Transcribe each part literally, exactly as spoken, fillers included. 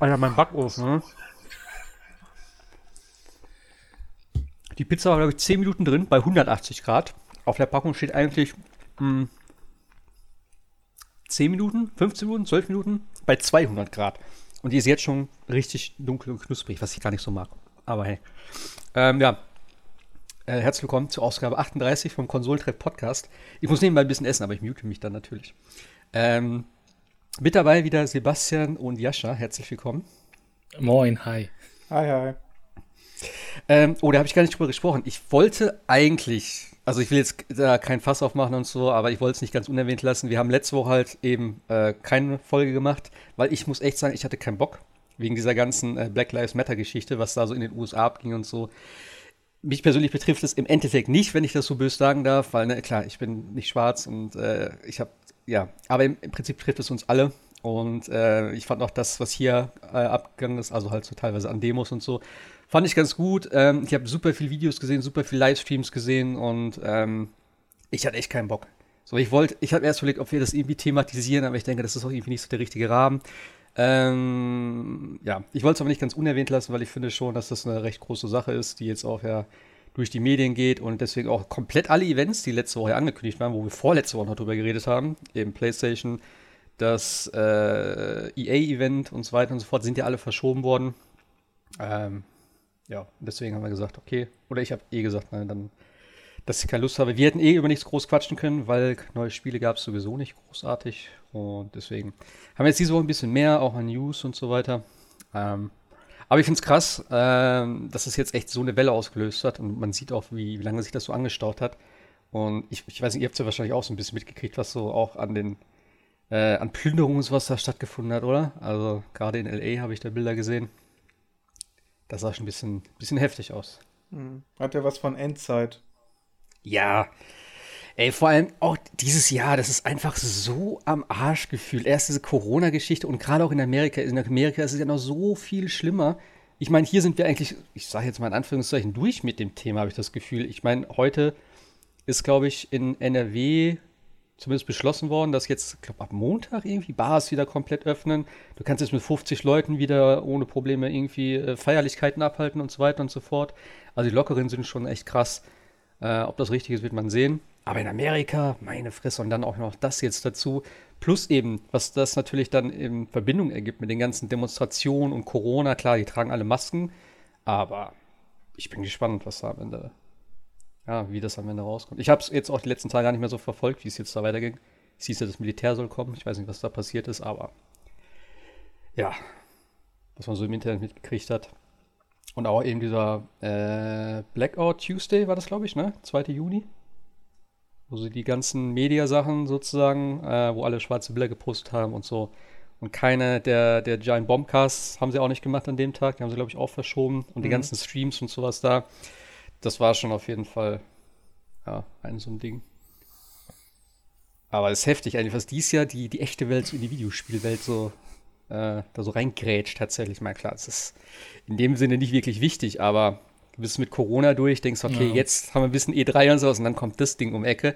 Alter, mein Backofen, ne? Die Pizza war, glaube ich, zehn Minuten drin bei hundertachtzig Grad. Auf der Packung steht eigentlich mh, zehn Minuten, fünfzehn Minuten, zwölf Minuten bei zweihundert Grad. Und die ist jetzt schon richtig dunkel und knusprig, was ich gar nicht so mag. Aber hey. Ähm, ja. Äh, herzlich willkommen zur Ausgabe achtunddreißig vom Konsolentreff Podcast. Ich muss nebenbei ein bisschen essen, aber ich mute mich dann natürlich. Ähm. Mit dabei wieder Sebastian und Jascha. Herzlich willkommen. Moin, hi. Hi, hi. Ähm, oh, da habe ich gar nicht drüber gesprochen. Ich wollte eigentlich, also ich will jetzt da kein Fass aufmachen und so, aber ich wollte es nicht ganz unerwähnt lassen. Wir haben letzte Woche halt eben äh, keine Folge gemacht, weil ich muss echt sagen, ich hatte keinen Bock. Wegen dieser ganzen äh, Black Lives Matter Geschichte, was da so in den U S A abging und so. Mich persönlich betrifft es im Endeffekt nicht, wenn ich das so böse sagen darf, weil, ne, klar, ich bin nicht schwarz und äh, ich habe Ja, aber im, im Prinzip trifft es uns alle und äh, ich fand auch das, was hier äh, abgegangen ist, also halt so teilweise an Demos und so, fand ich ganz gut. Ähm, ich habe super viele Videos gesehen, super viele Livestreams gesehen und ähm, ich hatte echt keinen Bock. So, ich wollte, ich habe erst überlegt, ob wir das irgendwie thematisieren, aber ich denke, das ist auch irgendwie nicht so der richtige Rahmen. Ähm, ja, ich wollte es aber nicht ganz unerwähnt lassen, weil ich finde schon, dass das eine recht große Sache ist, die jetzt auch ja durch die Medien geht und deswegen auch komplett alle Events, die letzte Woche angekündigt waren, wo wir vorletzte Woche noch drüber geredet haben, eben PlayStation, das äh, E A-Event und so weiter und so fort, sind ja alle verschoben worden. Ähm, ja, deswegen haben wir gesagt, okay, oder ich habe eh gesagt, nein, dann, dass ich keine Lust habe. Wir hätten eh über nichts groß quatschen können, weil neue Spiele gab es sowieso nicht großartig und deswegen haben wir jetzt diese Woche ein bisschen mehr, auch an News und so weiter. Ähm, Aber ich finde es krass, ähm, dass es jetzt echt so eine Welle ausgelöst hat und man sieht auch, wie, wie lange sich das so angestaut hat. Und ich, ich weiß nicht, ihr habt ja wahrscheinlich auch so ein bisschen mitgekriegt, was so auch an den äh, an Plünderungen und sowas da stattgefunden hat, oder? Also gerade in L A habe ich da Bilder gesehen. Das sah schon ein bisschen, bisschen heftig aus. Hm. Hat ja was von Endzeit. Ja. Ey, vor allem auch dieses Jahr, das ist einfach so am Arsch gefühlt. Erst diese Corona-Geschichte und gerade auch in Amerika. In Amerika ist es ja noch so viel schlimmer. Ich meine, hier sind wir eigentlich, ich sage jetzt mal in Anführungszeichen, durch mit dem Thema, habe ich das Gefühl. Ich meine, heute ist, glaube ich, in N R W zumindest beschlossen worden, dass jetzt, ich glaube, ab Montag irgendwie Bars wieder komplett öffnen. Du kannst jetzt mit fünfzig Leuten wieder ohne Probleme irgendwie äh, Feierlichkeiten abhalten und so weiter und so fort. Also die Lockeren sind schon echt krass. Äh, ob das richtig ist, wird man sehen. Aber in Amerika, meine Fresse, und dann auch noch das jetzt dazu. Plus eben, was das natürlich dann in Verbindung ergibt mit den ganzen Demonstrationen und Corona. Klar, die tragen alle Masken, aber ich bin gespannt, was da am Ende, ja, wie das am Ende rauskommt. Ich habe es jetzt auch die letzten Tage gar nicht mehr so verfolgt, wie es jetzt da weiterging. Es hieß ja, das Militär soll kommen. Ich weiß nicht, was da passiert ist, aber ja, was man so im Internet mitgekriegt hat. Und auch eben dieser äh, Blackout Tuesday war das, glaube ich, ne? zweiter Juni. Wo sie die ganzen Mediasachen sozusagen, äh, wo alle schwarze Bilder gepostet haben und so. Und keine der, der Giant Bombcasts haben sie auch nicht gemacht an dem Tag. Die haben sie, glaube ich, auch verschoben. Und mhm. die ganzen Streams und sowas da. Das war schon auf jeden Fall, ja, ein so ein Ding. Aber es ist heftig eigentlich, was dies Jahr die, die echte Welt so in die Videospielwelt so äh, da so reingrätscht tatsächlich. Mal klar, es ist in dem Sinne nicht wirklich wichtig, aber du bist mit Corona durch, denkst, okay, ja, jetzt haben wir ein bisschen E drei und sowas und dann kommt das Ding um Ecke.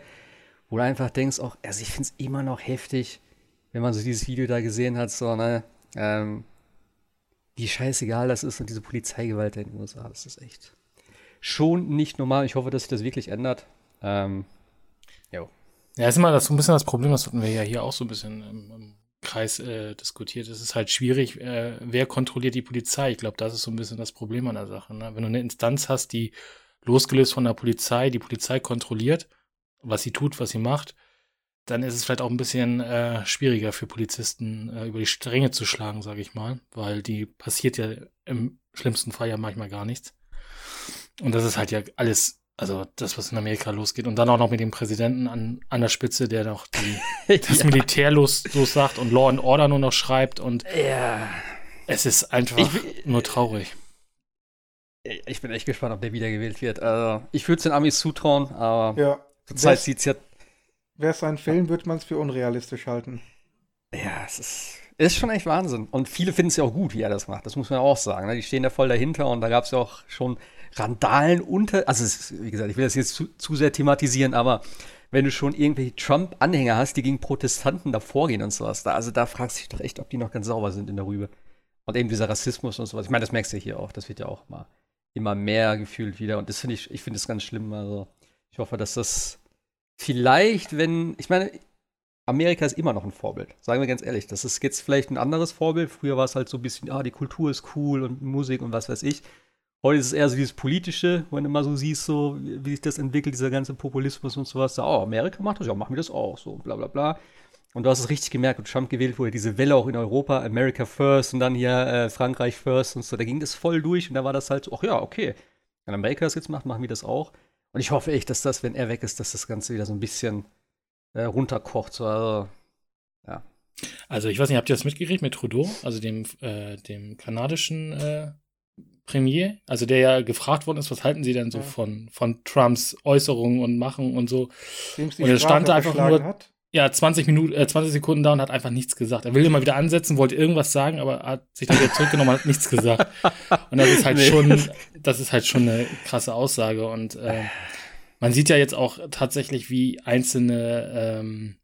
Wo du einfach denkst, auch, also ich finde es immer noch heftig, wenn man so dieses Video da gesehen hat, so, ne, ähm, wie scheißegal das ist und diese Polizeigewalt in den U S A, das ist echt schon nicht normal. Ich hoffe, dass sich das wirklich ändert. Ähm, jo. Ja, ist immer das so ein bisschen das Problem, das hatten wir ja hier auch so ein bisschen im, im Kreis äh, diskutiert. Es ist halt schwierig, äh, wer kontrolliert die Polizei? Ich glaube, das ist so ein bisschen das Problem an der Sache. Ne? Wenn du eine Instanz hast, die losgelöst von der Polizei, die Polizei kontrolliert, was sie tut, was sie macht, dann ist es vielleicht auch ein bisschen äh, schwieriger für Polizisten, äh, über die Stränge zu schlagen, sage ich mal, weil die passiert ja im schlimmsten Fall ja manchmal gar nichts. Und das ist halt ja alles Also das, was in Amerika losgeht. Und dann auch noch mit dem Präsidenten an, an der Spitze, der noch die, das ja. Militär los, los sagt und Law and Order nur noch schreibt. Und ja. es ist einfach ich, nur traurig. Ich bin echt gespannt, ob der wiedergewählt wird. Also, ich würde es den Amis zutrauen, aber ja. zur Zeit sieht es ja... Wäre es ein Film, würde man es für unrealistisch halten. Ja, es ist, ist schon echt Wahnsinn. Und viele finden es ja auch gut, wie er das macht. Das muss man ja auch sagen. Ne? Die stehen da voll dahinter und da gab es ja auch schon... Randalen unter, also es ist, wie gesagt, ich will das jetzt zu, zu sehr thematisieren, aber wenn du schon irgendwelche Trump-Anhänger hast, die gegen Protestanten da vorgehen und sowas, da, also da fragst du dich doch echt, ob die noch ganz sauber sind in der Rübe. Und eben dieser Rassismus und sowas, ich meine, das merkst du ja hier auch, das wird ja auch mal immer mehr gefühlt wieder und das finde ich, ich finde das ganz schlimm, also ich hoffe, dass das vielleicht, wenn, ich meine, Amerika ist immer noch ein Vorbild, sagen wir ganz ehrlich, das ist jetzt vielleicht ein anderes Vorbild, früher war es halt so ein bisschen, ah, die Kultur ist cool und Musik und was weiß ich. Heute ist es eher so dieses Politische, wenn du mal so siehst, so, wie sich das entwickelt, dieser ganze Populismus und sowas. Da, oh, Amerika macht das, ja, machen wir das auch, so, bla, bla, bla. Und du hast es richtig gemerkt, und Trump gewählt wurde, diese Welle auch in Europa, America first und dann hier äh, Frankreich first und so, da ging das voll durch und da war das halt so, ach ja, okay, wenn Amerika das jetzt macht, machen wir das auch. Und ich hoffe echt, dass das, wenn er weg ist, dass das Ganze wieder so ein bisschen äh, runterkocht, so, also, ja. Also, ich weiß nicht, habt ihr das mitgekriegt mit Trudeau, also dem, äh, dem kanadischen, äh Premier, also der ja gefragt worden ist, was halten Sie denn so ja. von, von Trumps Äußerungen und Machen und so. Und er stand da einfach nur hat. Ja, zwanzig Minuten, äh, zwanzig Sekunden da und hat einfach nichts gesagt. Er will immer wieder ansetzen, wollte irgendwas sagen, aber hat sich dann wieder zurückgenommen und hat nichts gesagt. Und das ist halt nee. schon, das ist halt schon eine krasse Aussage. Und äh, man sieht ja jetzt auch tatsächlich, wie einzelne ähm,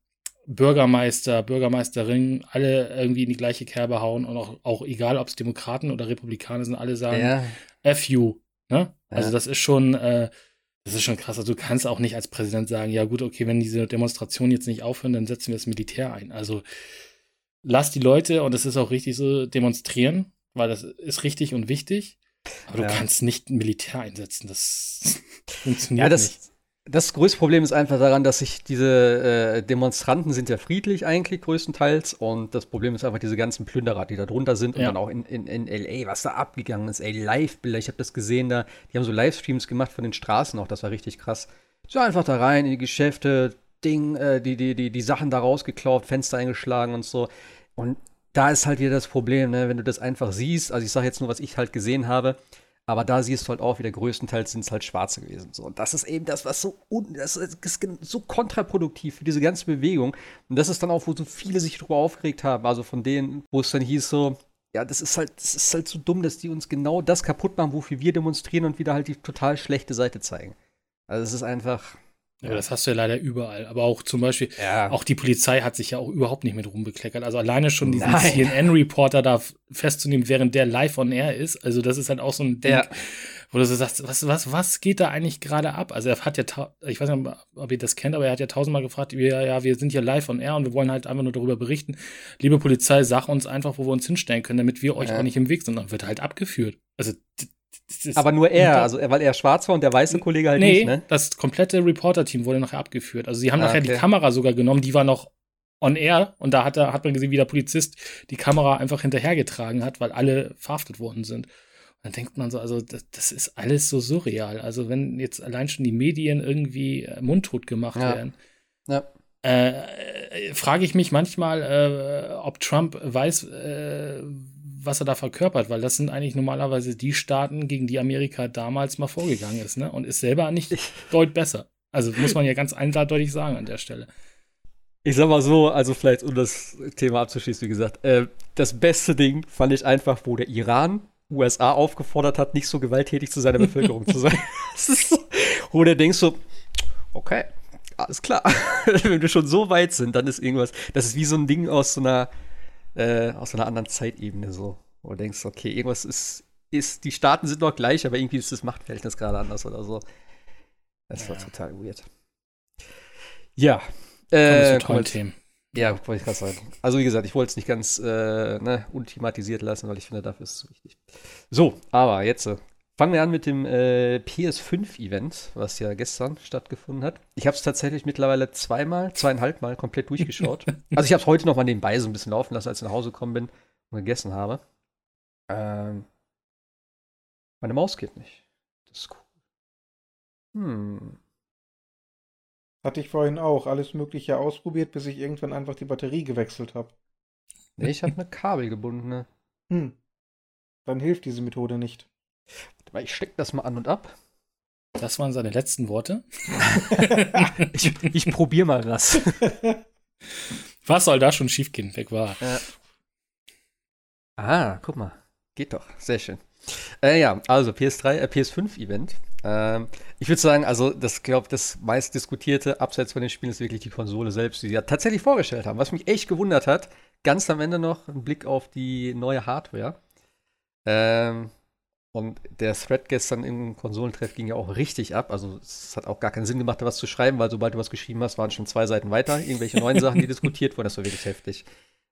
Bürgermeister, Bürgermeisterinnen, alle irgendwie in die gleiche Kerbe hauen und auch, auch egal, ob es Demokraten oder Republikaner sind, alle sagen ja. F you, ne? Ja. Also das ist schon, äh, das ist schon krass. Also du kannst auch nicht als Präsident sagen, ja gut, okay, wenn diese Demonstrationen jetzt nicht aufhören, dann setzen wir das Militär ein. Also lass die Leute, und das ist auch richtig so, demonstrieren, weil das ist richtig und wichtig, aber ja. du kannst nicht Militär einsetzen, das funktioniert ja, das nicht. Das größte Problem ist einfach daran, dass sich diese äh, Demonstranten sind ja friedlich eigentlich größtenteils und das Problem ist einfach diese ganzen Plünderer, die da drunter sind und ja. dann auch in, in, in L A, was da abgegangen ist, ey, Live-Bilder, ich habe das gesehen da, die haben so Livestreams gemacht von den Straßen auch, das war richtig krass. So einfach da rein in die Geschäfte, Ding, äh, die, die, die, die Sachen da rausgeklaut, Fenster eingeschlagen und so und da ist halt wieder das Problem, ne? Wenn du das einfach siehst, also ich sage jetzt nur, was ich halt gesehen habe, aber da siehst du halt auch wieder, größtenteils sind es halt Schwarze gewesen. So. Und das ist eben das, was so un- das ist so kontraproduktiv für diese ganze Bewegung. Und das ist dann auch, wo so viele sich drüber aufgeregt haben. Also von denen, wo es dann hieß so, ja, das ist halt, das ist halt so dumm, dass die uns genau das kaputt machen, wofür wir demonstrieren und wieder halt die total schlechte Seite zeigen. Also es ist einfach... Ja, das hast du ja leider überall. Aber auch zum Beispiel, ja. auch die Polizei hat sich ja auch überhaupt nicht mit rumbekleckert. Also alleine schon diesen Nein. C N N-Reporter da festzunehmen, während der live on air ist. Also das ist halt auch so ein Ding, ja. wo du so sagst, was, was, was geht da eigentlich gerade ab? Also er hat ja, ta- ich weiß nicht, ob ihr das kennt, aber er hat ja tausendmal gefragt, ja, ja, wir sind hier live on air und wir wollen halt einfach nur darüber berichten. Liebe Polizei, sag uns einfach, wo wir uns hinstellen können, damit wir euch ja. auch nicht im Weg sind. Dann wird halt abgeführt. Also aber nur er, also weil er schwarz war und der weiße Kollege halt nee, nicht, ne? Das komplette Reporter-Team wurde nachher abgeführt. Also sie haben ah, nachher okay. die Kamera sogar genommen, die war noch on air und da hat, er, hat man gesehen, wie der Polizist die Kamera einfach hinterhergetragen hat, weil alle verhaftet worden sind. Und dann denkt man so, also das, das ist alles so surreal. Also wenn jetzt allein schon die Medien irgendwie mundtot gemacht ja. werden. Ja. Äh, frage ich mich manchmal, äh, ob Trump weiß, äh, was er da verkörpert, weil das sind eigentlich normalerweise die Staaten, gegen die Amerika damals mal vorgegangen ist, ne? Und ist selber nicht deut besser. Also muss man ja ganz eindeutig sagen an der Stelle. Ich sag mal so, also vielleicht, um das Thema abzuschließen, wie gesagt, äh, das beste Ding fand ich einfach, wo der Iran U S A aufgefordert hat, nicht so gewalttätig zu seiner Bevölkerung zu sein. Das ist so, wo der denkt so, okay, alles klar. Wenn wir schon so weit sind, dann ist irgendwas, das ist wie so ein Ding aus so einer, äh, aus so einer anderen Zeitebene so. Wo du denkst, okay, irgendwas ist, ist die Staaten sind noch gleich, aber irgendwie ist das Machtverhältnis gerade anders oder so. Das war ja. total weird. Ja. Äh, kommen wir zu Themen. Ja, wollte ich gerade sagen. Also wie gesagt, ich wollte es nicht ganz äh, ne, unthematisiert lassen, weil ich finde, dafür ist es so wichtig. So, aber jetzt äh, fangen wir an mit dem äh, P S fünf Event, was ja gestern stattgefunden hat. Ich habe es tatsächlich mittlerweile zweimal, zweieinhalb Mal komplett durchgeschaut. Also ich habe es heute noch mal nebenbei so ein bisschen laufen lassen, als ich nach Hause gekommen bin und gegessen habe. Ähm, meine Maus geht nicht. Das ist cool. Hm. Hatte ich vorhin auch alles Mögliche ausprobiert, bis ich irgendwann einfach die Batterie gewechselt habe. Nee, ich habe eine kabelgebundene. Hm. Dann hilft diese Methode nicht. Ich stecke das mal an und ab. Das waren seine letzten Worte. ich ich probiere mal was. Was soll da schon schiefgehen? Weg war. Äh. Ah, guck mal. Geht doch. Sehr schön. Äh, ja, also P S drei, äh, P S fünf Event. Ähm, ich würde sagen, also das, glaube das meistdiskutierte abseits von den Spielen ist wirklich die Konsole selbst, die sie ja tatsächlich vorgestellt haben. Was mich echt gewundert hat, ganz am Ende noch ein Blick auf die neue Hardware. Ähm, und der Thread gestern im Konsolentreff ging ja auch richtig ab. Also es hat auch gar keinen Sinn gemacht, da was zu schreiben, weil sobald du was geschrieben hast, waren schon zwei Seiten weiter. Irgendwelche neuen Sachen, die diskutiert wurden, das war wirklich heftig.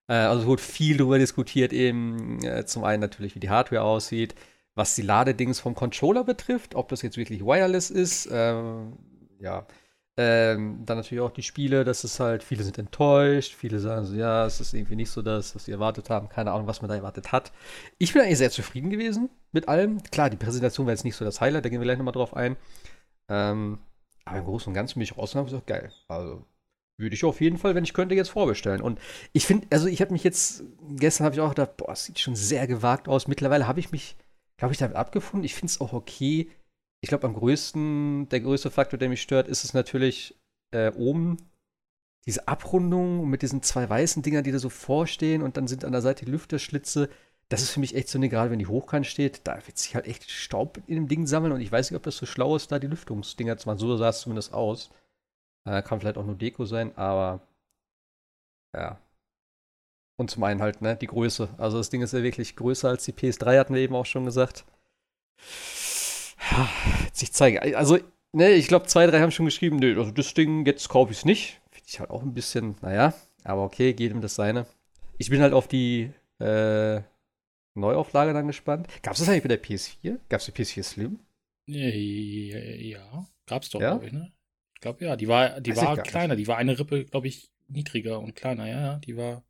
Äh, also es wurde viel darüber diskutiert, eben äh, zum einen natürlich, wie die Hardware aussieht, was die Ladedings vom Controller betrifft, ob das jetzt wirklich wireless ist. Ähm, ja, ähm, dann natürlich auch die Spiele, dass es halt, viele sind enttäuscht, viele sagen so, ja, es ist irgendwie nicht so das, was sie erwartet haben, keine Ahnung, was man da erwartet hat. Ich bin eigentlich sehr zufrieden gewesen mit allem. Klar, die Präsentation war jetzt nicht so das Highlight, da gehen wir gleich nochmal drauf ein. Ähm, aber im Großen und Ganzen bin ich rausgegangen und habe gesagt, geil, also würde ich auf jeden Fall, wenn ich könnte, jetzt vorbestellen. Und ich finde, also ich habe mich jetzt, gestern habe ich auch gedacht, boah, es sieht schon sehr gewagt aus. Mittlerweile habe ich mich, glaube ich, damit abgefunden. Ich finde es auch okay. Ich glaube, am größten, der größte Faktor, der mich stört, ist es natürlich äh, oben diese Abrundung mit diesen zwei weißen Dingern, die da so vorstehen und dann sind an der Seite die Lüfterschlitze. Das ist für mich echt so eine, gerade wenn die hochkant steht, da wird sich halt echt Staub in dem Ding sammeln und ich weiß nicht, ob das so schlau ist, da die Lüftungsdinger zu machen. So sah es zumindest aus. Äh, kann vielleicht auch nur Deko sein, aber ja. Und zum einen halt, ne, die Größe. Also das Ding ist ja wirklich größer als die P S drei, hatten wir eben auch schon gesagt. Jetzt ich zeige, also, ne, ich glaube, zwei, drei haben schon geschrieben, ne, also das Ding, jetzt kaufe ich es nicht. Finde ich halt auch ein bisschen, naja, aber okay, jedem das seine. Ich bin halt auf die äh, Neuauflage dann gespannt. Gab es das eigentlich bei der P S vier? Gab es die P S vier Slim? Ja, gab es doch, ja? glaube ich, ne? Ich glaube, ja, die war, die war kleiner, nicht. Die war eine Rippe, glaube ich, niedriger und kleiner, ja, ja, die war...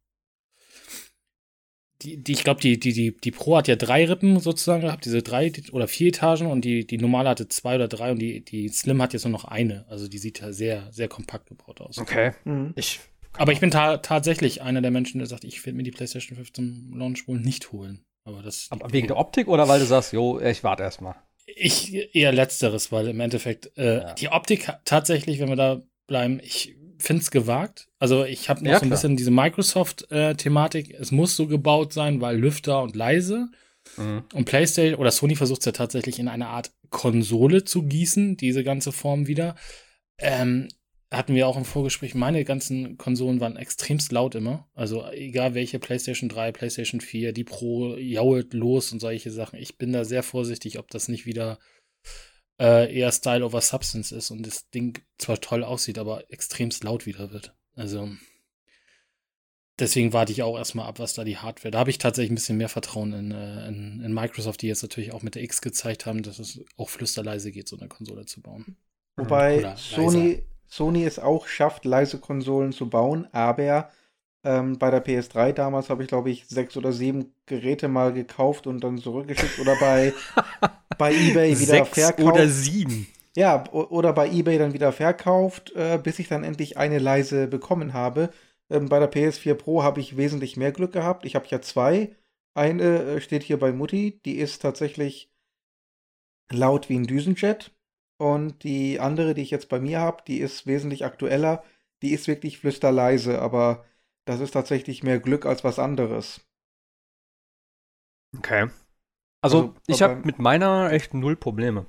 Die, die, ich glaube, die, die, die, die Pro hat ja drei Rippen sozusagen gehabt, diese drei oder vier Etagen und die, die normale hatte zwei oder drei und die, die Slim hat jetzt nur noch eine. Also die sieht ja sehr, sehr kompakt gebaut aus. Okay. Mhm. Ich Aber ich bin ta- tatsächlich einer der Menschen, der sagt, ich will mir die PlayStation fünf zum Launch wohl nicht holen. Aber das Aber wegen der Optik oder weil du sagst, jo, ich warte erstmal? Ich eher letzteres, weil im Endeffekt äh, ja. die Optik tatsächlich, wenn wir da bleiben, ich finde es gewagt. Also ich habe noch ja, so ein klar. bisschen diese Microsoft-Thematik. Äh, es muss so gebaut sein, weil Lüfter und leise. Mhm. Und PlayStation oder Sony versucht es ja tatsächlich in eine Art Konsole zu gießen, diese ganze Form wieder. Ähm, hatten wir auch im Vorgespräch, meine ganzen Konsolen waren extremst laut immer. Also egal welche, PlayStation drei, PlayStation vier, die Pro jault los und solche Sachen. Ich bin da sehr vorsichtig, ob das nicht wieder Äh, eher Style over Substance ist und das Ding zwar toll aussieht, aber extremst laut wieder wird. Also deswegen warte ich auch erstmal ab, was da die Hardware. Da habe ich tatsächlich ein bisschen mehr Vertrauen in, in, in Microsoft, die jetzt natürlich auch mit der X gezeigt haben, dass es auch flüsterleise geht, so eine Konsole zu bauen. Wobei Sony, Sony es auch schafft, leise Konsolen zu bauen, aber ähm, bei der P S drei damals habe ich, glaube ich, sechs oder sieben Geräte mal gekauft und dann zurückgeschickt oder bei bei eBay wieder Sechs verkauft. Oder sieben. Ja, oder bei eBay dann wieder verkauft, äh, bis ich dann endlich eine leise bekommen habe. Ähm, bei der P S vier Pro habe ich wesentlich mehr Glück gehabt. Ich habe ja zwei. Eine äh, steht hier bei Mutti, die ist tatsächlich laut wie ein Düsenjet. Und die andere, die ich jetzt bei mir habe, die ist wesentlich aktueller. Die ist wirklich flüsterleise, aber das ist tatsächlich mehr Glück als was anderes. Okay. Also, also ich habe mit meiner echt null Probleme.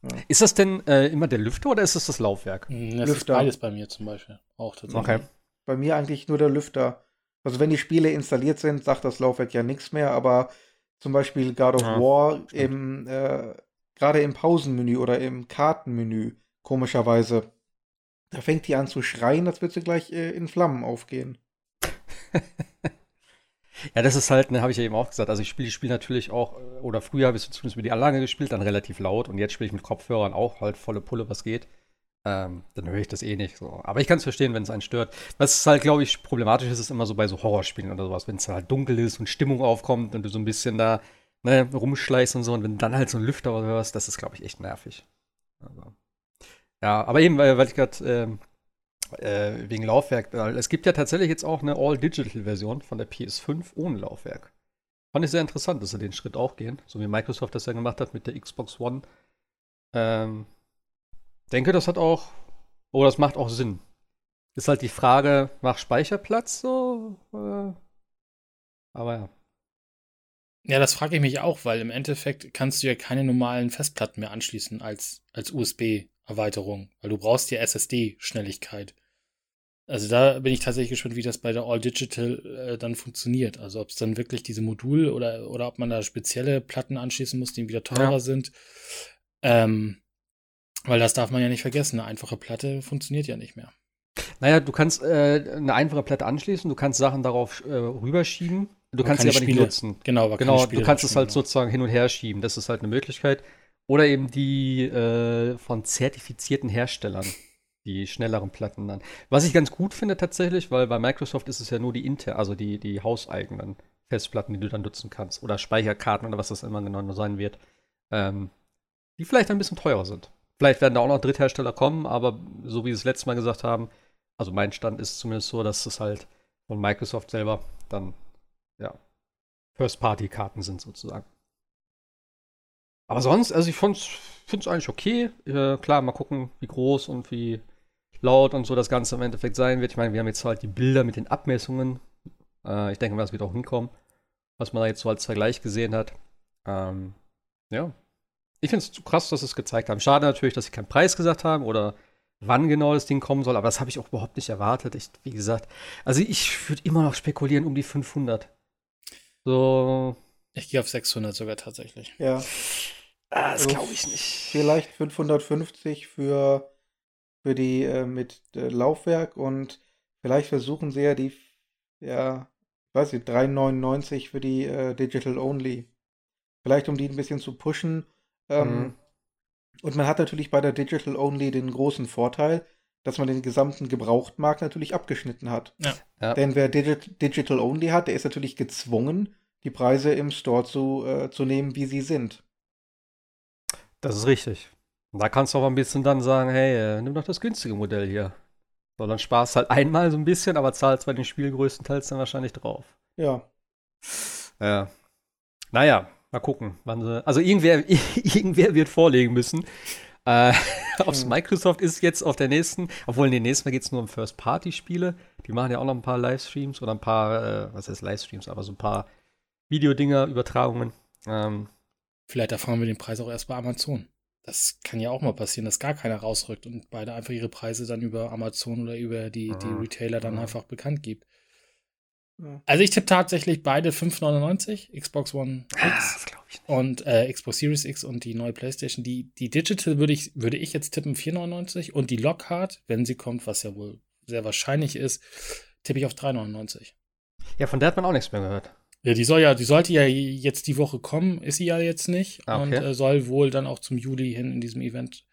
Ja. Ist das denn äh, immer der Lüfter oder ist das das Laufwerk? Das Lüfter. Ist beides bei mir zum Beispiel auch tatsächlich. Okay. Bei mir eigentlich nur der Lüfter. Also wenn die Spiele installiert sind, sagt das Laufwerk ja nichts mehr, aber zum Beispiel God of ja, War, im, äh, gerade im Pausenmenü oder im Kartenmenü, komischerweise, da fängt die an zu schreien, als würde sie gleich äh, in Flammen aufgehen. Ja, das ist halt, ne, habe ich ja eben auch gesagt, also ich spiele die Spiele natürlich auch, oder früher habe ich zumindest mit der Anlage gespielt, dann relativ laut und jetzt spiele ich mit Kopfhörern auch halt volle Pulle, was geht. Ähm, dann höre ich das eh nicht so. Aber ich kann es verstehen, wenn es einen stört. Was halt, glaube ich, problematisch ist, ist immer so bei so Horrorspielen oder sowas, wenn es halt dunkel ist und Stimmung aufkommt und du so ein bisschen da, ne, rumschleichst und so und wenn dann halt so ein Lüfter oder was, das ist, glaube ich, echt nervig. Aber. Ja, aber eben, weil, weil ich gerade ähm, äh, wegen Laufwerk, weil es gibt ja tatsächlich jetzt auch eine All-Digital-Version von der P S fünf ohne Laufwerk. Fand ich sehr interessant, dass sie den Schritt auch gehen, so wie Microsoft das ja gemacht hat mit der Xbox One. Ähm, denke, das hat auch, oh, das macht auch Sinn. Ist halt die Frage nach Speicherplatz so, äh, aber ja. Ja, das frage ich mich auch, weil im Endeffekt kannst du ja keine normalen Festplatten mehr anschließen als, als U S B-Erweiterung, weil du brauchst ja S S D-Schnelligkeit. Also da bin ich tatsächlich gespannt, wie das bei der All-Digital äh, dann funktioniert. Also ob es dann wirklich diese Module oder, oder ob man da spezielle Platten anschließen muss, die wieder teurer ja. sind. Ähm, weil das darf man ja nicht vergessen. Eine einfache Platte funktioniert ja nicht mehr. Naja, du kannst äh, eine einfache Platte anschließen, du kannst Sachen darauf äh, rüberschieben. Du aber kannst sie aber Spiele. Nicht nutzen. Genau, aber genau Spiele du kannst es halt ja. sozusagen hin und her schieben. Das ist halt eine Möglichkeit. Oder eben die äh, von zertifizierten Herstellern, die schnelleren Platten dann. Was ich ganz gut finde tatsächlich, weil bei Microsoft ist es ja nur die Inter, also die, die hauseigenen Festplatten, die du dann nutzen kannst. Oder Speicherkarten oder was das immer genau sein wird. Ähm, die vielleicht ein bisschen teurer sind. Vielleicht werden da auch noch Dritthersteller kommen, aber so wie sie es letztes Mal gesagt haben, also mein Stand ist zumindest so, dass es halt von Microsoft selber dann ja, First-Party-Karten sind sozusagen. Aber sonst, also ich find's, find's eigentlich okay. Äh, klar, mal gucken, wie groß und wie laut und so das Ganze im Endeffekt sein wird. Ich meine, wir haben jetzt halt die Bilder mit den Abmessungen. Äh, ich denke mal, das wird auch hinkommen, was man da jetzt so als Vergleich gesehen hat. Ähm, ja. Ich find's zu krass, dass sie es gezeigt haben. Schade natürlich, dass sie keinen Preis gesagt haben oder wann genau das Ding kommen soll. Aber das habe ich auch überhaupt nicht erwartet. Ich, wie gesagt, also ich würde immer noch spekulieren um die fünfhundert. So. Ich gehe auf sechshundert sogar tatsächlich. Ja. Ah, das also glaube ich nicht. Vielleicht fünfhundertfünfzig für, für die äh, mit äh, Laufwerk und vielleicht versuchen sie ja die, ja, ich weiß nicht, drei neunundneunzig für die äh, Digital Only. Vielleicht um die ein bisschen zu pushen. Ähm, mhm. Und man hat natürlich bei der Digital Only den großen Vorteil, dass man den gesamten Gebrauchtmarkt natürlich abgeschnitten hat. Ja. Ja. Denn wer Digi- Digital Only hat, der ist natürlich gezwungen, die Preise im Store zu, äh, zu nehmen, wie sie sind. Das ist richtig. Und da kannst du auch ein bisschen dann sagen, hey, äh, nimm doch das günstige Modell hier. So, dann sparst halt einmal so ein bisschen, aber zahlst bei den Spielen größtenteils dann wahrscheinlich drauf. Ja. Ja. Naja, mal gucken. Wann sie, also irgendwer, irgendwer wird vorlegen müssen. Äh, ob es Microsoft ist jetzt auf der nächsten, obwohl in den nächsten Mal geht es nur um First-Party-Spiele. Die machen ja auch noch ein paar Livestreams oder ein paar, äh, was heißt Livestreams, aber so ein paar Videodinger, Übertragungen. Ähm. Vielleicht erfahren wir den Preis auch erst bei Amazon. Das kann ja auch mal passieren, dass gar keiner rausrückt und beide einfach ihre Preise dann über Amazon oder über die, mhm. die Retailer dann mhm. einfach bekannt gibt. Ja. Also ich tippe tatsächlich beide fünf neunundneunzig, Xbox One X ah, das glaub ich nicht. Und äh, Xbox Series X und die neue PlayStation. Die, die Digital würde ich, würde ich jetzt tippen vier neunundneunzig und die Lockhart, wenn sie kommt, was ja wohl sehr wahrscheinlich ist, tippe ich auf drei neunundneunzig. Ja, von der hat man auch nichts mehr gehört. Ja, die soll ja, die sollte ja jetzt die Woche kommen, ist sie ja jetzt nicht. Okay. Und äh, soll wohl dann auch zum Juli hin in diesem Event.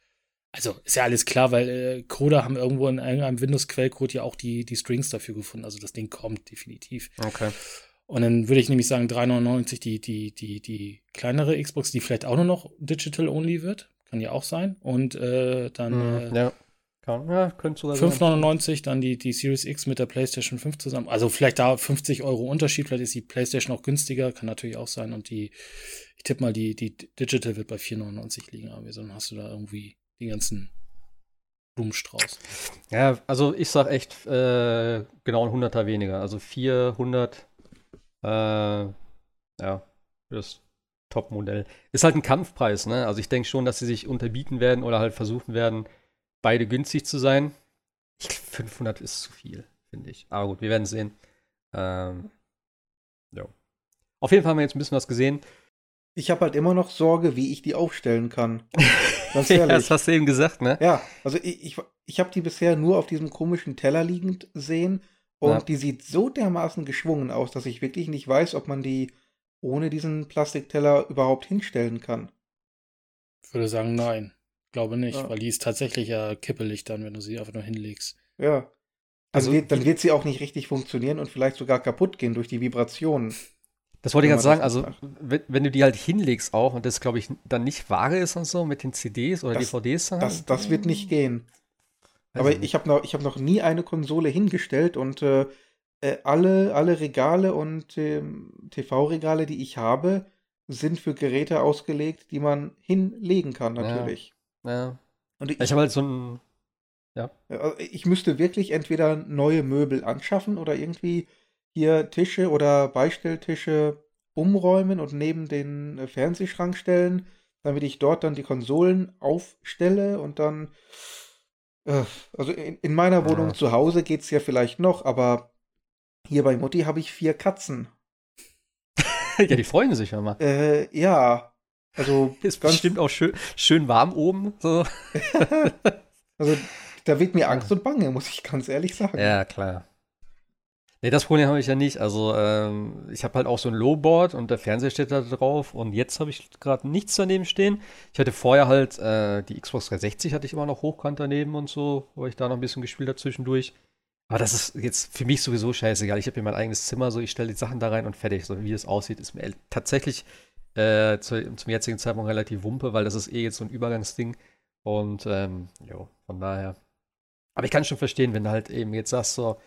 Also ist ja alles klar, weil äh, Coder haben irgendwo in irgendeinem Windows-Quellcode ja auch die, die Strings dafür gefunden. Also das Ding kommt definitiv. Okay. Und dann würde ich nämlich sagen, drei neunundneunzig die, die, die, die kleinere Xbox, die vielleicht auch nur noch Digital-Only wird. Kann ja auch sein. Und äh, dann. Mm, äh, ja. Ja, fünf neunundneunzig, dann die, die Series X mit der PlayStation fünf zusammen. Also vielleicht da fünfzig Euro Unterschied, vielleicht ist die PlayStation auch günstiger, kann natürlich auch sein. Und die, ich tippe mal, die, die Digital wird bei vier neunundneunzig liegen, aber sonst hast du da irgendwie den ganzen Blumenstrauß. Ja, also ich sag echt äh, genau ein Hunderter weniger. Also vierhundert, äh, ja, das Top-Modell. Ist halt ein Kampfpreis, ne? Also ich denke schon, dass sie sich unterbieten werden oder halt versuchen werden, beide günstig zu sein. Ich, fünfhundert ist zu viel, finde ich. Aber gut, wir werden sehen. Ähm, ja. Auf jeden Fall haben wir jetzt ein bisschen was gesehen. Ich habe halt immer noch Sorge, wie ich die aufstellen kann. Ganz ehrlich. Ja, das hast du eben gesagt, ne? Ja, also ich, ich, ich habe die bisher nur auf diesem komischen Teller liegend sehen. Und ja. Die sieht so dermaßen geschwungen aus, dass ich wirklich nicht weiß, ob man die ohne diesen Plastikteller überhaupt hinstellen kann. Ich würde sagen, nein. Glaube nicht, ja. Weil die ist tatsächlich ja kippelig dann, wenn du sie einfach nur hinlegst. Ja. Dann, also, wird, dann wird sie auch nicht richtig funktionieren und vielleicht sogar kaputt gehen durch die Vibrationen. Das wollte ich gerade sagen, also wenn, wenn du die halt hinlegst auch und das, glaube ich, dann nicht Ware ist und so mit den C Ds oder das, D V Ds. Dann, das, das wird nicht gehen. Also aber ich habe noch, ich hab noch nie eine Konsole hingestellt und äh, alle, alle Regale und äh, T V-Regale, die ich habe, sind für Geräte ausgelegt, die man hinlegen kann natürlich. Ja, ja. Und ich, ich habe halt so ein... Ja. Ich müsste wirklich entweder neue Möbel anschaffen oder irgendwie hier Tische oder Beistelltische umräumen und neben den Fernsehschrank stellen, damit ich dort dann die Konsolen aufstelle und dann... Äh, also in, in meiner Wohnung ja. zu Hause geht es ja vielleicht noch, aber hier bei Mutti habe ich vier Katzen. Ja, die freuen sich ja mal. Äh, ja, also... Ist bestimmt auch schön, schön warm oben. So. Also da wird mir Angst und Bange, muss ich ganz ehrlich sagen. Ja, klar. Nee, das Problem habe ich ja nicht. Also ähm, ich habe halt auch so ein Lowboard und der Fernseher steht da drauf und jetzt habe ich gerade nichts daneben stehen. Ich hatte vorher halt äh, die Xbox dreihundertsechzig hatte ich immer noch hochkant daneben und so, wo ich da noch ein bisschen gespielt habe zwischendurch. Aber das ist jetzt für mich sowieso scheißegal. Ich habe hier mein eigenes Zimmer, so ich stelle die Sachen da rein und fertig. So wie es aussieht, ist mir tatsächlich äh, zu, zum jetzigen Zeitpunkt relativ Wumpe, weil das ist eh jetzt so ein Übergangsding. Und ähm, jo, von daher. Aber ich kann schon verstehen, wenn du halt eben jetzt sagst, so,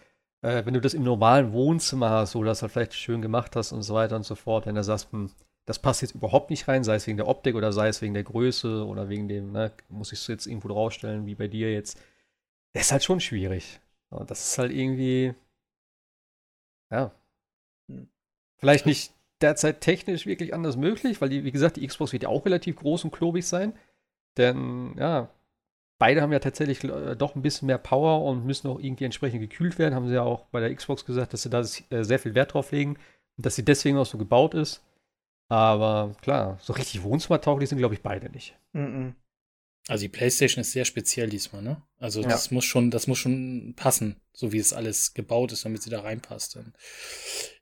äh, wenn du das im normalen Wohnzimmer hast, so das halt vielleicht schön gemacht hast und so weiter und so fort, wenn du sagst, hm, das passt jetzt überhaupt nicht rein, sei es wegen der Optik oder sei es wegen der Größe oder wegen dem, ne, muss ich es jetzt irgendwo draufstellen, wie bei dir jetzt. Das ist halt schon schwierig. Und das ist halt irgendwie, ja, vielleicht nicht derzeit technisch wirklich anders möglich, weil, die, wie gesagt, die Xbox wird ja auch relativ groß und klobig sein. Denn, ja, beide haben ja tatsächlich äh, doch ein bisschen mehr Power und müssen auch irgendwie entsprechend gekühlt werden. Haben sie ja auch bei der Xbox gesagt, dass sie da äh, sehr viel Wert drauf legen und dass sie deswegen auch so gebaut ist. Aber klar, so richtig wohnzimmertauglich sind, glaube ich, beide nicht. Mm-mm. Also die PlayStation ist sehr speziell diesmal, ne? Also das ja. muss schon, das muss schon passen, so wie es alles gebaut ist, damit sie da reinpasst.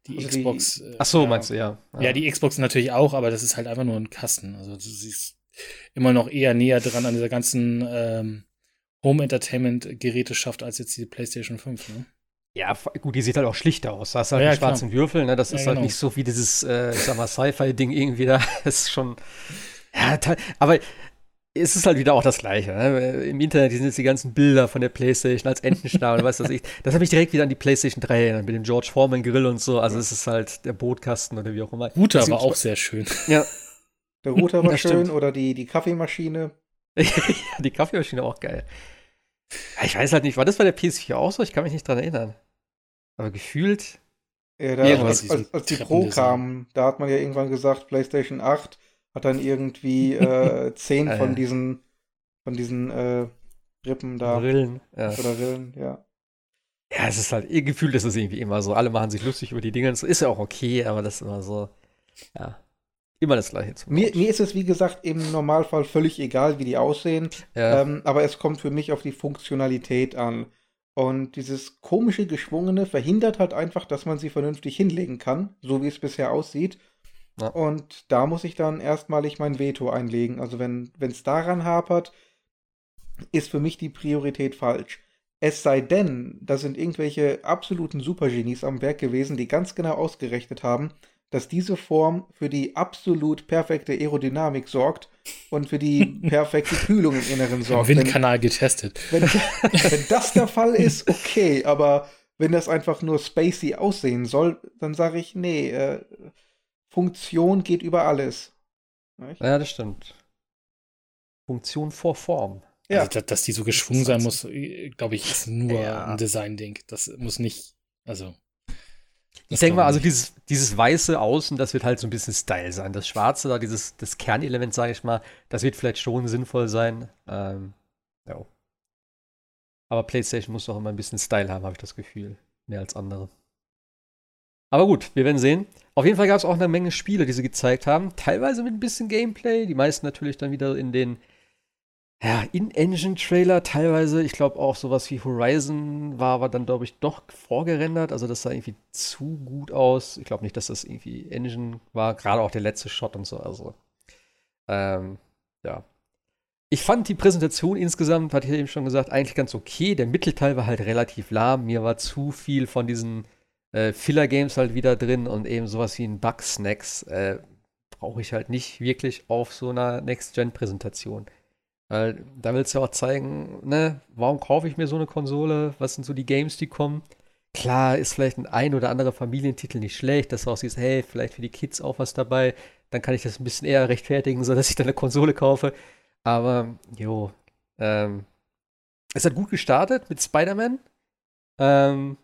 Die also Xbox. Die, äh, ach so, ja, meinst du, ja. ja. Ja, die Xbox natürlich auch, aber das ist halt einfach nur ein Kasten. Also du siehst immer noch eher näher dran an dieser ganzen ähm, Home-Entertainment-Geräteschaft als jetzt die PlayStation fünf, ne? Ja, gut, die sieht halt auch schlichter aus. Da hast du halt ja, einen klar. schwarzen Würfel, ne? Das ja, ist halt genau. nicht so wie dieses, äh, ich sag mal, Sci-Fi-Ding irgendwie da. Das ist schon, ja, te- aber es ist halt wieder auch das Gleiche, ne? Im Internet sind jetzt die ganzen Bilder von der PlayStation als Entenschnabel, weißt du, was ich, das habe ich direkt wieder an die PlayStation drei erinnert, mit dem George Foreman-Grill und so. Also ja. es ist halt der Brotkasten oder wie auch immer. Router war auch sehr schön. Ja. Der Router war das schön, stimmt. Oder die, die Kaffeemaschine. Ja, die Kaffeemaschine auch geil. Ich weiß halt nicht, war das bei der P S vier auch so? Ich kann mich nicht dran erinnern. Aber gefühlt ja, da, irgendwas. Als, als, als die Pro kamen, da hat man ja irgendwann gesagt, PlayStation acht hat dann irgendwie äh, zehn ah, von ja. diesen von diesen äh, Rippen da. Rillen. Ja. Oder Rillen, ja. Ja, es ist halt, gefühlt ist es irgendwie immer so. Alle machen sich lustig über die Dinger. Das ist ja auch okay, aber das ist immer so, ja. Immer das Gleiche. Mir, mir ist es, wie gesagt, im Normalfall völlig egal, wie die aussehen. Ja. Ähm, aber es kommt für mich auf die Funktionalität an. Und dieses komische Geschwungene verhindert halt einfach, dass man sie vernünftig hinlegen kann, so wie es bisher aussieht. Ja. Und da muss ich dann erstmalig mein Veto einlegen. Also wenn es daran hapert, ist für mich die Priorität falsch. Es sei denn, da sind irgendwelche absoluten Supergenies am Werk gewesen, die ganz genau ausgerechnet haben, dass diese Form für die absolut perfekte Aerodynamik sorgt und für die perfekte Kühlung im Inneren sorgt. Windkanal wenn, getestet. Wenn, wenn das der Fall ist, okay, aber wenn das einfach nur spacey aussehen soll, dann sage ich, nee, äh, Funktion geht über alles. Nicht? Ja, das stimmt. Funktion vor Form. Ja. Also, dass die so geschwungen sein muss, glaube ich, ist nur ja. ein Design-Ding. Das muss nicht, also... Ich denke mal, also dieses, dieses weiße Außen, das wird halt so ein bisschen Style sein. Das Schwarze da, dieses das Kernelement, sage ich mal, das wird vielleicht schon sinnvoll sein. Ähm, ja. Aber PlayStation muss doch immer ein bisschen Style haben, habe ich das Gefühl. Mehr als andere. Aber gut, wir werden sehen. Auf jeden Fall gab es auch eine Menge Spiele, die sie gezeigt haben. Teilweise mit ein bisschen Gameplay. Die meisten natürlich dann wieder in den ja, In-Engine-Trailer teilweise, ich glaube auch sowas wie Horizon war aber dann, glaube ich, doch vorgerendert. Also das sah irgendwie zu gut aus. Ich glaube nicht, dass das irgendwie Engine war. Gerade auch der letzte Shot und so. Also, ähm, ja. Ich fand die Präsentation insgesamt, hatte ich eben schon gesagt, eigentlich ganz okay. Der Mittelteil war halt relativ lahm. Mir war zu viel von diesen äh, Filler-Games halt wieder drin und eben sowas wie ein Bugsnax äh, brauche ich halt nicht wirklich auf so einer Next-Gen-Präsentation. Weil da willst du ja auch zeigen, ne, warum kaufe ich mir so eine Konsole? Was sind so die Games, die kommen? Klar, ist vielleicht ein ein oder anderer Familientitel nicht schlecht, dass du auch siehst, hey, vielleicht für die Kids auch was dabei. Dann kann ich das ein bisschen eher rechtfertigen, sodass ich dann eine Konsole kaufe. Aber, jo, ähm, es hat gut gestartet mit Spider-Man, ähm,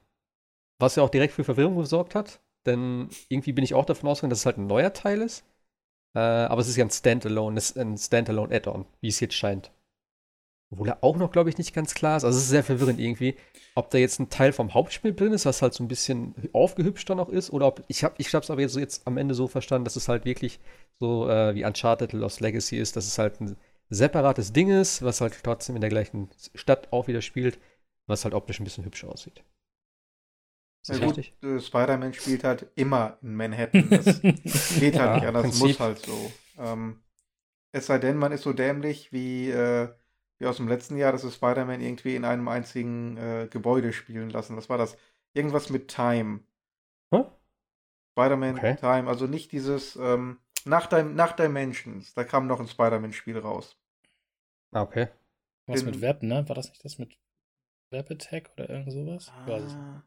was ja auch direkt für Verwirrung gesorgt hat. Denn irgendwie bin ich auch davon ausgegangen, dass es halt ein neuer Teil ist. Äh, aber es ist ja ein Standalone, ein Standalone-Add-on, wie es jetzt scheint. Obwohl er auch noch, glaube ich, nicht ganz klar ist. Also es ist sehr verwirrend irgendwie, ob da jetzt ein Teil vom Hauptspiel drin ist, was halt so ein bisschen aufgehübscht dann auch ist, oder ob, ich habe ich hab's aber jetzt, so jetzt am Ende so verstanden, dass es halt wirklich so äh, wie Uncharted Lost Legacy ist, dass es halt ein separates Ding ist, was halt trotzdem in der gleichen Stadt auch wieder spielt, was halt optisch ein bisschen hübscher aussieht. Ist das ja, richtig? Gut, Spider-Man spielt halt immer in Manhattan. Das geht halt ja, nicht anders, Prinzip. Muss halt so. Ähm, es sei denn, man ist so dämlich wie äh, wie aus dem letzten Jahr, dass wir Spider-Man irgendwie in einem einzigen äh, Gebäude spielen lassen. Was war das? Irgendwas mit Time. Huh? Spider-Man okay. Time. Also nicht dieses ähm, nach, Di- nach Dimensions. Da kam noch ein Spider-Man-Spiel raus. Ah, okay. Was mit Web, ne? War das nicht das mit Web-Attack oder irgend sowas? Ah,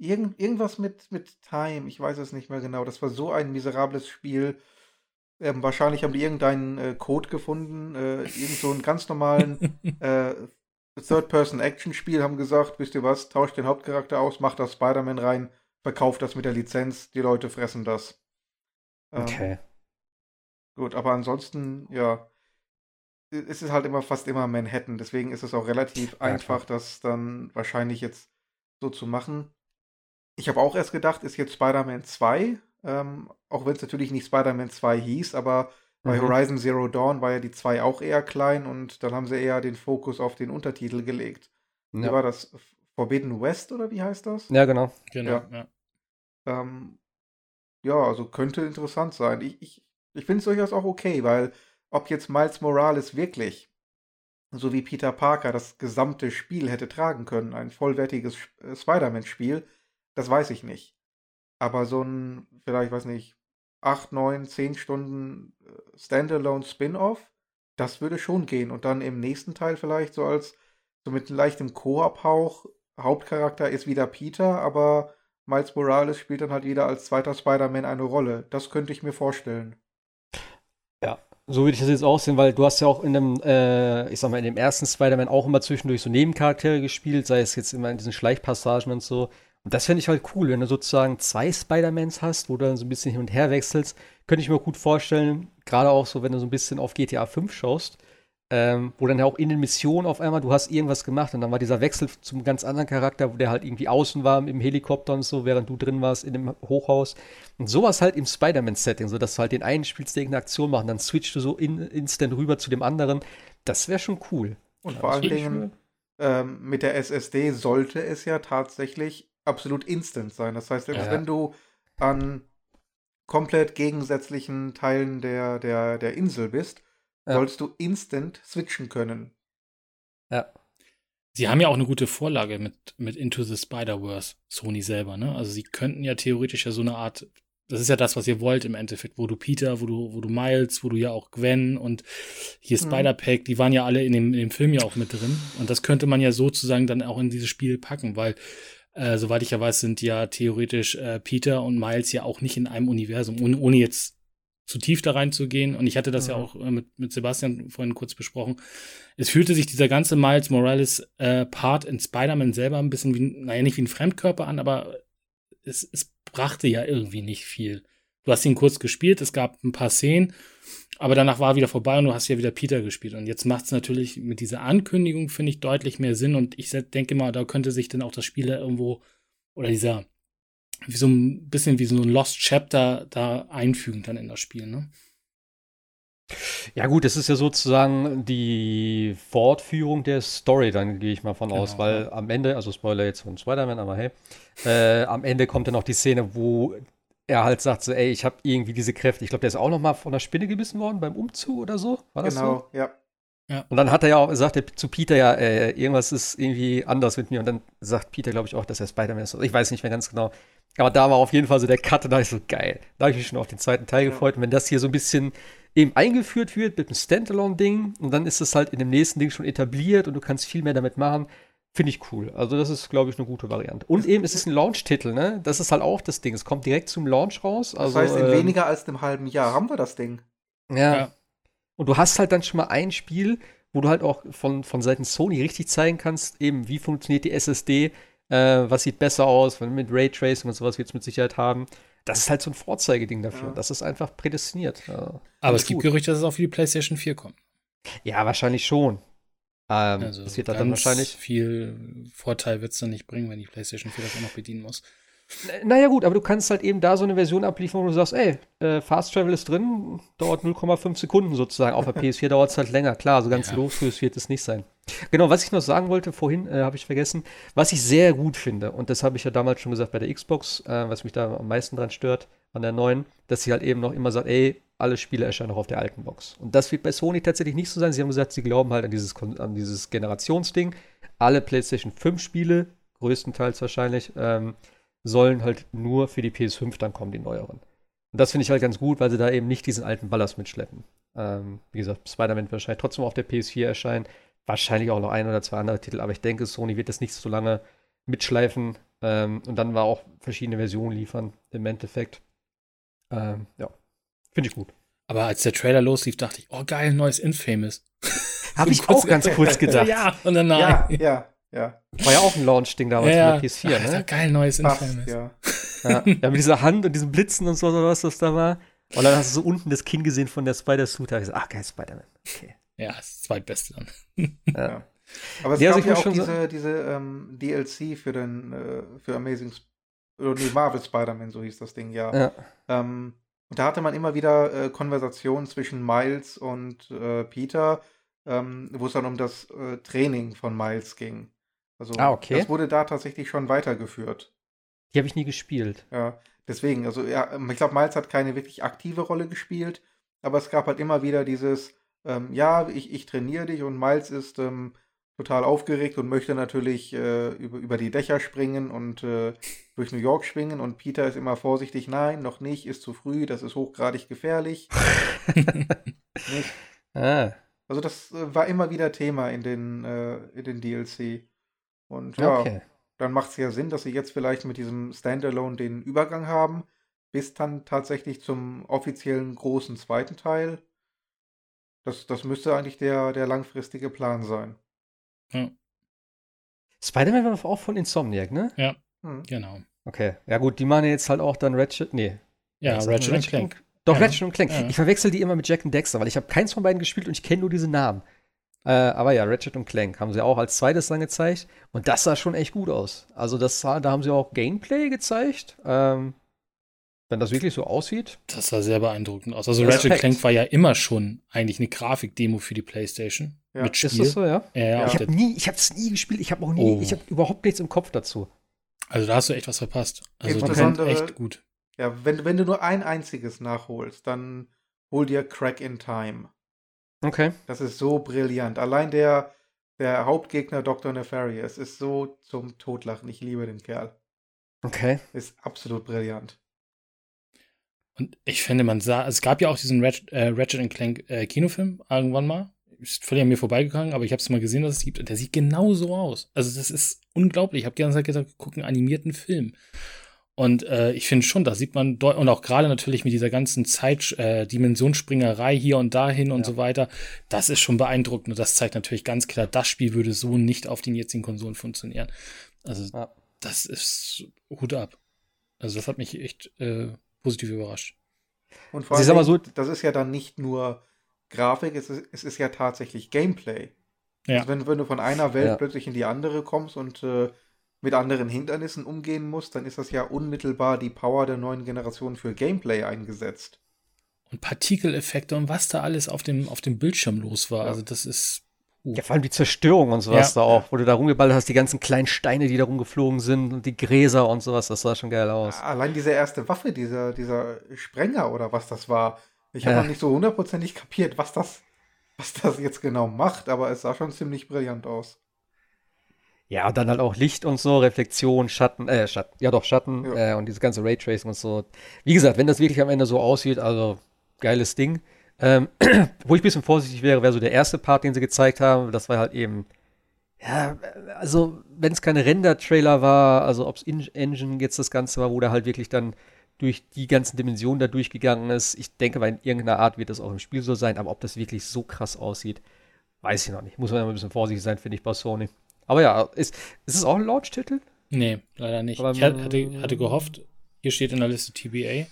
irgend, irgendwas mit, mit Time. Ich weiß es nicht mehr genau. Das war so ein miserables Spiel. Ähm, wahrscheinlich haben die irgendeinen äh, Code gefunden, äh, irgend so einen ganz normalen äh, Third-Person-Action-Spiel, haben gesagt, wisst ihr was, tauscht den Hauptcharakter aus, macht das Spider-Man rein, verkauft das mit der Lizenz, die Leute fressen das. Ähm, okay. Gut, aber ansonsten, ja, es ist halt immer fast immer Manhattan, deswegen ist es auch relativ okay. einfach, das dann wahrscheinlich jetzt so zu machen. Ich habe auch erst gedacht, ist jetzt Spider-Man zwei, Ähm, auch wenn es natürlich nicht Spider-Man zwei hieß, aber mhm. bei Horizon Zero Dawn war ja die zwei auch eher klein und dann haben sie eher den Fokus auf den Untertitel gelegt. Ja. Wie war das? Forbidden West oder wie heißt das? Ja, genau. genau ja. Ja. Ähm, ja, also könnte interessant sein. Ich, ich, ich finde es durchaus auch okay, weil ob jetzt Miles Morales wirklich, so wie Peter Parker, das gesamte Spiel hätte tragen können, ein vollwertiges äh, Spider-Man-Spiel, das weiß ich nicht. Aber so ein, vielleicht, weiß nicht, acht, neun, zehn Stunden Standalone-Spin-Off, das würde schon gehen. Und dann im nächsten Teil vielleicht so als, so mit leichtem Koop-Hauch, Hauptcharakter ist wieder Peter, aber Miles Morales spielt dann halt wieder als zweiter Spider-Man eine Rolle. Das könnte ich mir vorstellen. Ja, so würde ich das jetzt auch sehen, weil du hast ja auch in dem, äh, ich sag mal, in dem ersten Spider-Man auch immer zwischendurch so Nebencharaktere gespielt, sei es jetzt immer in diesen Schleichpassagen und so. Und das fände ich halt cool, wenn du sozusagen zwei Spider-Mans hast, wo du dann so ein bisschen hin und her wechselst. Könnte ich mir gut vorstellen, gerade auch so, wenn du so ein bisschen auf G T A fünf schaust, ähm, wo dann ja auch in den Missionen auf einmal, du hast irgendwas gemacht und dann war dieser Wechsel zum ganz anderen Charakter, wo der halt irgendwie außen war im Helikopter und so, während du drin warst in dem Hochhaus. Und sowas halt im Spider-Man-Setting, so dass du halt den einen spielst, der eine Aktion macht, und dann switchst du so in, instant rüber zu dem anderen. Das wäre schon cool. Und ja, vor allen Dingen ähm, mit der S S D sollte es ja tatsächlich absolut instant sein. Das heißt, selbst ja. wenn du an komplett gegensätzlichen Teilen der, der, der Insel bist, ja. sollst du instant switchen können. Ja. Sie haben ja auch eine gute Vorlage mit, mit Into the Spider-Verse, Sony selber, ne? Also sie könnten ja theoretisch ja so eine Art, das ist ja das, was ihr wollt im Endeffekt, wo du Peter, wo du, wo du Miles, wo du ja auch Gwen und hier mhm. Spider-Pig, die waren ja alle in dem, in dem Film ja auch mit drin. Und das könnte man ja sozusagen dann auch in dieses Spiel packen, weil Äh, soweit ich ja weiß, sind ja theoretisch äh, Peter und Miles ja auch nicht in einem Universum, ohne, ohne jetzt zu tief da reinzugehen. Und ich hatte das mhm. ja auch äh, mit, mit Sebastian vorhin kurz besprochen. Es fühlte sich dieser ganze Miles Morales äh, Part in Spider-Man selber ein bisschen, wie, naja, nicht wie ein Fremdkörper an, aber es, es brachte ja irgendwie nicht viel. Du hast ihn kurz gespielt, es gab ein paar Szenen, aber danach war er wieder vorbei und du hast ja wieder Peter gespielt. Und jetzt macht es natürlich mit dieser Ankündigung, finde ich, deutlich mehr Sinn. Und ich denke mal, da könnte sich dann auch das Spiel irgendwo, oder dieser, wie so ein bisschen wie so ein Lost Chapter da einfügen dann in das Spiel, ne? Ja gut, das ist ja sozusagen die Fortführung der Story, dann gehe ich mal von genau, aus, weil ja. am Ende, also Spoiler jetzt von Spider-Man, aber hey, äh, am Ende kommt dann auch die Szene, wo er halt sagt so, ey, ich habe irgendwie diese Kräfte. Ich glaube, der ist auch noch mal von einer Spinne gebissen worden beim Umzug oder so. War das genau, so? Genau, ja. Und dann hat er ja auch, sagt er zu Peter ja, ey, irgendwas ist irgendwie anders mit mir. Und dann sagt Peter, glaube ich, auch, dass er Spider-Man ist. Ich weiß nicht mehr ganz genau. Aber da war auf jeden Fall so der Cut, und da habe ich so, geil. Da habe ich mich schon auf den zweiten Teil ja. gefreut. Und wenn das hier so ein bisschen eben eingeführt wird mit einem Standalone-Ding, und dann ist es halt in dem nächsten Ding schon etabliert und du kannst viel mehr damit machen, finde ich cool. Also das ist, glaube ich, eine gute Variante. Und eben, es ist ein Launch-Titel, ne? Das ist halt auch das Ding. Es kommt direkt zum Launch raus. Also, das heißt, in ähm, weniger als einem halben Jahr haben wir das Ding. Ja. ja. Und du hast halt dann schon mal ein Spiel, wo du halt auch von, von Seiten Sony richtig zeigen kannst, eben, wie funktioniert die S S D, Äh, was sieht besser aus, mit Raytracing und sowas wird es mit Sicherheit haben. Das ist halt so ein Vorzeigeding dafür. Ja. Das ist einfach prädestiniert. Ja. Aber es gibt Gerüchte, dass es auch für die PlayStation vier kommt. Ja, wahrscheinlich schon. Ähm, also das wird dann wahrscheinlich viel Vorteil wird es dann nicht bringen, wenn die PlayStation vier das auch noch bedienen muss. N- naja gut, aber du kannst halt eben da so eine Version abliefern, wo du sagst, ey, äh, Fast Travel ist drin, dauert null Komma fünf Sekunden sozusagen. Auf der P S vier dauert es halt länger. Klar, so ganz ja. losgelöst wird es nicht sein. Genau, was ich noch sagen wollte, vorhin äh, habe ich vergessen, was ich sehr gut finde, und das habe ich ja damals schon gesagt bei der Xbox, äh, was mich da am meisten dran stört, an der neuen, dass sie halt eben noch immer sagt, ey, alle Spiele erscheinen auch auf der alten Box. Und das wird bei Sony tatsächlich nicht so sein. Sie haben gesagt, sie glauben halt an dieses, an dieses Generationsding. Alle PlayStation fünf Spiele, größtenteils wahrscheinlich, ähm, sollen halt nur für die P S fünf dann kommen, die neueren. Und das finde ich halt ganz gut, weil sie da eben nicht diesen alten Ballast mitschleppen. Ähm, wie gesagt, Spider-Man wird wahrscheinlich trotzdem auf der P S vier erscheinen. Wahrscheinlich auch noch ein oder zwei andere Titel, aber ich denke, Sony wird das nicht so lange mitschleifen ähm, und dann war auch verschiedene Versionen liefern im Endeffekt. Ähm, ja, finde ich gut. Aber als der Trailer loslief, dachte ich, oh geil, neues Infamous. Habe ich auch ganz kurz gedacht. Ja, und dann nein. Ja, ja, ja. War ja auch ein Launch-Ding damals ja, mit der P S vier, Alter, ne? Geil, neues Fast, Infamous. Ja. ja, mit dieser Hand und diesem Blitzen und so, was das da war. Und dann hast du so unten das Kinn gesehen von der Spider-Suit. Da habe ich gesagt, ach geil, Spider-Man. Okay. Ja, das ist zweitbeste dann. Ja. Aber es ja, gab also ja auch diese, so diese ähm, D L C für den äh, für Amazing Sp- oder nee, Marvel Spider-Man, so hieß das Ding, ja. ja. Ähm, und da hatte man immer wieder äh, Konversationen zwischen Miles und äh, Peter, ähm, wo es dann um das äh, Training von Miles ging. Also ah, okay. Das wurde da tatsächlich schon weitergeführt. Die habe ich nie gespielt. Ja, deswegen, also ja, ich glaube, Miles hat keine wirklich aktive Rolle gespielt, aber es gab halt immer wieder dieses Ähm, ja, ich, ich trainiere dich, und Miles ist ähm, total aufgeregt und möchte natürlich äh, über, über die Dächer springen und äh, durch New York schwingen, und Peter ist immer vorsichtig, nein, noch nicht, ist zu früh, das ist hochgradig gefährlich. ah. Also das äh, war immer wieder Thema in den, äh, in den D L C. Und ja, okay. Dann macht es ja Sinn, dass sie jetzt vielleicht mit diesem Standalone den Übergang haben, bis dann tatsächlich zum offiziellen großen zweiten Teil. Das, das müsste eigentlich der, der langfristige Plan sein. Ja. Spider-Man war auch von Insomniac, ne? Ja, hm. genau. Okay, ja gut, die machen jetzt halt auch dann Ratchet, nee. Ja, Ratchet, Ratchet und Clank. Clank. Doch, ja. Ratchet und Clank. Ja. Ich verwechsel die immer mit Jack und Dexter, weil ich habe keins von beiden gespielt und ich kenne nur diese Namen. Äh, aber ja, Ratchet und Clank haben sie auch als zweites dann gezeigt, und das sah schon echt gut aus. Also das sah, da haben sie auch Gameplay gezeigt, ähm. Wenn das wirklich so aussieht. Das sah sehr beeindruckend aus. Also Ratchet Clank war ja immer schon eigentlich eine Grafikdemo für die PlayStation. Ja. Mit Spiel. Ist das so, ja? ja, ja, ja. Ich habe nie, ich habe es nie gespielt. Ich habe auch nie, oh. ich habe überhaupt nichts im Kopf dazu. Also da hast du echt was verpasst. Also das ist echt gut. Ja, wenn, wenn du nur ein einziges nachholst, dann hol dir Crack in Time. Okay. Das ist so brillant. Allein der, der Hauptgegner Doktor Nefarious ist so zum Totlachen. Ich liebe den Kerl. Okay. Ist absolut brillant. Und ich finde, man sah, es gab ja auch diesen Ratchet, äh, Ratchet and Clank äh, Kinofilm irgendwann mal. Ist völlig an mir vorbeigegangen, aber ich habe es mal gesehen, dass es gibt. Und der sieht genau so aus. Also das ist unglaublich. Ich habe die ganze Zeit gesagt, wir gucken einen animierten Film. Und äh, ich finde schon, da sieht man deut- und auch gerade natürlich mit dieser ganzen Zeit äh, Dimensionsspringerei hier und dahin und ja. so weiter. Das ist schon beeindruckend, und das zeigt natürlich ganz klar, das Spiel würde so nicht auf den jetzigen Konsolen funktionieren. Also ja. das ist Hut ab. Also das hat mich echt äh, positiv überrascht. Und vor allem, so, das ist ja dann nicht nur Grafik, es ist, es ist ja tatsächlich Gameplay. Ja. Also wenn, wenn du von einer Welt ja. plötzlich in die andere kommst und äh, mit anderen Hindernissen umgehen musst, dann ist das ja unmittelbar die Power der neuen Generation für Gameplay eingesetzt. Und Partikeleffekte und was da alles auf dem, auf dem Bildschirm los war. Ja. Also das ist Uh. ja, vor allem die Zerstörung und sowas ja. da auch, wo du da rumgeballert hast, die ganzen kleinen Steine, die da rumgeflogen sind, und die Gräser und sowas, das sah schon geil aus. Allein diese erste Waffe, dieser, dieser Sprenger oder was das war, ich habe ja. noch nicht so hundertprozentig kapiert, was das, was das jetzt genau macht, aber es sah schon ziemlich brillant aus. Ja, und dann halt auch Licht und so, Reflexion, Schatten, äh, Schatten, ja doch, Schatten ja. Äh, und dieses ganze Raytracing und so. Wie gesagt, wenn das wirklich am Ende so aussieht, also geiles Ding. Ähm, wo ich ein bisschen vorsichtig wäre, wäre so der erste Part, den sie gezeigt haben. Das war halt eben, ja, also wenn es keine Render-Trailer war, also ob es Engine jetzt das Ganze war, wo der halt wirklich dann durch die ganzen Dimensionen da durchgegangen ist. Ich denke, weil in irgendeiner Art wird das auch im Spiel so sein, aber ob das wirklich so krass aussieht, weiß ich noch nicht. Muss man immer ein bisschen vorsichtig sein, finde ich, bei Sony. Aber ja, ist, ist es auch ein Launch-Titel? Nee, leider nicht. Aber, ich hatte, hatte gehofft, hier steht in der Liste T B A.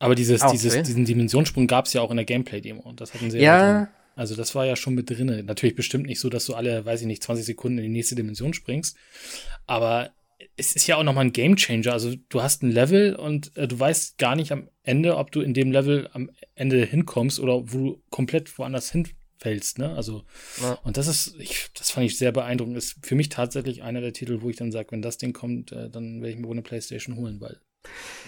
Aber dieses, okay. dieses, diesen Dimensionssprung gab es ja auch in der Gameplay-Demo. Und das hatten sie ja. ja also das war ja schon mit drin. Natürlich bestimmt nicht so, dass du alle, weiß ich nicht, zwanzig Sekunden in die nächste Dimension springst. Aber es ist ja auch nochmal ein Game-Changer. Also du hast ein Level und äh, du weißt gar nicht am Ende, ob du in dem Level am Ende hinkommst oder wo du komplett woanders hinfällst. Ne? Also, ja. Und das ist, ich, das fand ich sehr beeindruckend. Ist für mich tatsächlich einer der Titel, wo ich dann sage, wenn das Ding kommt, äh, dann werde ich mir eine PlayStation holen, weil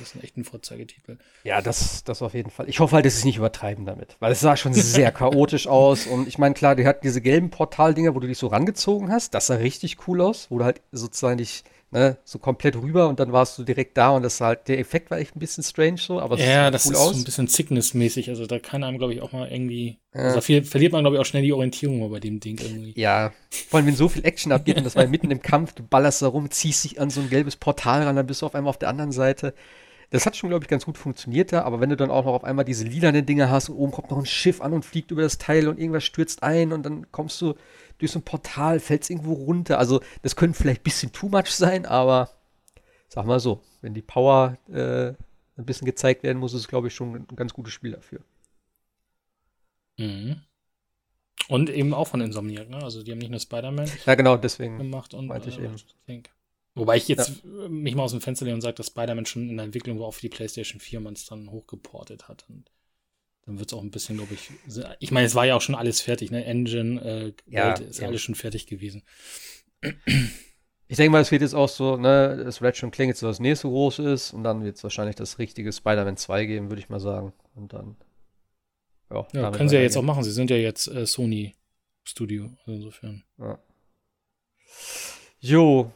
das ist echt ein Vorzeigetitel. Ja, das, das auf jeden Fall. Ich hoffe halt, dass sie es nicht übertreiben damit, weil es sah schon sehr chaotisch aus. Und ich meine, klar, die hat diese gelben Portaldinger, wo du dich so rangezogen hast. Das sah richtig cool aus, wo du halt sozusagen dich ne, so komplett rüber und dann warst du direkt da. Und das halt, der Effekt war echt ein bisschen strange so, aber es sah cool aus. Ja, das ist so ein bisschen Sickness-mäßig. Also da kann einem, glaube ich, auch mal irgendwie ja. also da viel, verliert man, glaube ich, auch schnell die Orientierung mal bei dem Ding irgendwie. Ja, vor allem, wenn so viel Action abgeht und das war mitten im Kampf, du ballerst da rum, ziehst dich an so ein gelbes Portal ran, dann bist du auf einmal auf der anderen Seite. Das hat schon, glaube ich, ganz gut funktioniert da, aber wenn du dann auch noch auf einmal diese lilanen Dinger hast und oben kommt noch ein Schiff an und fliegt über das Teil und irgendwas stürzt ein und dann kommst du durch so ein Portal, fällst irgendwo runter. Also das könnte vielleicht ein bisschen too much sein, aber sag mal so, wenn die Power äh, ein bisschen gezeigt werden muss, ist es, glaube ich, schon ein ganz gutes Spiel dafür. Mhm. Und eben auch von Insomniac, ne? Also die haben nicht nur Spider-Man ja, genau, deswegen gemacht und meinte ich äh, eben. Think. Wobei ich jetzt ja. mich mal aus dem Fenster lehne und sage, dass Spider-Man schon in der Entwicklung war, auch für die PlayStation vier man es dann hochgeportet hat. Und dann wird es auch ein bisschen, glaube ich, ich meine, es war ja auch schon alles fertig, ne? Engine, äh, ja, Welt, ist ja. alles schon fertig gewesen. Ich denke mal, es wird jetzt auch so, ne, das Ratchet und Clank jetzt so das nächste groß ist und dann wird es wahrscheinlich das richtige Spider-Man zwei geben, würde ich mal sagen. Und dann, ja. ja können sie ja jetzt gehen. Auch machen, sie sind ja jetzt äh, Sony-Studio, also insofern. Ja. Jo,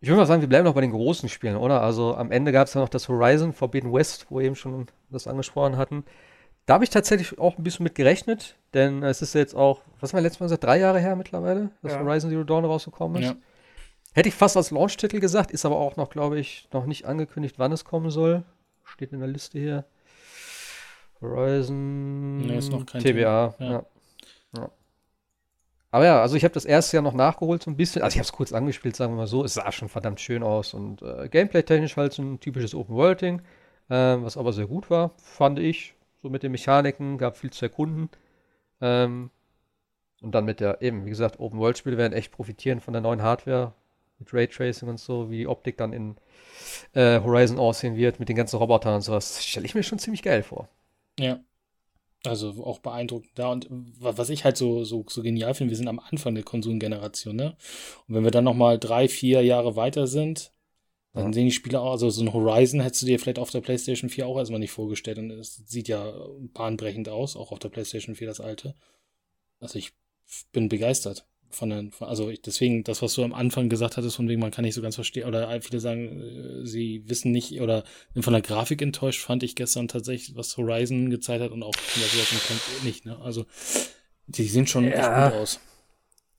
ich würde mal sagen, wir bleiben noch bei den großen Spielen, oder? Also am Ende gab es ja noch das Horizon Forbidden West, wo wir eben schon das angesprochen hatten. Da habe ich tatsächlich auch ein bisschen mit gerechnet, denn es ist jetzt auch, was haben wir letztes Mal gesagt, drei Jahre her mittlerweile, dass ja. Horizon Zero Dawn rausgekommen ist. Ja. Hätte ich fast als Launch-Titel gesagt, ist aber auch noch, glaube ich, noch nicht angekündigt, wann es kommen soll. Steht in der Liste hier. Horizon nee, ist noch kein T B A. Ja. Ja. Ja. Aber ja, also ich habe das erste Jahr noch nachgeholt so ein bisschen. Also ich habe es kurz angespielt, sagen wir mal so. Es sah schon verdammt schön aus und äh, Gameplay-technisch halt so ein typisches Open-World-Ding, äh, was aber sehr gut war, fand ich. So mit den Mechaniken, gab viel zu erkunden. Ähm, und dann mit der, eben, wie gesagt, Open-World-Spiele werden echt profitieren von der neuen Hardware mit Raytracing und so, wie die Optik dann in äh, Horizon aussehen wird, mit den ganzen Robotern und sowas. Stelle ich mir schon ziemlich geil vor. Ja. Also auch beeindruckend da. Und was ich halt so, so, so genial finde, wir sind am Anfang der Konsumgeneration, ne? Und wenn wir dann nochmal drei, vier Jahre weiter sind, dann ja. sehen die Spiele auch, also so ein Horizon hättest du dir vielleicht auf der PlayStation vier auch erstmal nicht vorgestellt. Und es sieht ja bahnbrechend aus, auch auf der PlayStation vier, das alte. Also ich bin begeistert von der, von, also ich, deswegen, das, was du am Anfang gesagt hattest, von wegen, man kann nicht so ganz verstehen, oder viele sagen, sie wissen nicht, oder von der Grafik enttäuscht, fand ich gestern tatsächlich, was Horizon gezeigt hat und auch zum Beispiel nicht, ne? Also, die sehen schon ja. echt gut aus.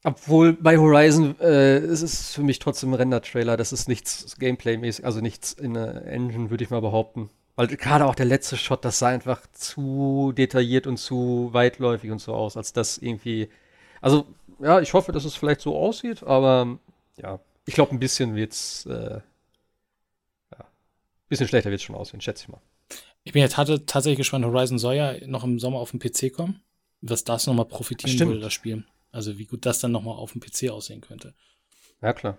Obwohl bei Horizon, äh, es ist für mich trotzdem ein Render-Trailer, das ist nichts Gameplay-mäßig, also nichts in der Engine, würde ich mal behaupten. Weil gerade auch der letzte Shot, das sah einfach zu detailliert und zu weitläufig und so aus, als das irgendwie, also, ja, ich hoffe, dass es vielleicht so aussieht, aber ja, ich glaube, ein bisschen wird's, äh, ja, ein bisschen schlechter wird's schon aussehen, schätze ich mal. Ich bin ja tat- tatsächlich gespannt, Horizon soll ja noch im Sommer auf den P C kommen, was das nochmal profitieren Stimmt. würde, das Spiel. Also wie gut das dann nochmal auf dem P C aussehen könnte. Ja, klar.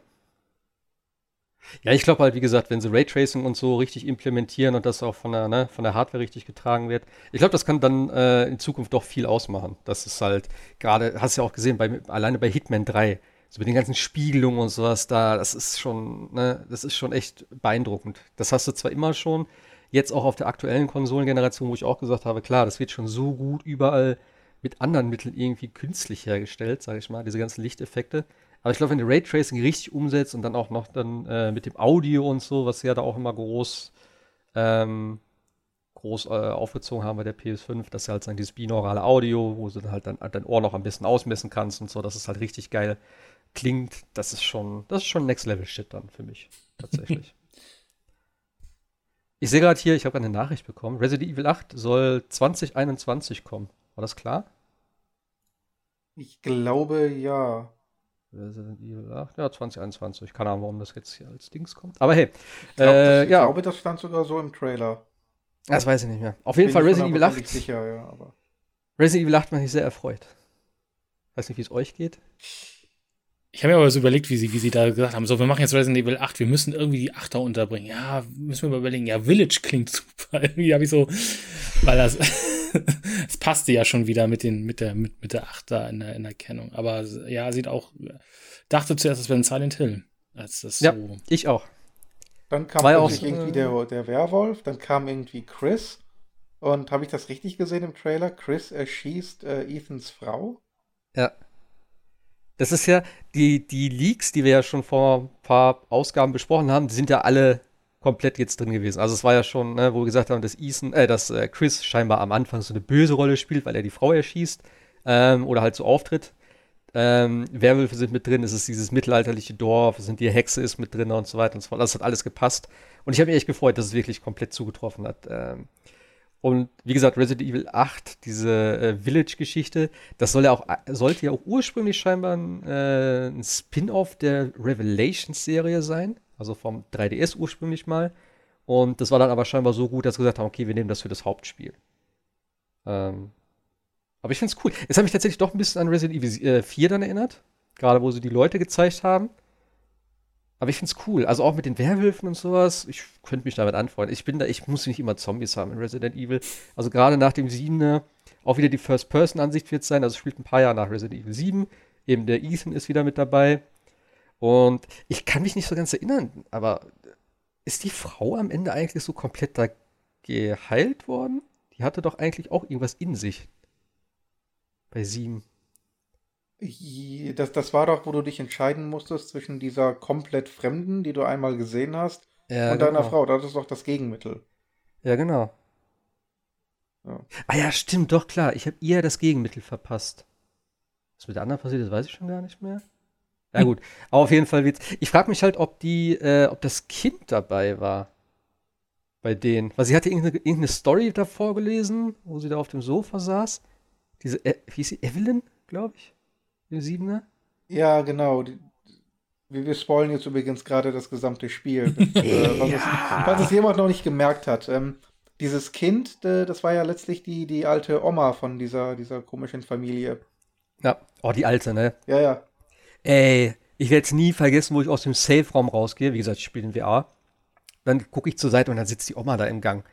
Ja, ich glaube halt, wie gesagt, wenn sie Raytracing und so richtig implementieren und das auch von der, ne, von der Hardware richtig getragen wird, ich glaube, das kann dann äh, in Zukunft doch viel ausmachen. Das ist halt, gerade, hast du ja auch gesehen, bei, alleine bei Hitman drei, so mit den ganzen Spiegelungen und sowas da, das ist schon, ne, das ist schon echt beeindruckend. Das hast du zwar immer schon, jetzt auch auf der aktuellen Konsolengeneration, wo ich auch gesagt habe, klar, das wird schon so gut überall mit anderen Mitteln irgendwie künstlich hergestellt, sage ich mal, diese ganzen Lichteffekte. Aber ich glaube, wenn du Raytracing richtig umsetzt und dann auch noch dann äh, mit dem Audio und so, was sie ja da auch immer groß, ähm, groß äh, aufgezogen haben bei der P S fünf, dass sie halt sagen, dieses binaurale Audio, wo du dann halt dann, dein Ohr noch am besten ausmessen kannst und so, dass es halt richtig geil klingt, das ist schon, das ist schon Next-Level-Shit dann für mich, tatsächlich. Ich sehe gerade hier, ich habe eine Nachricht bekommen, Resident Evil acht soll zwanzig einundzwanzig kommen. War das klar? Ich glaube, ja. Resident Evil acht, ja, zwanzig einundzwanzig. Keine Ahnung, warum das jetzt hier als Dings kommt. Aber hey. Ich, glaub, äh, das, ich ja. glaube, das stand sogar so im Trailer. Das weiß ich nicht mehr. Auf jeden Fall Resident Evil acht. Sicher, ja, aber. Resident Evil acht macht mich sehr erfreut. Weiß nicht, wie es euch geht. Ich habe mir aber so überlegt, wie sie, wie sie da gesagt haben, so, wir machen jetzt Resident Evil acht, wir müssen irgendwie die Achter unterbringen. Ja, müssen wir mal überlegen. Ja, Village klingt super. Irgendwie habe ich so, weil das, es passte ja schon wieder mit den, mit der, mit, mit der Achter in der, in der Kennung. Aber ja, sieht auch, dachte zuerst, es wäre ein Silent Hill. Als das ja, so. Ich auch. Dann kam auch irgendwie äh, der, der Werwolf, dann kam irgendwie Chris. Und habe ich das richtig gesehen im Trailer? Chris erschießt äh, Ethans Frau. Ja. Das ist ja, die, die Leaks, die wir ja schon vor ein paar Ausgaben besprochen haben, die sind ja alle komplett jetzt drin gewesen. Also es war ja schon, ne, wo wir gesagt haben, dass Ethan, äh, dass äh, Chris scheinbar am Anfang so eine böse Rolle spielt, weil er die Frau erschießt ähm, oder halt so auftritt. Ähm, Werwölfe sind mit drin, es ist dieses mittelalterliche Dorf, es sind die Hexe ist mit drin und so weiter und so fort. Das hat alles gepasst. Und ich habe mich echt gefreut, dass es wirklich komplett zugetroffen hat. Ähm, Und wie gesagt, Resident Evil acht, diese äh, Village-Geschichte, das soll ja auch, sollte ja auch ursprünglich scheinbar ein, äh, ein Spin-off der Revelations-Serie sein, also vom drei D S ursprünglich mal. Und das war dann aber scheinbar so gut, dass sie gesagt haben, okay, wir nehmen das für das Hauptspiel. Ähm, aber ich find's cool. Es hat mich tatsächlich doch ein bisschen an Resident Evil äh, vier dann erinnert, gerade wo sie die Leute gezeigt haben. Aber ich find's cool. Also auch mit den Werwölfen und sowas. Ich könnte mich damit anfreunden. Ich bin da, ich muss nicht immer Zombies haben in Resident Evil. Also gerade nach dem sieben auch wieder die First-Person-Ansicht wird sein. Also es spielt ein paar Jahre nach Resident Evil sieben. Eben der Ethan ist wieder mit dabei. Und ich kann mich nicht so ganz erinnern, aber ist die Frau am Ende eigentlich so komplett da geheilt worden? Die hatte doch eigentlich auch irgendwas in sich. Bei sieben. Das, das war doch, wo du dich entscheiden musstest zwischen dieser komplett Fremden, die du einmal gesehen hast, ja, und deiner genau. Frau. Das ist doch das Gegenmittel. Ja, genau. Ja. Ah ja, stimmt, doch, klar. Ich habe ihr das Gegenmittel verpasst. Was mit der anderen passiert ist, weiß ich schon gar nicht mehr. Ja gut, aber auf jeden Fall wird's. Ich frage mich halt, ob die, äh, ob das Kind dabei war. Bei denen. Weil sie hatte irgendeine, irgendeine Story davor gelesen, wo sie da auf dem Sofa saß. Diese, wie hieß sie? Evelyn, glaube ich. Im Siebener? Ja, genau. Die, die, wir spoilen jetzt übrigens gerade das gesamte Spiel. äh, was, ja. es, was es jemand noch nicht gemerkt hat. Ähm, dieses Kind, äh, das war ja letztlich die, die alte Oma von dieser, dieser komischen Familie. Ja, oh, die alte, ne? Ja, ja. Ey, ich werde es nie vergessen, wo ich aus dem Safe-Raum rausgehe. Wie gesagt, ich spiele in V R. Dann gucke ich zur Seite und dann sitzt die Oma da im Gang.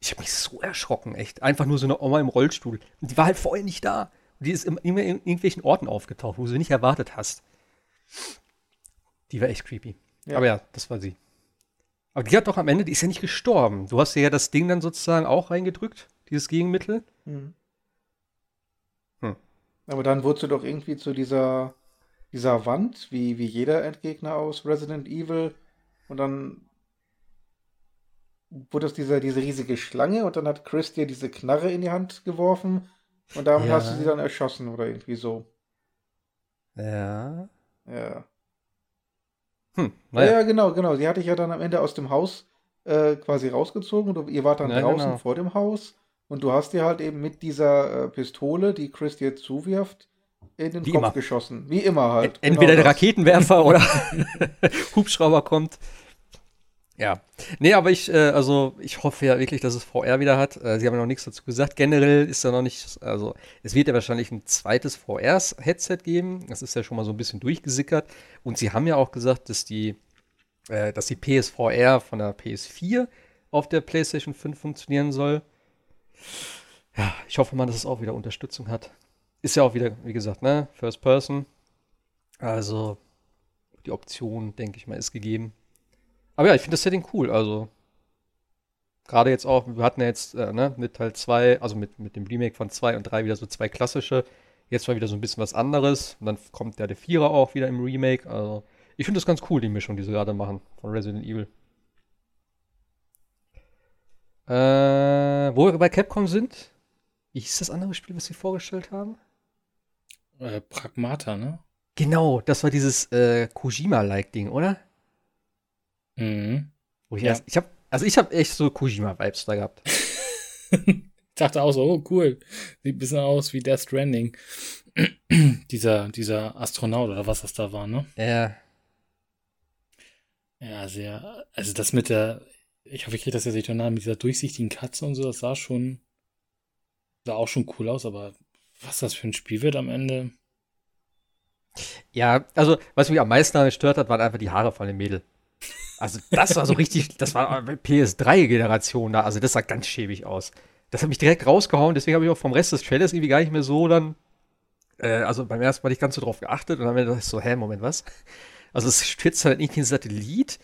Ich habe mich so erschrocken, echt. Einfach nur so eine Oma im Rollstuhl. Und die war halt vorher nicht da. Die ist immer in irgendwelchen Orten aufgetaucht, wo du sie nicht erwartet hast. Die war echt creepy. Ja. Aber ja, das war sie. Aber die hat doch am Ende, die ist ja nicht gestorben. Du hast ja das Ding dann sozusagen auch reingedrückt, dieses Gegenmittel. Mhm. Hm. Aber dann wurdest du doch irgendwie zu dieser, dieser Wand, wie, wie jeder Endgegner aus Resident Evil. Und dann wurde es dieser, diese riesige Schlange und dann hat Chris dir diese Knarre in die Hand geworfen. Und darum ja. hast du sie dann erschossen oder irgendwie so. Ja. Ja. Hm, naja. Ja, genau, genau. Sie hatte ich ja dann am Ende aus dem Haus äh, quasi rausgezogen und ihr wart dann ja, draußen genau. vor dem Haus und du hast dir halt eben mit dieser äh, Pistole, die Chris dir zuwirft, in den Wie Kopf immer. geschossen. Wie immer halt. Ent- entweder genau der das. Raketenwerfer oder Hubschrauber kommt. Ja, nee, aber ich, äh, also ich hoffe ja wirklich, dass es V R wieder hat. Äh, sie haben ja noch nichts dazu gesagt. Generell ist da noch nicht, also es wird ja wahrscheinlich ein zweites V R-Headset geben. Das ist ja schon mal so ein bisschen durchgesickert. Und sie haben ja auch gesagt, dass die, äh, dass die P S V R von der P S vier auf der PlayStation fünf funktionieren soll. Ja, ich hoffe mal, dass es auch wieder Unterstützung hat. Ist ja auch wieder, wie gesagt, ne, First Person. Also die Option, denke ich mal, ist gegeben. Aber ja, ich finde das Setting cool, also gerade jetzt auch, wir hatten ja jetzt äh, ne, mit Teil zwei, also mit, mit dem Remake von zwei und drei wieder so zwei klassische Jetzt war wieder so ein bisschen was anderes. Und dann kommt ja der Vierer auch wieder im Remake. Also ich finde das ganz cool, die Mischung, die sie gerade machen von Resident Evil. Äh, wo wir bei Capcom sind? Wie hieß das andere Spiel, was sie vorgestellt haben? Äh, Pragmata, ne? Genau, das war dieses äh, Kojima-like-Ding, oder? Mhm. Wo ich ja. erst, ich hab, also ich habe echt so Kojima-Vibes da gehabt. Ich dachte auch so, oh cool, sieht ein bisschen aus wie Death Stranding. dieser, dieser Astronaut oder was das da war, ne? Ja. Ja, sehr, also das mit der, ich hoffe, ich kriege das jetzt nicht durcheinander, mit dieser durchsichtigen Katze und so, das sah schon, sah auch schon cool aus, aber was das für ein Spiel wird am Ende. Ja, also, was mich am meisten gestört hat, waren einfach die Haare von dem Mädel. Also, das war so richtig, das war P S drei Generation da, also das sah ganz schäbig aus. Das hat mich direkt rausgehauen, deswegen habe ich auch vom Rest des Trailers irgendwie gar nicht mehr so dann, äh, also beim ersten Mal nicht ganz so drauf geachtet und dann habe ich gedacht so, hä, Moment, was? Also, es stürzt halt nicht den Satellit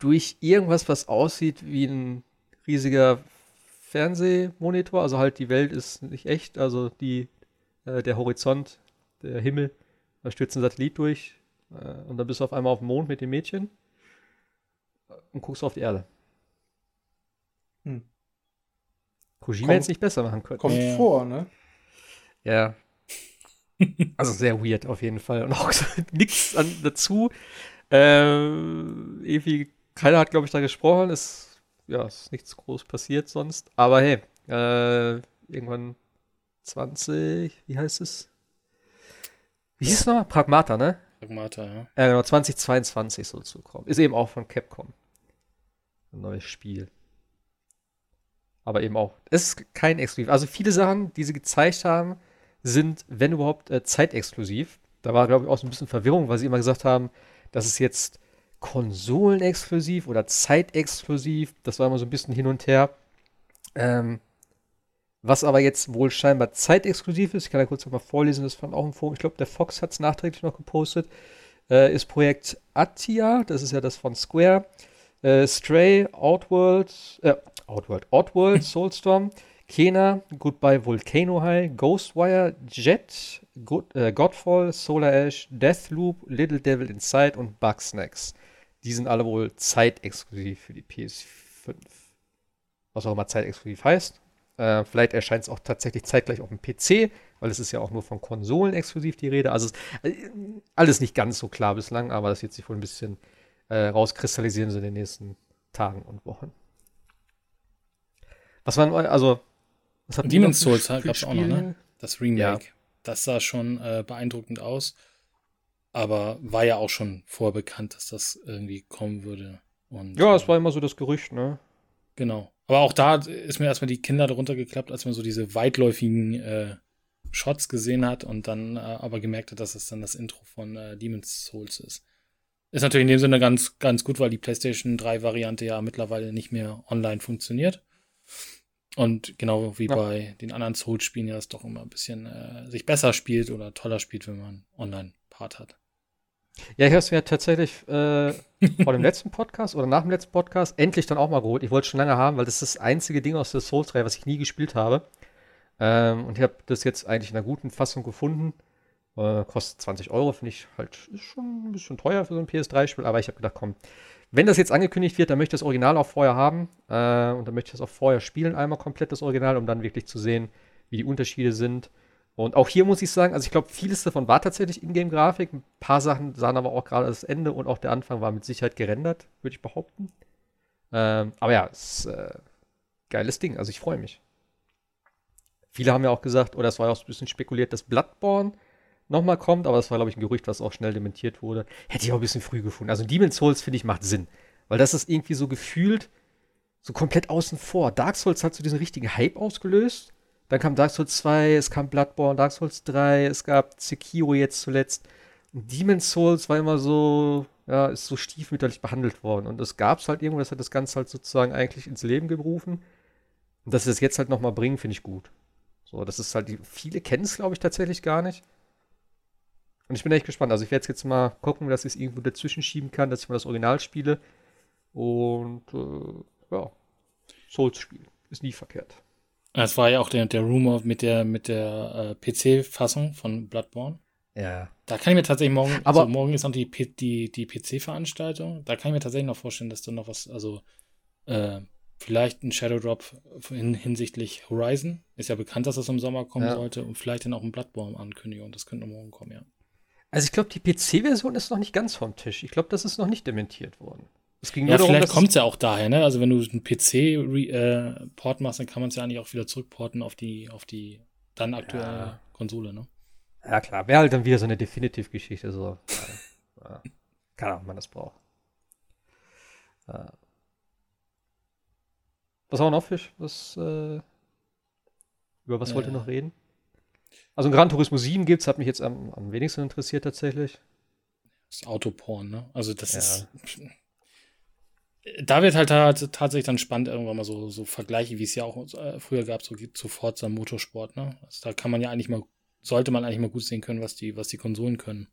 durch irgendwas, was aussieht wie ein riesiger Fernsehmonitor, also halt die Welt ist nicht echt, also die, äh, der Horizont, der Himmel, da stürzt ein Satellit durch äh, und dann bist du auf einmal auf dem Mond mit dem Mädchen und guckst auf die Erde. Hm. Kojima hätte es nicht besser machen können. Kommt ja. vor, ne? Ja. Also sehr weird auf jeden Fall und auch nichts dazu. Ähm, irgendwie, keiner hat, glaube ich, da gesprochen. Es ja, ist nichts groß passiert sonst. Aber hey, äh, irgendwann zwanzig, wie heißt es? Wie hieß es nochmal? Pragmata, ne? Pragmata, ja. Ja, äh, genau, zwanzig zweiundzwanzig soll es zukommen. Ist eben auch von Capcom. Ein neues Spiel. Aber eben auch, es ist kein Exklusiv. Also viele Sachen, die sie gezeigt haben, sind, wenn überhaupt, äh, zeitexklusiv. Da war, glaube ich, auch so ein bisschen Verwirrung, weil sie immer gesagt haben, das ist jetzt konsolenexklusiv oder zeitexklusiv. Das war immer so ein bisschen hin und her. Ähm, was aber jetzt wohl scheinbar zeitexklusiv ist, ich kann da kurz nochmal vorlesen, das fand auch im Forum, ich glaube, der Fox hat es nachträglich noch gepostet, äh, ist Projekt Athia, das ist ja das von Square, äh, Stray, Outworld, äh, Outworld, Outworld, Soulstorm, Kena, Goodbye Volcano High, Ghostwire, Jet, Good, äh, Godfall, Solar Ash, Deathloop, Little Devil Inside und Bugsnax. Die sind alle wohl zeitexklusiv für die P S fünf. Was auch immer zeitexklusiv heißt. Äh, vielleicht erscheint es auch tatsächlich zeitgleich auf dem P C, weil es ist ja auch nur von Konsolen exklusiv die Rede. Also es, alles nicht ganz so klar bislang, aber das wird sich wohl ein bisschen äh, rauskristallisieren so in den nächsten Tagen und Wochen. Was waren, also was hat Demon's Souls gab es auch noch, ne? Das Remake. Ja. Das sah schon äh, beeindruckend aus, aber war ja auch schon vorbekannt, dass das irgendwie kommen würde. Und, ja, es äh, war immer so das Gerücht, ne? Genau. Aber auch da ist mir erstmal die Kinder darunter geklappt, als man so diese weitläufigen äh, Shots gesehen hat und dann äh, aber gemerkt hat, dass es dann das Intro von äh, Demon's Souls ist. Ist natürlich in dem Sinne ganz, ganz gut, weil die PlayStation drei Variante ja mittlerweile nicht mehr online funktioniert. Und genau wie ja. bei den anderen Souls-Spielen ja es doch immer ein bisschen äh, sich besser spielt oder toller spielt, wenn man einen Online-Part hat. Ja, ich habe es mir tatsächlich äh, vor dem letzten Podcast oder nach dem letzten Podcast endlich dann auch mal geholt. Ich wollte es schon lange haben, weil das ist das einzige Ding aus der Souls-Reihe, was ich nie gespielt habe. Ähm, und ich habe das jetzt eigentlich in einer guten Fassung gefunden. Äh, kostet zwanzig Euro, finde ich halt, ist schon ein bisschen teuer für so ein P S drei Spiel. Aber ich habe gedacht, komm, wenn das jetzt angekündigt wird, dann möchte ich das Original auch vorher haben. Äh, und dann möchte ich das auch vorher spielen, einmal komplett das Original, um dann wirklich zu sehen, wie die Unterschiede sind. Und auch hier muss ich sagen, also ich glaube, vieles davon war tatsächlich Ingame-Grafik. Ein paar Sachen sahen aber auch gerade das Ende und auch der Anfang war mit Sicherheit gerendert, würde ich behaupten. Ähm, aber ja, ist äh, geiles Ding. Also ich freue mich. Viele haben ja auch gesagt, oder es war ja auch ein bisschen spekuliert, dass Bloodborne nochmal kommt, aber das war, glaube ich, ein Gerücht, was auch schnell dementiert wurde. Hätte ich auch ein bisschen früh gefunden. Also Demon's Souls, finde ich, macht Sinn. Weil das ist irgendwie so gefühlt so komplett außen vor. Dark Souls hat so diesen richtigen Hype ausgelöst. Dann kam Dark Souls zwei, es kam Bloodborne, Dark Souls drei, es gab Sekiro jetzt zuletzt. Und Demon's Souls war immer so, ja, ist so stiefmütterlich behandelt worden. Und das gab's halt irgendwo, das hat das Ganze halt sozusagen eigentlich ins Leben gerufen. Und dass sie das jetzt halt nochmal bringen, finde ich gut. So, das ist halt, die, viele kennen es, glaube ich, tatsächlich gar nicht. Und ich bin echt gespannt. Also ich werde jetzt mal gucken, dass ich es irgendwo dazwischen schieben kann, dass ich mal das Original spiele. Und, äh, ja, Souls spielen. Ist nie verkehrt. Das war ja auch der, der Rumor mit der, mit der äh, P C-Fassung von Bloodborne. Ja. Da kann ich mir tatsächlich morgen, aber also morgen ist noch die, die, die P C-Veranstaltung, da kann ich mir tatsächlich noch vorstellen, dass da noch was, also äh, vielleicht ein Shadow Drop in, hinsichtlich Horizon, ist ja bekannt, dass das im Sommer kommen ja. sollte, und vielleicht dann auch ein Bloodborne-Ankündigung, das könnte morgen kommen, ja. Also ich glaube, die P C-Version ist noch nicht ganz vom Tisch. Ich glaube, das ist noch nicht dementiert worden. Es ging ja, nur darum, vielleicht kommt es ja auch daher, ne? Also wenn du einen P C-Port äh, machst, dann kann man es ja eigentlich auch wieder zurückporten auf die, auf die dann aktuelle ja. Konsole, ne? Ja, klar. Wäre halt dann wieder so eine Definitiv-Geschichte. So. Ja. Keine Ahnung, ob man das braucht. Ja. Was haben wir noch, Fisch? Was, äh, über was äh. wollt ihr noch reden? Also ein Gran Turismo sieben gibt's, hat mich jetzt am, am wenigsten interessiert tatsächlich. Das ist Autoporn, ne? Also das ja. ist... Da wird halt tatsächlich dann spannend irgendwann mal so, so Vergleiche, wie es ja auch früher gab, so zu Forza Motorsport, ne? Also da kann man ja eigentlich mal, sollte man eigentlich mal gut sehen können, was die, was die Konsolen können.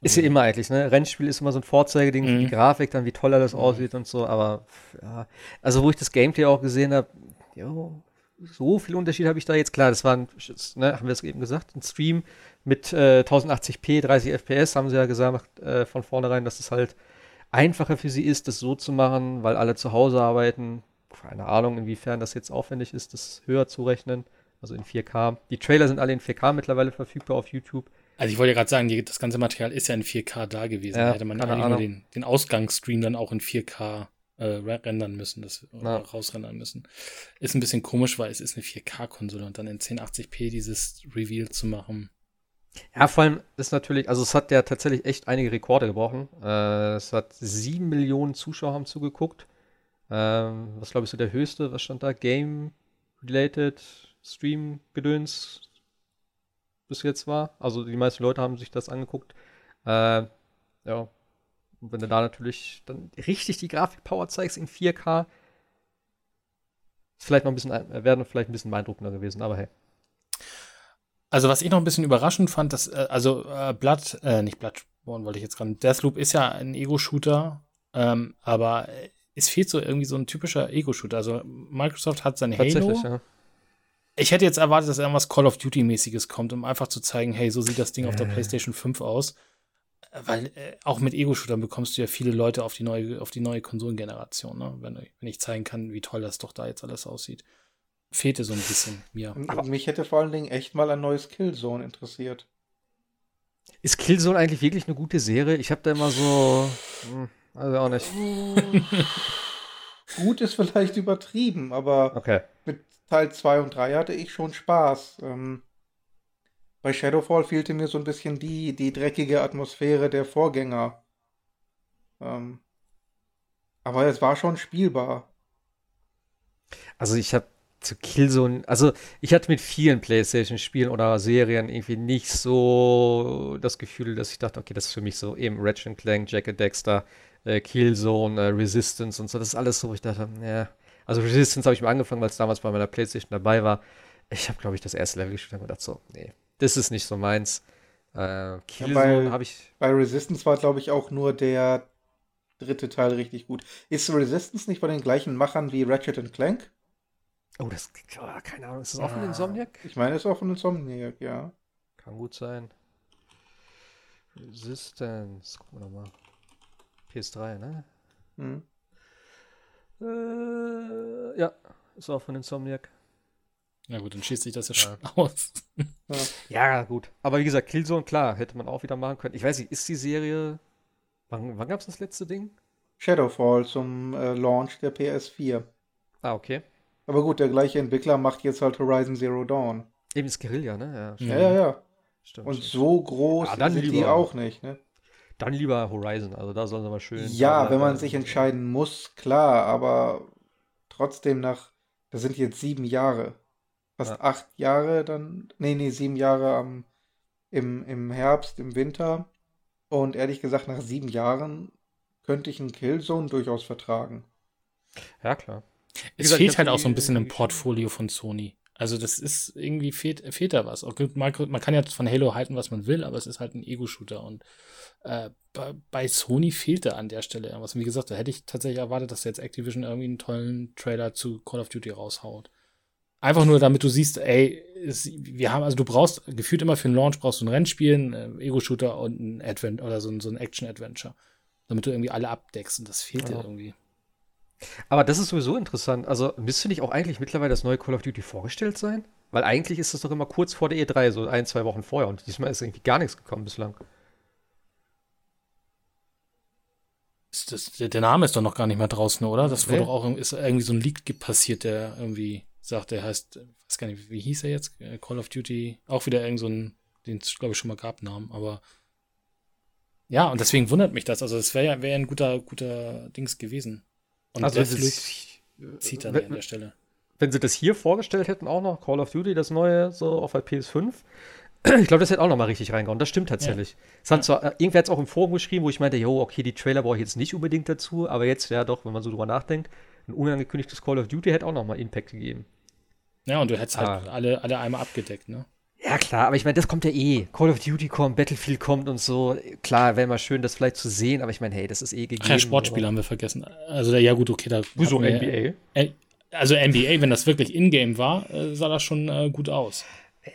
Ist ja immer eigentlich, ne? Rennspiel ist immer so ein Vorzeigeding, mhm. die Grafik, dann wie toll alles mhm. aussieht und so, aber ja. Also wo ich das Gameplay auch gesehen habe, jo, so viel Unterschied habe ich da jetzt, klar, das war ein, ne, haben wir es eben gesagt, ein Stream mit äh, tausendachtzig p, dreißig F P S, haben sie ja gesagt äh, von vornherein, dass es halt einfacher für sie ist, das so zu machen, weil alle zu Hause arbeiten. Keine Ahnung, inwiefern das jetzt aufwendig ist, das höher zu rechnen. Also in vier K. Die Trailer sind alle in vier K mittlerweile verfügbar auf YouTube. Also ich wollte ja gerade sagen, die, das ganze Material ist ja in vier K da gewesen. Ja, da hätte man eigentlich nur den, den Ausgangsstream dann auch in vier K äh, rendern müssen, das oder rausrendern müssen. Ist ein bisschen komisch, weil es ist eine vier K-Konsole und dann in zehn achtzig p dieses Reveal zu machen. Ja, vor allem ist natürlich, also es hat ja tatsächlich echt einige Rekorde gebrochen. Äh, es hat sieben Millionen Zuschauer haben zugeguckt. Ähm, was glaube ich so der höchste, was stand da? Game-related Stream-Gedöns bis jetzt war. Also die meisten Leute haben sich das angeguckt. Äh, ja, und wenn du da natürlich dann richtig die Grafikpower zeigst in vier K, ist vielleicht noch ein bisschen, wäre vielleicht ein bisschen beeindruckender gewesen, aber hey. Also was ich noch ein bisschen überraschend fand, dass also äh, Blood, äh, nicht Bloodborne wollte ich jetzt gerade, Deathloop ist ja ein Ego-Shooter, ähm, aber es fehlt so irgendwie so ein typischer Ego-Shooter. Also Microsoft hat sein Halo. Ja. Ich hätte jetzt erwartet, dass irgendwas Call of Duty-mäßiges kommt, um einfach zu zeigen, hey, so sieht das Ding auf der PlayStation fünf aus. Weil äh, auch mit Ego-Shootern bekommst du ja viele Leute auf die neue, auf die neue Konsolengeneration, ne? Wenn, wenn ich zeigen kann, wie toll das doch da jetzt alles aussieht. Fehlte so ein bisschen mir. Aber mich hätte vor allen Dingen echt mal ein neues Killzone interessiert. Ist Killzone eigentlich wirklich eine gute Serie? Ich habe da immer so... Also auch nicht. Gut ist vielleicht übertrieben, aber okay. Mit Teil zwei und drei hatte ich schon Spaß. Ähm, bei Shadowfall fehlte mir so ein bisschen die, die dreckige Atmosphäre der Vorgänger. Ähm, aber es war schon spielbar. Also ich habe zu Killzone, also ich hatte mit vielen PlayStation-Spielen oder Serien irgendwie nicht so das Gefühl, dass ich dachte, okay, das ist für mich so eben Ratchet and Clank, Jack and Dexter, äh, Killzone, äh, Resistance und so, das ist alles so, wo ich dachte, ja, also Resistance habe ich mal angefangen, weil es damals bei meiner PlayStation dabei war. Ich habe, glaube ich, das erste Level gespielt und gedacht so, nee, das ist nicht so meins. Äh, Killzone ja, habe ich... Bei Resistance war, glaube ich, auch nur der dritte Teil richtig gut. Ist Resistance nicht bei den gleichen Machern wie Ratchet and Clank? Oh, das, oh, keine Ahnung, ist das auch von ah. Insomniac? Ich meine, es ist auch von Insomniac, ja. Kann gut sein. Resistance, gucken wir nochmal. P S drei, ne? Hm. Äh, ja, ist auch von Insomniac. Na gut, dann schießt sich das ja schon ja. aus. ja. ja, gut. Aber wie gesagt, Killzone, klar, hätte man auch wieder machen können. Ich weiß nicht, ist die Serie... Wann, wann gab's das letzte Ding? Shadowfall zum äh, Launch der P S vier. Ah, okay. Aber gut, der gleiche Entwickler macht jetzt halt Horizon Zero Dawn. Eben ist Guerilla, ne? Ja, ja, ja. ja. Stimmt, und stimmt. So groß ja, sind lieber, die auch nicht, ne? Dann lieber Horizon, also da sollen sie mal schön... Ja, da, wenn man äh, sich entscheiden muss, klar, aber trotzdem nach... Das sind jetzt sieben Jahre. Fast ja. acht Jahre dann... Nee, nee, sieben Jahre am, im, im Herbst, im Winter. Und ehrlich gesagt, nach sieben Jahren könnte ich einen Killzone durchaus vertragen. Ja, klar. Es gesagt, fehlt halt auch so ein bisschen im Portfolio von Sony. Also das ist, irgendwie fehlt, fehlt da was. Man kann ja von Halo halten, was man will, aber es ist halt ein Ego-Shooter. Und äh, bei Sony fehlt da an der Stelle irgendwas. Und wie gesagt, da hätte ich tatsächlich erwartet, dass jetzt Activision irgendwie einen tollen Trailer zu Call of Duty raushaut. Einfach nur, damit du siehst, ey, es, wir haben, also du brauchst, gefühlt immer für einen Launch brauchst du ein Rennspiel, einen Ego-Shooter und ein Advent oder so, so ein Action-Adventure. Damit du irgendwie alle abdeckst und das fehlt ja. dir irgendwie. Aber das ist sowieso interessant. Also müsste nicht auch eigentlich mittlerweile das neue Call of Duty vorgestellt sein? Weil eigentlich ist das doch immer kurz vor der E drei, so ein, zwei Wochen vorher. Und diesmal ist irgendwie gar nichts gekommen bislang. Ist das, der Name ist doch noch gar nicht mal draußen, oder? Das wurde doch auch ist irgendwie so ein Leak passiert, der irgendwie sagt, der heißt, ich weiß gar nicht, wie hieß er jetzt? Call of Duty, auch wieder irgend so ein, den es, glaube ich, schon mal gab, Namen, aber ja, und deswegen wundert mich das. Also das wäre ja wär ein guter, guter Dings gewesen. Und also das zieht dann wenn, an der Stelle. Wenn sie das hier vorgestellt hätten, auch noch Call of Duty, das neue, so auf der P S fünf, ich glaube, das hätte auch noch mal richtig reingehauen. Das stimmt tatsächlich. Ja. Hat zwar, irgendwer hat es auch im Forum geschrieben, wo ich meinte, jo, okay, die Trailer brauche ich jetzt nicht unbedingt dazu, aber jetzt, ja doch, wenn man so drüber nachdenkt, ein unangekündigtes Call of Duty hätte auch noch mal Impact gegeben. Ja, und du hättest ah. halt alle, alle einmal abgedeckt, ne? Ja, klar, aber ich meine, das kommt ja eh. Call of Duty kommt, Battlefield kommt und so. Klar, wäre mal schön, das vielleicht zu sehen, aber ich meine, hey, das ist eh gegeben. Ach ja, Sportspiel haben wir vergessen. Also, ja gut, okay, da Wieso N B A? Äh, also N B A, wenn das wirklich in-game war, äh, sah das schon äh, gut aus.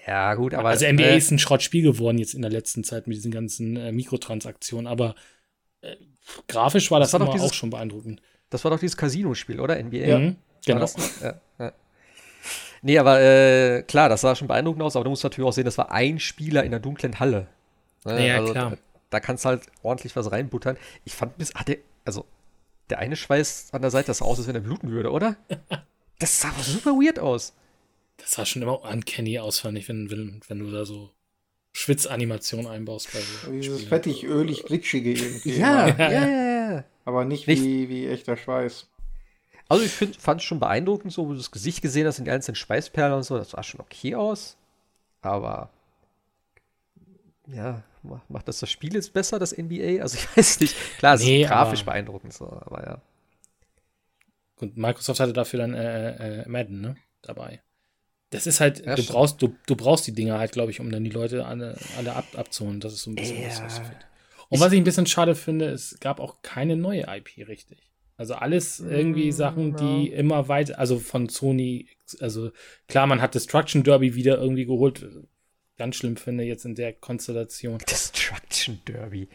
Ja, gut, aber... Also N B A äh, ist ein Schrottspiel geworden jetzt in der letzten Zeit mit diesen ganzen äh, Mikrotransaktionen, aber äh, grafisch war das, das war immer dieses, auch schon beeindruckend. Das war doch dieses Casino-Spiel, oder? N B A? Ja, mhm, genau. Das, ja, ja. Nee, aber äh, klar, das sah schon beeindruckend aus, aber du musst natürlich auch sehen, das war ein Spieler in der dunklen Halle. Ne? Ja, also, klar. Da, da kannst du halt ordentlich was reinbuttern. Ich fand bis... Ah, der, also, der eine Schweiß an der Seite, das sah aus, als wenn er bluten würde, oder? Das sah aber super weird aus. Das sah schon immer uncanny aus, fand ich, wenn, wenn, wenn du da so Schwitzanimationen einbaust. Bei so dieses fettig, ölig, glitschige irgendwie. Ja, ja, ja, ja. Aber nicht, nicht. Wie, wie echter Schweiß. Also ich find, fand es schon beeindruckend, so wo du das Gesicht gesehen hast, in die einzelnen Schweißperlen und so, das sah schon okay aus. Aber ja, macht das das Spiel jetzt besser, das N B A? Also ich weiß nicht. Klar, es nee, ist grafisch beeindruckend so, aber ja. Und Microsoft hatte dafür dann äh, äh, Madden, ne, dabei. Das ist halt, ja, du brauchst, du, du brauchst die Dinger halt, glaube ich, um dann die Leute alle, alle ab, abzuholen. Das ist so ein bisschen ja. was ich finde. Und ich was ich ein bisschen schade finde, es gab auch keine neue I P richtig. Also alles irgendwie mm, Sachen, die ja. immer weiter, also von Sony, also klar, man hat Destruction Derby wieder irgendwie geholt. Ganz schlimm finde jetzt in der Konstellation. Destruction Derby.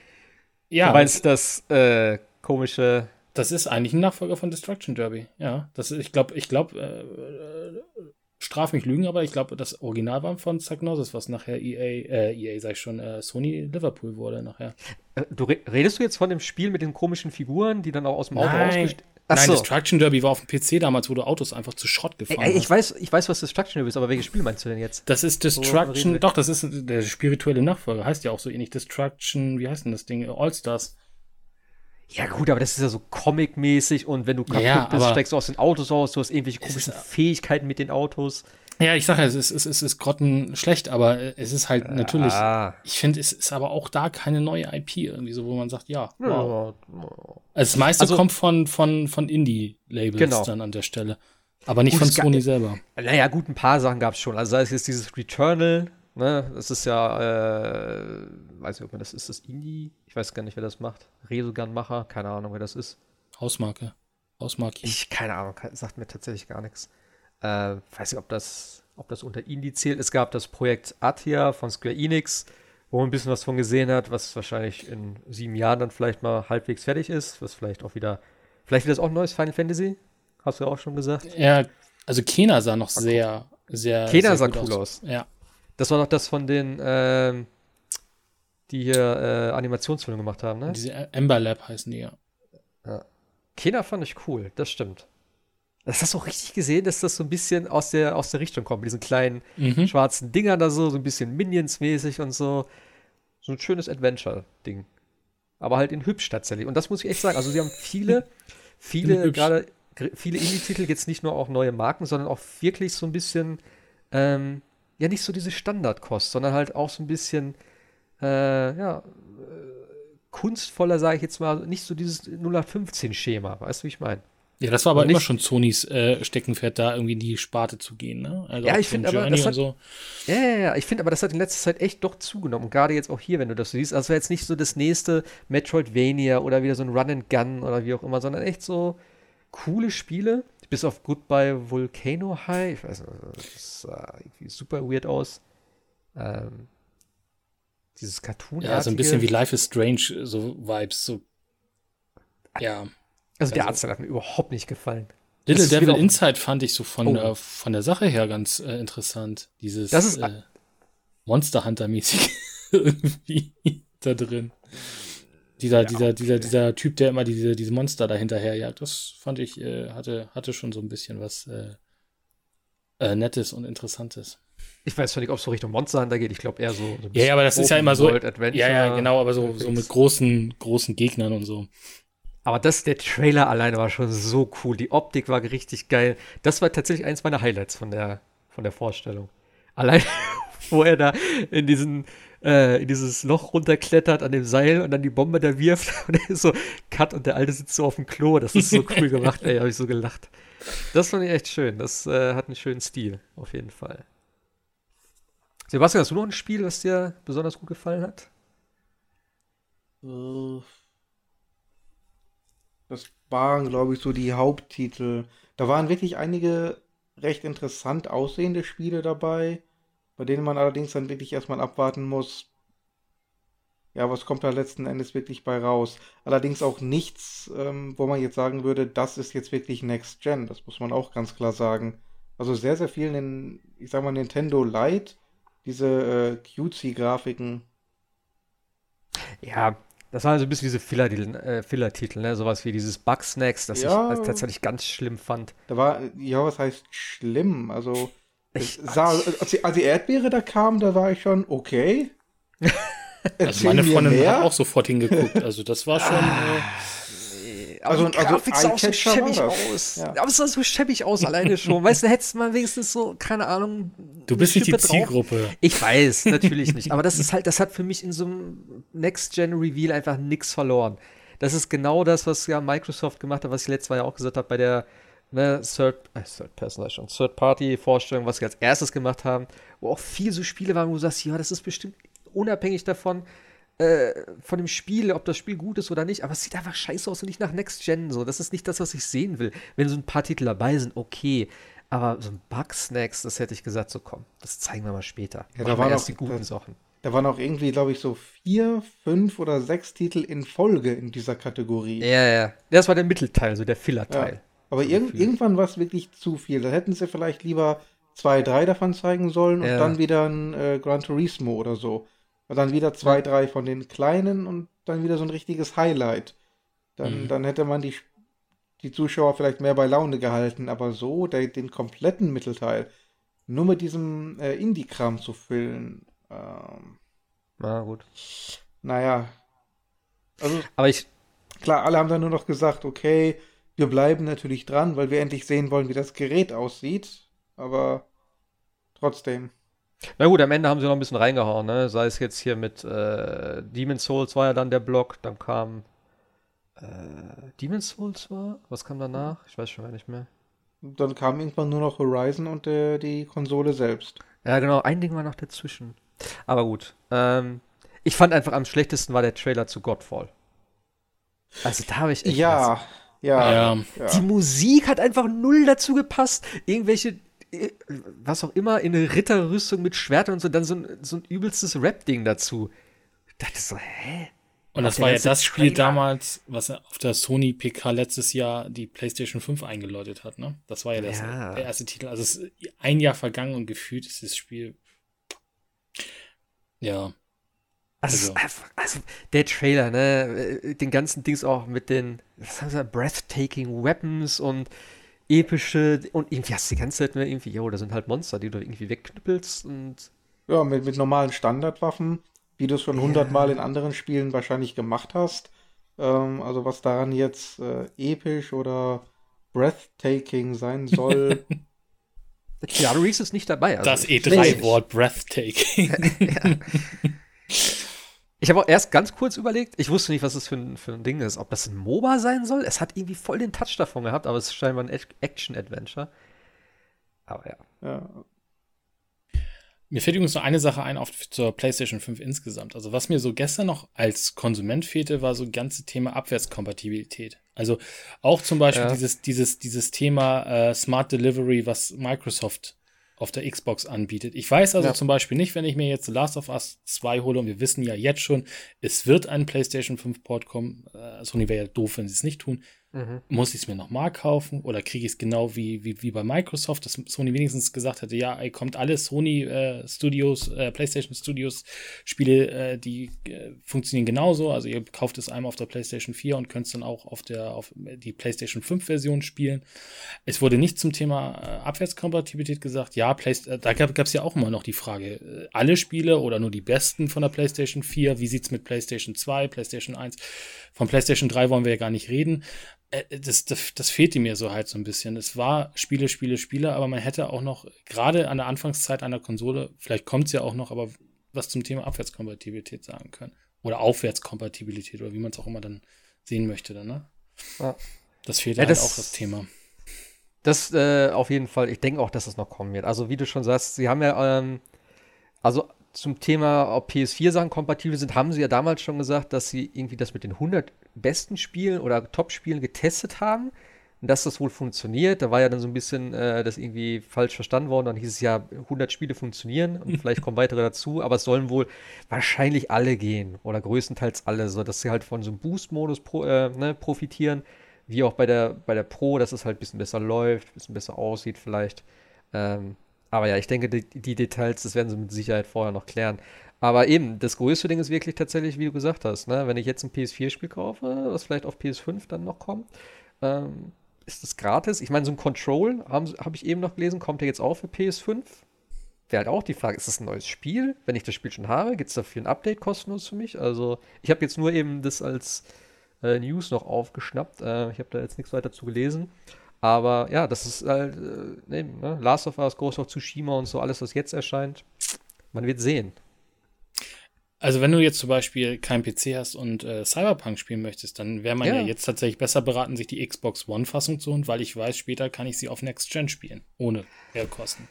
Ja. Du meinst das äh, komische. Das ist eigentlich ein Nachfolger von Destruction Derby. Ja, das ist, ich glaube, ich glaube, äh, straf mich Lügen, aber ich glaube, das Original war von Psygnosis, was nachher E A, äh, E A sag ich schon, äh, Sony Liverpool wurde nachher. Äh, du re- redest du jetzt von dem Spiel mit den komischen Figuren, die dann auch aus dem Auto ausgestellt? Nein, so. Destruction Derby war auf dem P C damals, wo du Autos einfach zu Schrott gefahren ey, ey, ich hast. Weiß, ich weiß, was Destruction Derby ist, aber welches Spiel meinst du denn jetzt? Das ist Destruction, so, doch, das ist der spirituelle Nachfolger, heißt ja auch so ähnlich. Destruction, wie heißt denn das Ding? All-Stars. Ja gut, aber das ist ja so comic-mäßig und wenn du kaputt ja, bist, steigst du aus den Autos aus, du hast irgendwelche komischen ist, Fähigkeiten mit den Autos. Ja, ich sage ja, es ist, es ist, es ist grottenschlecht, aber es ist halt ah. natürlich, ich finde, es ist aber auch da keine neue I P irgendwie so, wo man sagt, ja, wow. Also das meiste also, kommt von, von, von Indie-Labels genau. dann an der Stelle, aber nicht gut, von Sony ga- selber. Naja gut, ein paar Sachen gab es schon, also sei es jetzt dieses Returnal, ne, das ist ja, äh, weiß nicht, ob man das ist, das Indie, ich weiß gar nicht, wer das macht, Resogun-Macher, keine Ahnung, wer das ist. Hausmarke, Hausmarke. Ich, keine Ahnung, sagt mir tatsächlich gar nichts. Äh, weiß nicht, ob das, ob das unter Indie zählt. Es gab das Projekt Athia von Square Enix, wo man ein bisschen was von gesehen hat, was wahrscheinlich in sieben Jahren dann vielleicht mal halbwegs fertig ist, was vielleicht auch wieder, vielleicht wird das auch ein neues Final Fantasy, hast du ja auch schon gesagt. Ja, also Kena sah noch sehr, sehr, Kena sah cool aus. aus. Ja. Das war doch das von den, ähm, die hier äh, Animationsfilme gemacht haben, ne? Diese Ember Lab heißen die, ja. ja. Kena fand ich cool, das stimmt. Das hast du auch richtig gesehen, dass das so ein bisschen aus der, aus der Richtung kommt, mit diesen kleinen mhm. schwarzen Dingern da so, so ein bisschen Minions-mäßig und so. So ein schönes Adventure-Ding. Aber halt in hübsch tatsächlich. Und das muss ich echt sagen, also sie haben viele, viele, gerade viele Indie-Titel, jetzt nicht nur auch neue Marken, sondern auch wirklich so ein bisschen, ähm, ja, nicht so diese Standardkost, sondern halt auch so ein bisschen, äh, ja, kunstvoller, sage ich jetzt mal, nicht so dieses null acht fünfzehn Schema, weißt du, wie ich meine? Ja, das war aber nicht, immer schon Sonys äh, Steckenpferd, da irgendwie in die Sparte zu gehen, ne? Also ja, ich finde aber, das hat, so. ja, ja, ja, ich finde aber, das hat in letzter Zeit echt doch zugenommen, und gerade jetzt auch hier, wenn du das so siehst, also jetzt nicht so das nächste Metroidvania oder wieder so ein Run and Gun oder wie auch immer, sondern echt so coole Spiele, bis auf Goodbye Volcano High, ich weiß nicht, das sah irgendwie super weird aus. Ähm, dieses Cartoon-artige. Ja, so ein bisschen wie Life is Strange, so Vibes, so. Ja. Also der Artstyle hat mir überhaupt nicht gefallen. Little Devil Inside fand ich so von, oh. äh, von der Sache her ganz äh, interessant. Dieses das ist, äh, Monster Hunter-mäßig irgendwie da drin. Dieser, ja, dieser, okay. dieser, dieser Typ, der immer diese, diese Monster da hinterherjagt, das fand ich, äh, hatte, hatte schon so ein bisschen was äh, äh, Nettes und Interessantes. Ich weiß nicht, ob es so Richtung Monster Hunter geht, ich glaube eher so. so ja, ja, aber das ist ja immer so. Adventure, ja, ja, genau, aber so, so mit großen, großen Gegnern und so. Aber das, der Trailer alleine war schon so cool. Die Optik war richtig geil. Das war tatsächlich eins meiner Highlights von der, von der Vorstellung. Allein, wo er da in diesen äh, in dieses Loch runterklettert an dem Seil und dann die Bombe da wirft und er ist so cut und der Alte sitzt so auf dem Klo. Das ist so cool gemacht, ey, habe ich so gelacht. Das fand ich echt schön. Das äh, hat einen schönen Stil, auf jeden Fall. Sebastian, hast du noch ein Spiel, was dir besonders gut gefallen hat? Das waren, glaube ich, so die Haupttitel. Da waren wirklich einige recht interessant aussehende Spiele dabei, bei denen man allerdings dann wirklich erstmal abwarten muss, ja, was kommt da letzten Endes wirklich bei raus. Allerdings auch nichts, ähm, wo man jetzt sagen würde, das ist jetzt wirklich Next Gen. Das muss man auch ganz klar sagen. Also sehr, sehr viel in, ich sag mal, Nintendo Lite, diese äh, cutesy-Grafiken. Ja, das waren so ein bisschen diese Filler-Titel, äh, Filler-Titel, ne? Sowas wie dieses Bugsnax, das ja, ich tatsächlich ganz schlimm fand. Da war, ja, was heißt schlimm? Also, ich, sah, als, die, als die Erdbeere da kam, da war ich schon, okay. Also meine Freundin hat auch sofort hingeguckt, also das war schon... äh, Also, also, Grafik sah auch so schäbig aus. Ja. Aber es sah so schäbig aus, alleine schon. Weißt du, hättest du mal wenigstens so, keine Ahnung. Du bist nicht die Zielgruppe. Drauf. Ich weiß, natürlich nicht. Aber das ist halt, das hat für mich in so einem Next-Gen-Reveal einfach nichts verloren. Das ist genau das, was ja Microsoft gemacht hat, was ich letztes Mal ja auch gesagt habe, bei der ne, Third-Person-Vorstellung, Third-Party-Vorstellung, was sie als erstes gemacht haben, wo auch viel so Spiele waren, wo du sagst, ja, das ist bestimmt unabhängig davon, von dem Spiel, ob das Spiel gut ist oder nicht, aber es sieht einfach scheiße aus und nicht nach Next Gen so. Das ist nicht das, was ich sehen will. Wenn so ein paar Titel dabei sind, okay. Aber so ein Bugsnax, das hätte ich gesagt, so komm, das zeigen wir mal später. Ja, da waren auch die guten Sachen. Da waren auch irgendwie, glaube ich, so vier, fünf oder sechs Titel in Folge in dieser Kategorie. Ja, ja. Das war der Mittelteil, so der Filler-Teil. Ja, aber irg- irgendwann war es wirklich zu viel. Da hätten sie vielleicht lieber zwei, drei davon zeigen sollen und ja. dann wieder ein äh, Gran Turismo oder so. Und dann wieder zwei, drei von den kleinen und dann wieder so ein richtiges Highlight. Dann, mhm. dann hätte man die, die Zuschauer vielleicht mehr bei Laune gehalten, aber so der, den kompletten Mittelteil nur mit diesem äh, Indie-Kram zu füllen. Ähm, Na gut. Naja. Also, aber ich. Klar, alle haben dann nur noch gesagt, okay, wir bleiben natürlich dran, weil wir endlich sehen wollen, wie das Gerät aussieht. Aber trotzdem. Na gut, am Ende haben sie noch ein bisschen reingehauen, ne? Sei es jetzt hier mit äh, Demon's Souls war ja dann der Block, dann kam äh, Demon's Souls war? Was kam danach? Ich weiß schon gar nicht mehr. Dann kam irgendwann nur noch Horizon und äh, die Konsole selbst. Ja genau, ein Ding war noch dazwischen. Aber gut, ähm, ich fand einfach am schlechtesten war der Trailer zu Godfall. Also da habe ich echt ja, was. ja, ja. Die Musik hat einfach null dazu gepasst. Irgendwelche was auch immer, in eine Ritterrüstung mit Schwertern und so, dann so ein, so ein übelstes Rap-Ding dazu. Ich dachte so, hä? Und das war ja das Spiel damals, was auf der Sony P K letztes Jahr die PlayStation fünf eingeläutet hat, ne? Das war ja, das, ja. der erste Titel. Also es ist ein Jahr vergangen und gefühlt ist das Spiel ja. Also, also, also der Trailer, ne? Den ganzen Dings auch mit den, was haben sie da, breathtaking Weapons und epische, und irgendwie hast du die ganze Zeit nur irgendwie, jo, da sind halt Monster, die du irgendwie wegknüppelst und... Ja, mit, mit normalen Standardwaffen, wie du es schon hundertmal yeah. in anderen Spielen wahrscheinlich gemacht hast. Ähm, also was daran jetzt äh, episch oder breathtaking sein soll. Ja, Reese ist nicht dabei. Also das E drei-Wort breathtaking. Ja. Ich habe auch erst ganz kurz überlegt, ich wusste nicht, was das für ein, für ein Ding ist, ob das ein MOBA sein soll. Es hat irgendwie voll den Touch davon gehabt, aber es ist scheinbar ein Action-Adventure. Aber ja. ja. Mir fällt übrigens noch eine Sache ein auf, zur PlayStation fünf insgesamt. Also was mir so gestern noch als Konsument fehlte, war so das ganze Thema Abwärtskompatibilität. Also auch zum Beispiel ja. dieses, dieses, dieses Thema äh, Smart Delivery, was Microsoft auf der Xbox anbietet. Ich weiß also ja. zum Beispiel nicht, wenn ich mir jetzt Last of Us zwei hole, und wir wissen ja jetzt schon, es wird ein PlayStation fünf Port kommen. Äh, Sony wäre ja doof, wenn sie es nicht tun. Mhm. Muss ich es mir nochmal kaufen? Oder kriege ich es genau wie, wie, wie bei Microsoft, dass Sony wenigstens gesagt hätte, ja, ey, kommt alle Sony äh, Studios, äh, PlayStation Studios Spiele, äh, die äh, funktionieren genauso. Also ihr kauft es einmal auf der PlayStation vier und könnt es dann auch auf der auf die PlayStation fünf Version spielen. Es wurde nicht zum Thema äh, Abwärtskompatibilität gesagt. Ja, Play- äh, da gab es ja auch immer noch die Frage, äh, alle Spiele oder nur die besten von der PlayStation vier? Wie sieht es mit PlayStation zwei, PlayStation eins? Von PlayStation drei wollen wir ja gar nicht reden. Das, das, das fehlte mir so halt so ein bisschen. Es war Spiele, Spiele, Spiele, aber man hätte auch noch, gerade an der Anfangszeit einer Konsole, vielleicht kommt es ja auch noch, aber was zum Thema Abwärtskompatibilität sagen können. Oder Aufwärtskompatibilität, oder wie man es auch immer dann sehen möchte. Dann, ne? Ja. Das fehlt ja, halt das, auch das Thema. Das äh, auf jeden Fall. Ich denke auch, dass das noch kommen wird. Also wie du schon sagst, sie haben ja ähm, also zum Thema, ob P S vier Sachen kompatibel sind, haben sie ja damals schon gesagt, dass sie irgendwie das mit den hundert besten Spielen oder Top-Spielen getestet haben und dass das wohl funktioniert. Da war ja dann so ein bisschen äh, das irgendwie falsch verstanden worden. Dann hieß es ja, hundert Spiele funktionieren und vielleicht kommen weitere dazu, aber es sollen wohl wahrscheinlich alle gehen oder größtenteils alle, sodass sie halt von so einem Boost-Modus pro, äh, ne, profitieren, wie auch bei der, bei der Pro, dass es halt ein bisschen besser läuft, ein bisschen besser aussieht vielleicht. Ähm, aber ja, ich denke, die, die Details, das werden sie mit Sicherheit vorher noch klären. Aber eben, das größte Ding ist wirklich tatsächlich, wie du gesagt hast, ne? Wenn ich jetzt ein P S vier Spiel kaufe, was vielleicht auf P S fünf dann noch kommt, ähm, ist das gratis? Ich meine, so ein Control, habe hab ich eben noch gelesen, kommt ja jetzt auch für P S fünf. Wäre halt auch die Frage, ist das ein neues Spiel? Wenn ich das Spiel schon habe, gibt es dafür ein Update kostenlos für mich? Also, ich habe jetzt nur eben das als äh, News noch aufgeschnappt. Äh, ich habe da jetzt nichts weiter zu gelesen. Aber ja, das ist halt, äh, ne? Last of Us, Ghost of Tsushima und so, alles, was jetzt erscheint, man wird sehen. Also wenn du jetzt zum Beispiel keinen P C hast und äh, Cyberpunk spielen möchtest, dann wäre man ja. ja jetzt tatsächlich besser beraten, sich die Xbox One-Fassung zu holen, weil ich weiß, später kann ich sie auf Next Gen spielen, ohne Mehrkosten.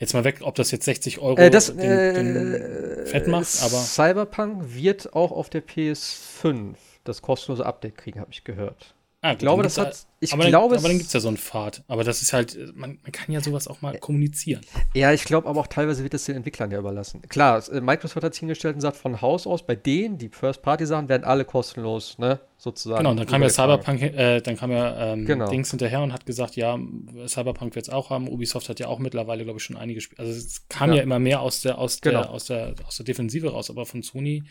Jetzt mal weg, ob das jetzt sechzig Euro äh, das, den, äh, den fett macht, aber Cyberpunk wird auch auf der P S fünf das kostenlose Update kriegen, habe ich gehört. Ah, gut, ich glaube, das hat. Ich aber glaube, dann, aber dann gibt es ja so einen Pfad. Aber das ist halt, man, man kann ja sowas auch mal äh, kommunizieren. Ja, ich glaube aber auch teilweise wird das den Entwicklern ja überlassen. Klar, Microsoft hat es hingestellt und sagt, von Haus aus, bei denen, die First-Party-Sachen werden alle kostenlos, ne, sozusagen. Genau, dann kam ja Cyberpunk, äh, dann kam ja ähm, genau. Dings hinterher und hat gesagt, ja, Cyberpunk wird es auch haben. Ubisoft hat ja auch mittlerweile, glaube ich, schon einige Spiele. Also es kam ja, ja immer mehr aus der, aus, genau. der, aus, der, aus der Defensive raus, aber von Sony,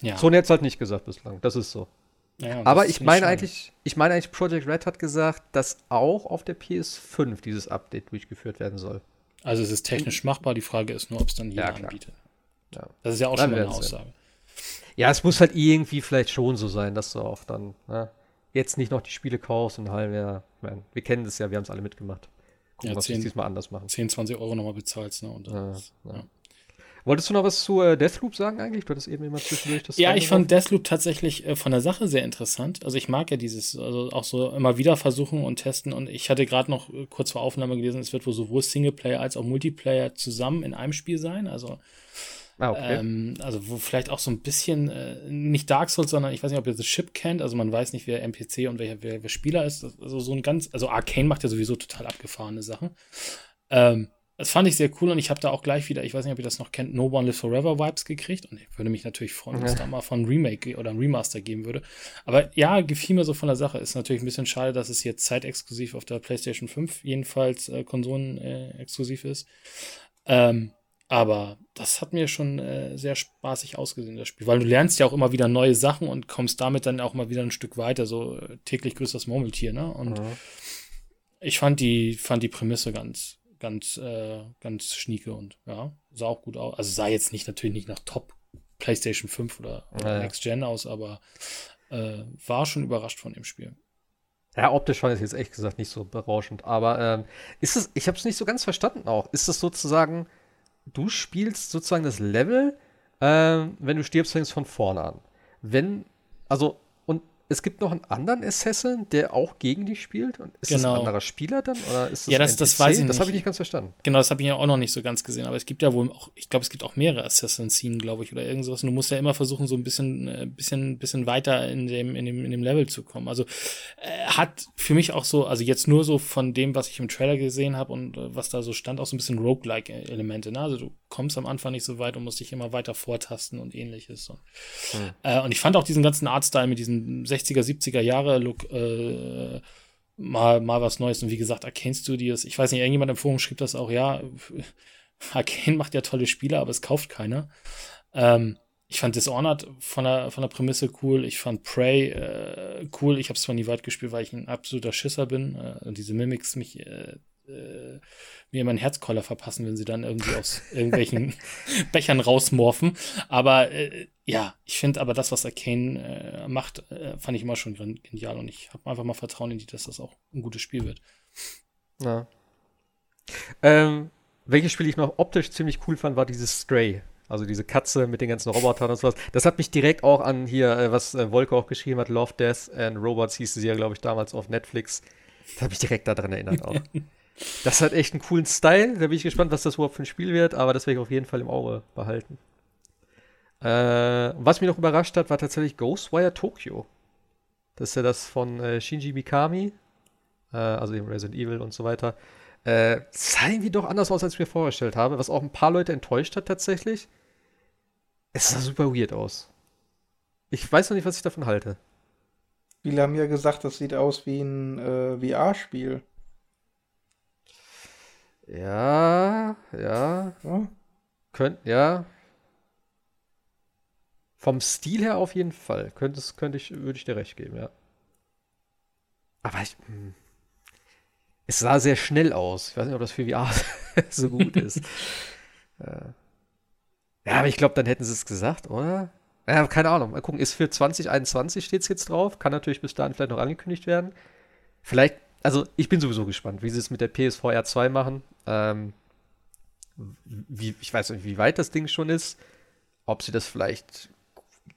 ja. Sony hat es halt nicht gesagt bislang, das ist so. Ja, aber ich meine eigentlich, ich meine eigentlich, Project Red hat gesagt, dass auch auf der P S fünf dieses Update durchgeführt werden soll. Also es ist technisch machbar, die Frage ist nur, ob es dann jeder ja, anbietet. Ja. Das ist ja auch dann schon eine Aussage. Ja, es muss halt irgendwie vielleicht schon so sein, dass du auch dann ne, jetzt nicht noch die Spiele kaufst und halt, ja, ich meine, wir kennen das ja, wir haben es alle mitgemacht. Gucken, ja, was wir diesmal anders machen. zehn, zwanzig Euro nochmal bezahlst, ne? Und dann ja, ist, ja. Ja. Wolltest du noch was zu äh, Deathloop sagen eigentlich? Du hattest eben immer zwischendurch das. Ja, ich fand Deathloop tatsächlich äh, von der Sache sehr interessant. Also ich mag ja dieses, also auch so immer wieder versuchen und testen. Und ich hatte gerade noch äh, kurz vor Aufnahme gelesen, es wird wohl sowohl Singleplayer als auch Multiplayer zusammen in einem Spiel sein. Also, ah, okay. ähm, also wo vielleicht auch so ein bisschen, äh, nicht Dark Souls, sondern ich weiß nicht, ob ihr das Ship kennt. Also man weiß nicht, wer N P C und wer, wer, wer Spieler ist. Also so ein ganz, also Arkane macht ja sowieso total abgefahrene Sachen. Ähm, Das fand ich sehr cool und ich habe da auch gleich wieder, ich weiß nicht, ob ihr das noch kennt, No One Lives Forever Vibes gekriegt und ich würde mich natürlich freuen, wenn es da mal von Remake oder ein Remaster geben würde. Aber ja, gefiel mir so von der Sache. Ist natürlich ein bisschen schade, dass es jetzt zeitexklusiv auf der PlayStation fünf jedenfalls äh, konsolenexklusiv äh, ist. Ähm, aber das hat mir schon äh, sehr spaßig ausgesehen, das Spiel, weil du lernst ja auch immer wieder neue Sachen und kommst damit dann auch mal wieder ein Stück weiter, so äh, täglich grüßt das Murmeltier, ne? Und ja. ich fand die, fand die Prämisse ganz ganz, äh, ganz schnieke und ja, sah auch gut aus. Also sah jetzt nicht natürlich nicht nach Top PlayStation fünf oder, oder ja, ja. Next Gen aus, aber äh, war schon überrascht von dem Spiel. Ja, optisch war es jetzt echt gesagt nicht so berauschend, aber ähm, ist es, ich habe es nicht so ganz verstanden auch. Ist es sozusagen, du spielst sozusagen das Level, ähm, wenn du stirbst, fängst von vorne an. Wenn, also, es gibt noch einen anderen Assassin, der auch gegen dich spielt. Und ist genau. das ein anderer Spieler dann? Oder ist das ja, das, das weiß ich nicht. Das habe ich nicht ganz verstanden. Genau, das habe ich ja auch noch nicht so ganz gesehen. Aber es gibt ja wohl auch, ich glaube, es gibt auch mehrere Assassin-Szenen, glaube ich, oder irgend sowas. Und du musst ja immer versuchen, so ein bisschen, bisschen, bisschen weiter in dem, in dem, in dem Level zu kommen. Also äh, hat für mich auch so, also jetzt nur so von dem, was ich im Trailer gesehen habe und äh, was da so stand, auch so ein bisschen Roguelike-Elemente. Ne? Also du kommst am Anfang nicht so weit und musst dich immer weiter vortasten und ähnliches. Und, hm. äh, und ich fand auch diesen ganzen Artstyle mit diesem sechziger, siebziger Jahre Look äh, mal, mal was Neues. Und wie gesagt, Arkane Studios, ich weiß nicht, irgendjemand im Forum schrieb das auch, ja, Arkane macht ja tolle Spiele, aber es kauft keiner. Ähm, ich fand Dishonored von der, von der Prämisse cool, ich fand Prey äh, cool, ich habe es zwar nie weit gespielt, weil ich ein absoluter Schisser bin äh, und diese Mimics mich äh, Äh, mir meinen Herzkoller verpassen, wenn sie dann irgendwie aus irgendwelchen Bechern rausmorfen. Aber äh, ja, ich finde aber das, was Arkane äh, macht, äh, fand ich immer schon genial. Und ich habe einfach mal Vertrauen in die, dass das auch ein gutes Spiel wird. Ja. Ähm, welches Spiel ich noch optisch ziemlich cool fand, war dieses Stray. Also diese Katze mit den ganzen Robotern und sowas. Das hat mich direkt auch an hier, was äh, Wolke auch geschrieben hat, Love, Death and Robots hieß sie ja, glaube ich, damals auf Netflix. Das hat mich direkt daran erinnert auch. Das hat echt einen coolen Style. Da bin ich gespannt, was das überhaupt für ein Spiel wird. Aber das werde ich auf jeden Fall im Auge behalten. Äh, was mich noch überrascht hat, war tatsächlich Ghostwire Tokyo. Das ist ja das von äh, Shinji Mikami. Äh, also dem Resident Evil und so weiter. Äh, sah irgendwie doch anders aus, als ich mir vorgestellt habe. Was auch ein paar Leute enttäuscht hat tatsächlich. Es sah super weird aus. Ich weiß noch nicht, was ich davon halte. Viele haben ja gesagt, das sieht aus wie ein äh, V R-Spiel. Ja, ja, ja. Könnt, ja. Vom Stil her auf jeden Fall. Könnte, könnte ich, würde ich dir recht geben, ja. Aber ich, es sah sehr schnell aus. Ich weiß nicht, ob das für V R so gut ist. Ja. Ja, aber ich glaube, dann hätten sie es gesagt, oder? Ja, keine Ahnung. Mal gucken, ist für zwanzig einundzwanzig steht es jetzt drauf. Kann natürlich bis dahin vielleicht noch angekündigt werden. Vielleicht. Also, ich bin sowieso gespannt, wie sie es mit der P S V R zwei machen. Ähm, wie, ich weiß nicht, wie weit das Ding schon ist. Ob sie das vielleicht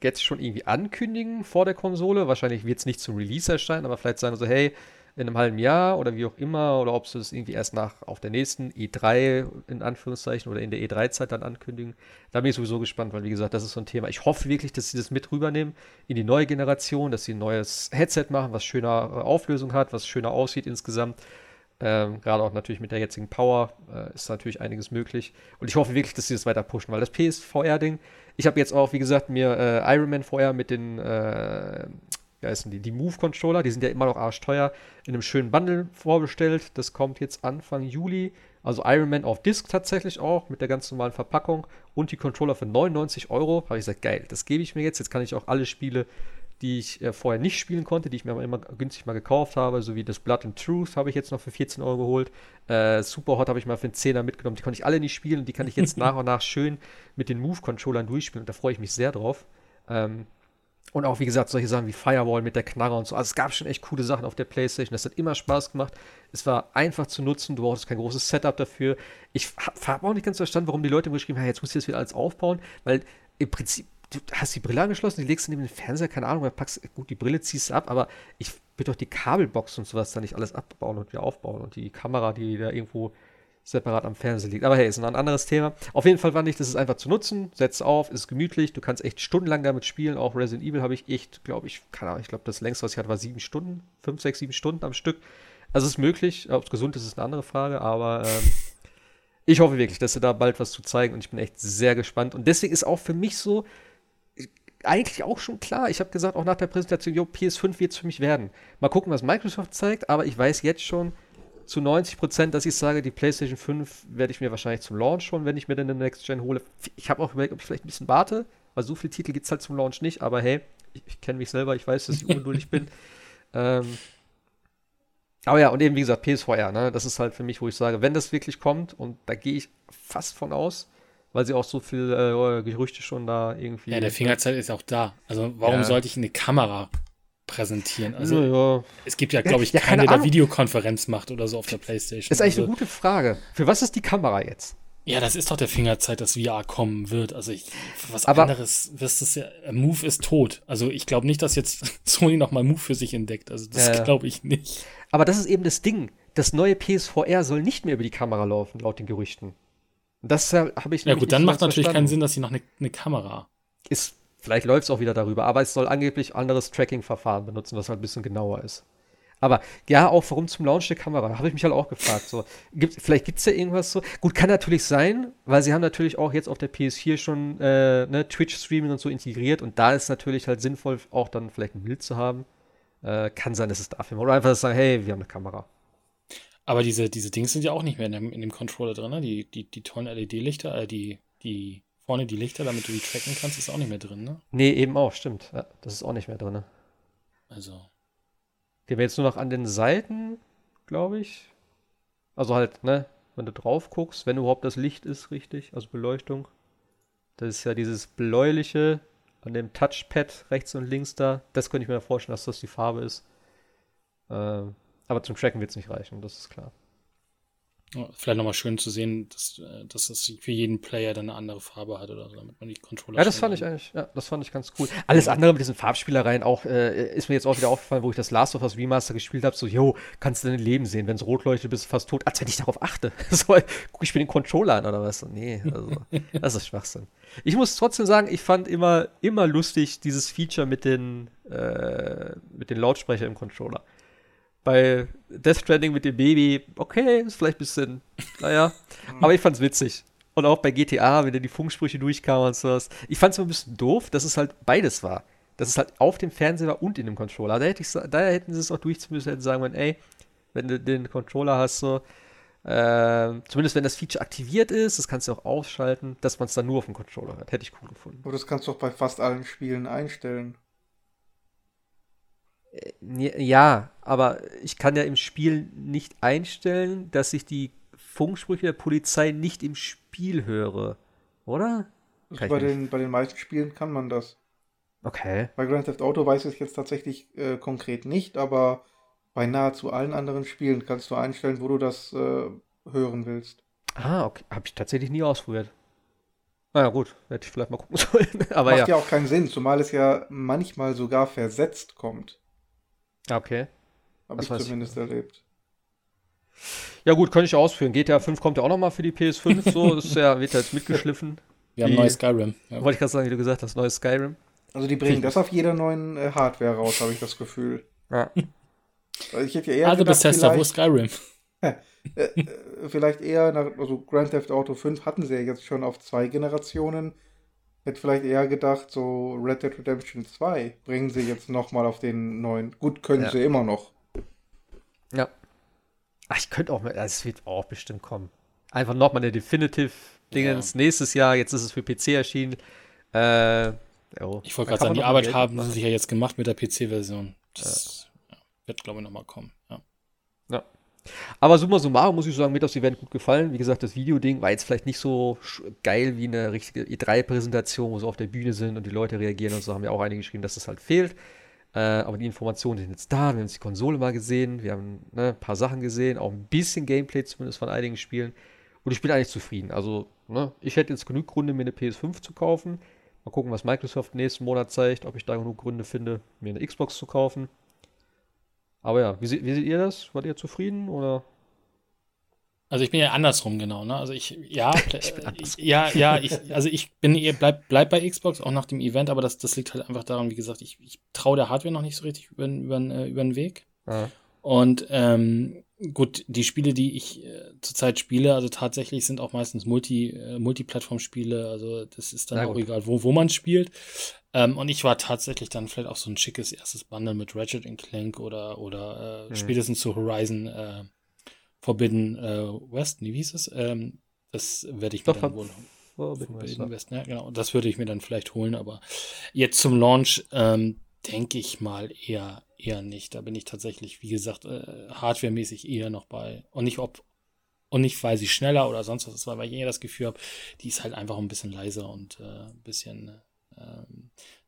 jetzt schon irgendwie ankündigen vor der Konsole. Wahrscheinlich wird es nicht zum Release erscheinen, aber vielleicht sagen sie, so, hey, in einem halben Jahr oder wie auch immer. Oder ob sie das irgendwie erst nach auf der nächsten E drei in Anführungszeichen oder in der E drei Zeit dann ankündigen. Da bin ich sowieso gespannt, weil wie gesagt, das ist so ein Thema. Ich hoffe wirklich, dass sie das mit rübernehmen in die neue Generation, dass sie ein neues Headset machen, was schöner Auflösung hat, was schöner aussieht insgesamt. Ähm, gerade auch natürlich mit der jetzigen Power äh, ist natürlich einiges möglich. Und ich hoffe wirklich, dass sie das weiter pushen, weil das P S V R-Ding, ich habe jetzt auch, wie gesagt, mir äh, Iron Man V R mit den äh, wie heißen die? Die Move-Controller, die sind ja immer noch arschteuer, in einem schönen Bundle vorbestellt. Das kommt jetzt Anfang Juli. Also Iron Man auf Disc tatsächlich auch, mit der ganz normalen Verpackung. Und die Controller für neunundneunzig Euro. Habe ich gesagt, geil, das gebe ich mir jetzt. Jetzt kann ich auch alle Spiele, die ich äh, vorher nicht spielen konnte, die ich mir aber immer günstig mal gekauft habe, so wie das Blood and Truth habe ich jetzt noch für vierzehn Euro geholt. Äh, Superhot habe ich mal für einen Zehner mitgenommen. Die konnte ich alle nicht spielen und die kann ich jetzt nach und nach schön mit den Move-Controllern durchspielen. Und da freue ich mich sehr drauf. Ähm, Und auch, wie gesagt, solche Sachen wie Firewall mit der Knarre und so. Also es gab schon echt coole Sachen auf der PlayStation. Das hat immer Spaß gemacht. Es war einfach zu nutzen. Du brauchst kein großes Setup dafür. Ich habe auch nicht ganz verstanden, warum die Leute mir geschrieben haben, jetzt musst du das wieder alles aufbauen. Weil im Prinzip, du hast die Brille angeschlossen, die legst du neben den Fernseher, keine Ahnung, packst gut die Brille, ziehst du ab. Aber ich will doch die Kabelbox und sowas da nicht alles abbauen und wieder aufbauen. Und die Kamera, die da irgendwo separat am Fernseher liegt. Aber hey, ist ein anderes Thema. Auf jeden Fall fand ich, das ist einfach zu nutzen. Setz auf, ist gemütlich. Du kannst echt stundenlang damit spielen. Auch Resident Evil habe ich echt, glaube ich, keine Ahnung, ich glaube, das längste, was ich hatte, war sieben Stunden. Fünf, sechs, sieben Stunden am Stück. Also es ist möglich. Ob es gesund ist, ist eine andere Frage. Aber ähm, ich hoffe wirklich, dass sie da bald was zu zeigen. Und ich bin echt sehr gespannt. Und deswegen ist auch für mich so eigentlich auch schon klar. Ich habe gesagt, auch nach der Präsentation, jo, P S fünf wird es für mich werden. Mal gucken, was Microsoft zeigt. Aber ich weiß jetzt schon, zu neunzig Prozent, dass ich sage, die PlayStation fünf werde ich mir wahrscheinlich zum Launch holen, wenn ich mir dann eine Next Gen hole. Ich habe auch überlegt, ob ich vielleicht ein bisschen warte, weil so viele Titel gibt es halt zum Launch nicht, aber hey, ich, ich kenne mich selber, ich weiß, dass ich ungeduldig bin. Ähm, aber ja, und eben wie gesagt, P S V R, ne? Das ist halt für mich, wo ich sage, wenn das wirklich kommt, und da gehe ich fast von aus, weil sie auch so viel äh, Gerüchte schon da irgendwie... Ja, der Fingerzeig ist auch da. Also warum ja. sollte ich eine Kamera präsentieren. Also ja, ja. Es gibt ja, glaube ich, ja, keine, keine der Videokonferenz macht oder so auf der PlayStation. Das ist eigentlich also eine gute Frage. Für was ist die Kamera jetzt? Ja, das ist doch der Fingerzeit, dass V R kommen wird. Also ich, was aber anderes wirst es ja. Move ist tot. Also ich glaube nicht, dass jetzt Sony nochmal Move für sich entdeckt. Also das äh, glaube ich nicht. Aber das ist eben das Ding. Das neue P S V R soll nicht mehr über die Kamera laufen, laut den Gerüchten. Das habe ich ja, gut, dann macht natürlich verstanden. Keinen Sinn, dass sie noch eine ne Kamera. Ist, vielleicht läuft es auch wieder darüber, aber es soll angeblich anderes Tracking-Verfahren benutzen, was halt ein bisschen genauer ist. Aber ja, auch warum zum Launch der Kamera, habe ich mich halt auch gefragt. So, gibt, vielleicht gibt es ja irgendwas so. Gut, kann natürlich sein, weil sie haben natürlich auch jetzt auf der P S vier schon äh, ne, Twitch-Streaming und so integriert und da ist natürlich halt sinnvoll, auch dann vielleicht ein Bild zu haben. Äh, kann sein, dass es dafür oder einfach sagen, hey, wir haben eine Kamera. Aber diese, diese Dings sind ja auch nicht mehr in dem, in dem Controller drin, ne? Die, die, die tollen L E D-Lichter, äh, die, die vorne die Lichter, damit du die tracken kannst, ist auch nicht mehr drin, ne? Nee, eben auch, stimmt. Ja, das ist auch nicht mehr drin. Ne? Also. Die haben jetzt nur noch an den Seiten, glaube ich. Also halt, ne, wenn du drauf guckst, wenn überhaupt das Licht ist, richtig, also Beleuchtung. Das ist ja dieses bläuliche an dem Touchpad rechts und links da. Das könnte ich mir vorstellen, dass das die Farbe ist. Ähm, aber zum Tracken wird es nicht reichen, das ist klar. Ja, vielleicht nochmal schön zu sehen, dass, dass das für jeden Player dann eine andere Farbe hat oder so, damit man die Controller. Ja, das fand ich eigentlich, ja, das fand ich ganz cool. Alles andere mit diesen Farbspielereien auch, äh, ist mir jetzt auch wieder aufgefallen, wo ich das Last of Us Remaster gespielt habe, so, jo, kannst du dein Leben sehen, wenn es rot leuchtet, bist du fast tot, als wenn ich darauf achte. So, guck ich mir den Controller an oder was? Nee, also, das ist Schwachsinn. Ich muss trotzdem sagen, ich fand immer, immer lustig dieses Feature mit den, äh, mit den Lautsprechern im Controller. Bei Death Stranding mit dem Baby, okay, ist vielleicht ein bisschen, naja, aber ich fand's witzig. Und auch bei G T A, wenn da die Funksprüche durchkamen und sowas. Ich fand's immer ein bisschen doof, dass es halt beides war. Dass es halt auf dem Fernseher war und in dem Controller. Da, hätte ich, da hätten sie es auch durchziehen müssen, hätten sagen können, ey, wenn du den Controller hast, so, äh, zumindest wenn das Feature aktiviert ist, das kannst du auch ausschalten, dass man es dann nur auf dem Controller hat. Hätte ich cool gefunden. Aber das kannst du auch bei fast allen Spielen einstellen. Ja, aber ich kann ja im Spiel nicht einstellen, dass ich die Funksprüche der Polizei nicht im Spiel höre, oder? Also bei, den, bei den meisten Spielen kann man das. Okay. Bei Grand Theft Auto weiß ich es jetzt tatsächlich äh, konkret nicht, aber bei nahezu allen anderen Spielen kannst du einstellen, wo du das äh, hören willst. Ah, okay. Habe ich tatsächlich nie ausprobiert. Na ja, gut, hätte ich vielleicht mal gucken sollen. Aber macht ja. ja auch keinen Sinn, zumal es ja manchmal sogar versetzt kommt. Okay. Habe ich zumindest ich. erlebt. Ja gut, könnte ich ausführen. G T A fünf kommt ja auch nochmal für die P S fünf, so, das ist ja, wird ja jetzt mitgeschliffen. Wir haben neues Skyrim. Ja. Wollte ich gerade sagen, wie du gesagt hast, neues Skyrim. Also die bringen das auf jeder neuen äh, Hardware raus, habe ich das Gefühl. Ja. Ich hätte ja eher also gedacht, Bethesda, wo ist Skyrim? Äh, äh, vielleicht eher, nach, also Grand Theft Auto fünf hatten sie ja jetzt schon auf zwei Generationen. Hätte vielleicht eher gedacht, so Red Dead Redemption zwei bringen sie jetzt nochmal auf den neuen. Gut, können ja. sie immer noch. Ja. Ach, ich könnte auch mal, das wird auch bestimmt kommen. Einfach nochmal eine Definitive-Dingens ja. nächstes Jahr. Jetzt ist es für P C erschienen. Äh, oh. Ich wollte gerade sagen, die Arbeit haben sie sich ja jetzt gemacht mit der P C-Version. Das ja. wird, glaube ich, nochmal kommen. Ja. ja. Aber summa summarum muss ich sagen, mir hat das Event gut gefallen. Wie gesagt, das Videoding war jetzt vielleicht nicht so sch- geil wie eine richtige E drei Präsentation, wo sie auf der Bühne sind und die Leute reagieren und so, haben ja auch einige geschrieben, dass das halt fehlt. Äh, aber die Informationen sind jetzt da, wir haben jetzt die Konsole mal gesehen, wir haben ne, ein paar Sachen gesehen, auch ein bisschen Gameplay zumindest von einigen Spielen. Und ich bin eigentlich zufrieden. Also, ne, ich hätte jetzt genug Gründe, mir eine P S fünf zu kaufen. Mal gucken, was Microsoft nächsten Monat zeigt, ob ich da genug Gründe finde, mir eine Xbox zu kaufen. Aber ja, wie, se- wie seht ihr das? Wart ihr zufrieden oder? Also ich bin ja andersrum genau, ne? Also ich ja, ich bin andersrum. ja, ja, ich also ich bin eher bleib, bleib bei Xbox auch nach dem Event, aber das, das liegt halt einfach daran, wie gesagt, ich, ich traue der Hardware noch nicht so richtig über über über den Weg. Ja. Und ähm, gut, die Spiele, die ich äh, zurzeit spiele, also tatsächlich sind auch meistens Multi äh, Multiplattform-Spiele, also das ist dann Na auch gut. egal, wo wo man spielt. Ähm, und ich war tatsächlich dann vielleicht auch so ein schickes erstes Bundle mit Ratchet and Clank oder, oder äh, mhm. spätestens zu Horizon äh, Forbidden äh, West, wie hieß es? Ähm, das werde ich mir Doch, dann wohl Forbidden, Forbidden West, ja, genau. Das würde ich mir dann vielleicht holen, aber jetzt zum Launch ähm, denke ich mal eher, eher nicht. Da bin ich tatsächlich, wie gesagt, äh, hardwaremäßig eher noch bei. Und nicht, ob, und nicht, weil sie schneller oder sonst was ist, weil ich eher das Gefühl habe, die ist halt einfach ein bisschen leiser und äh, ein bisschen.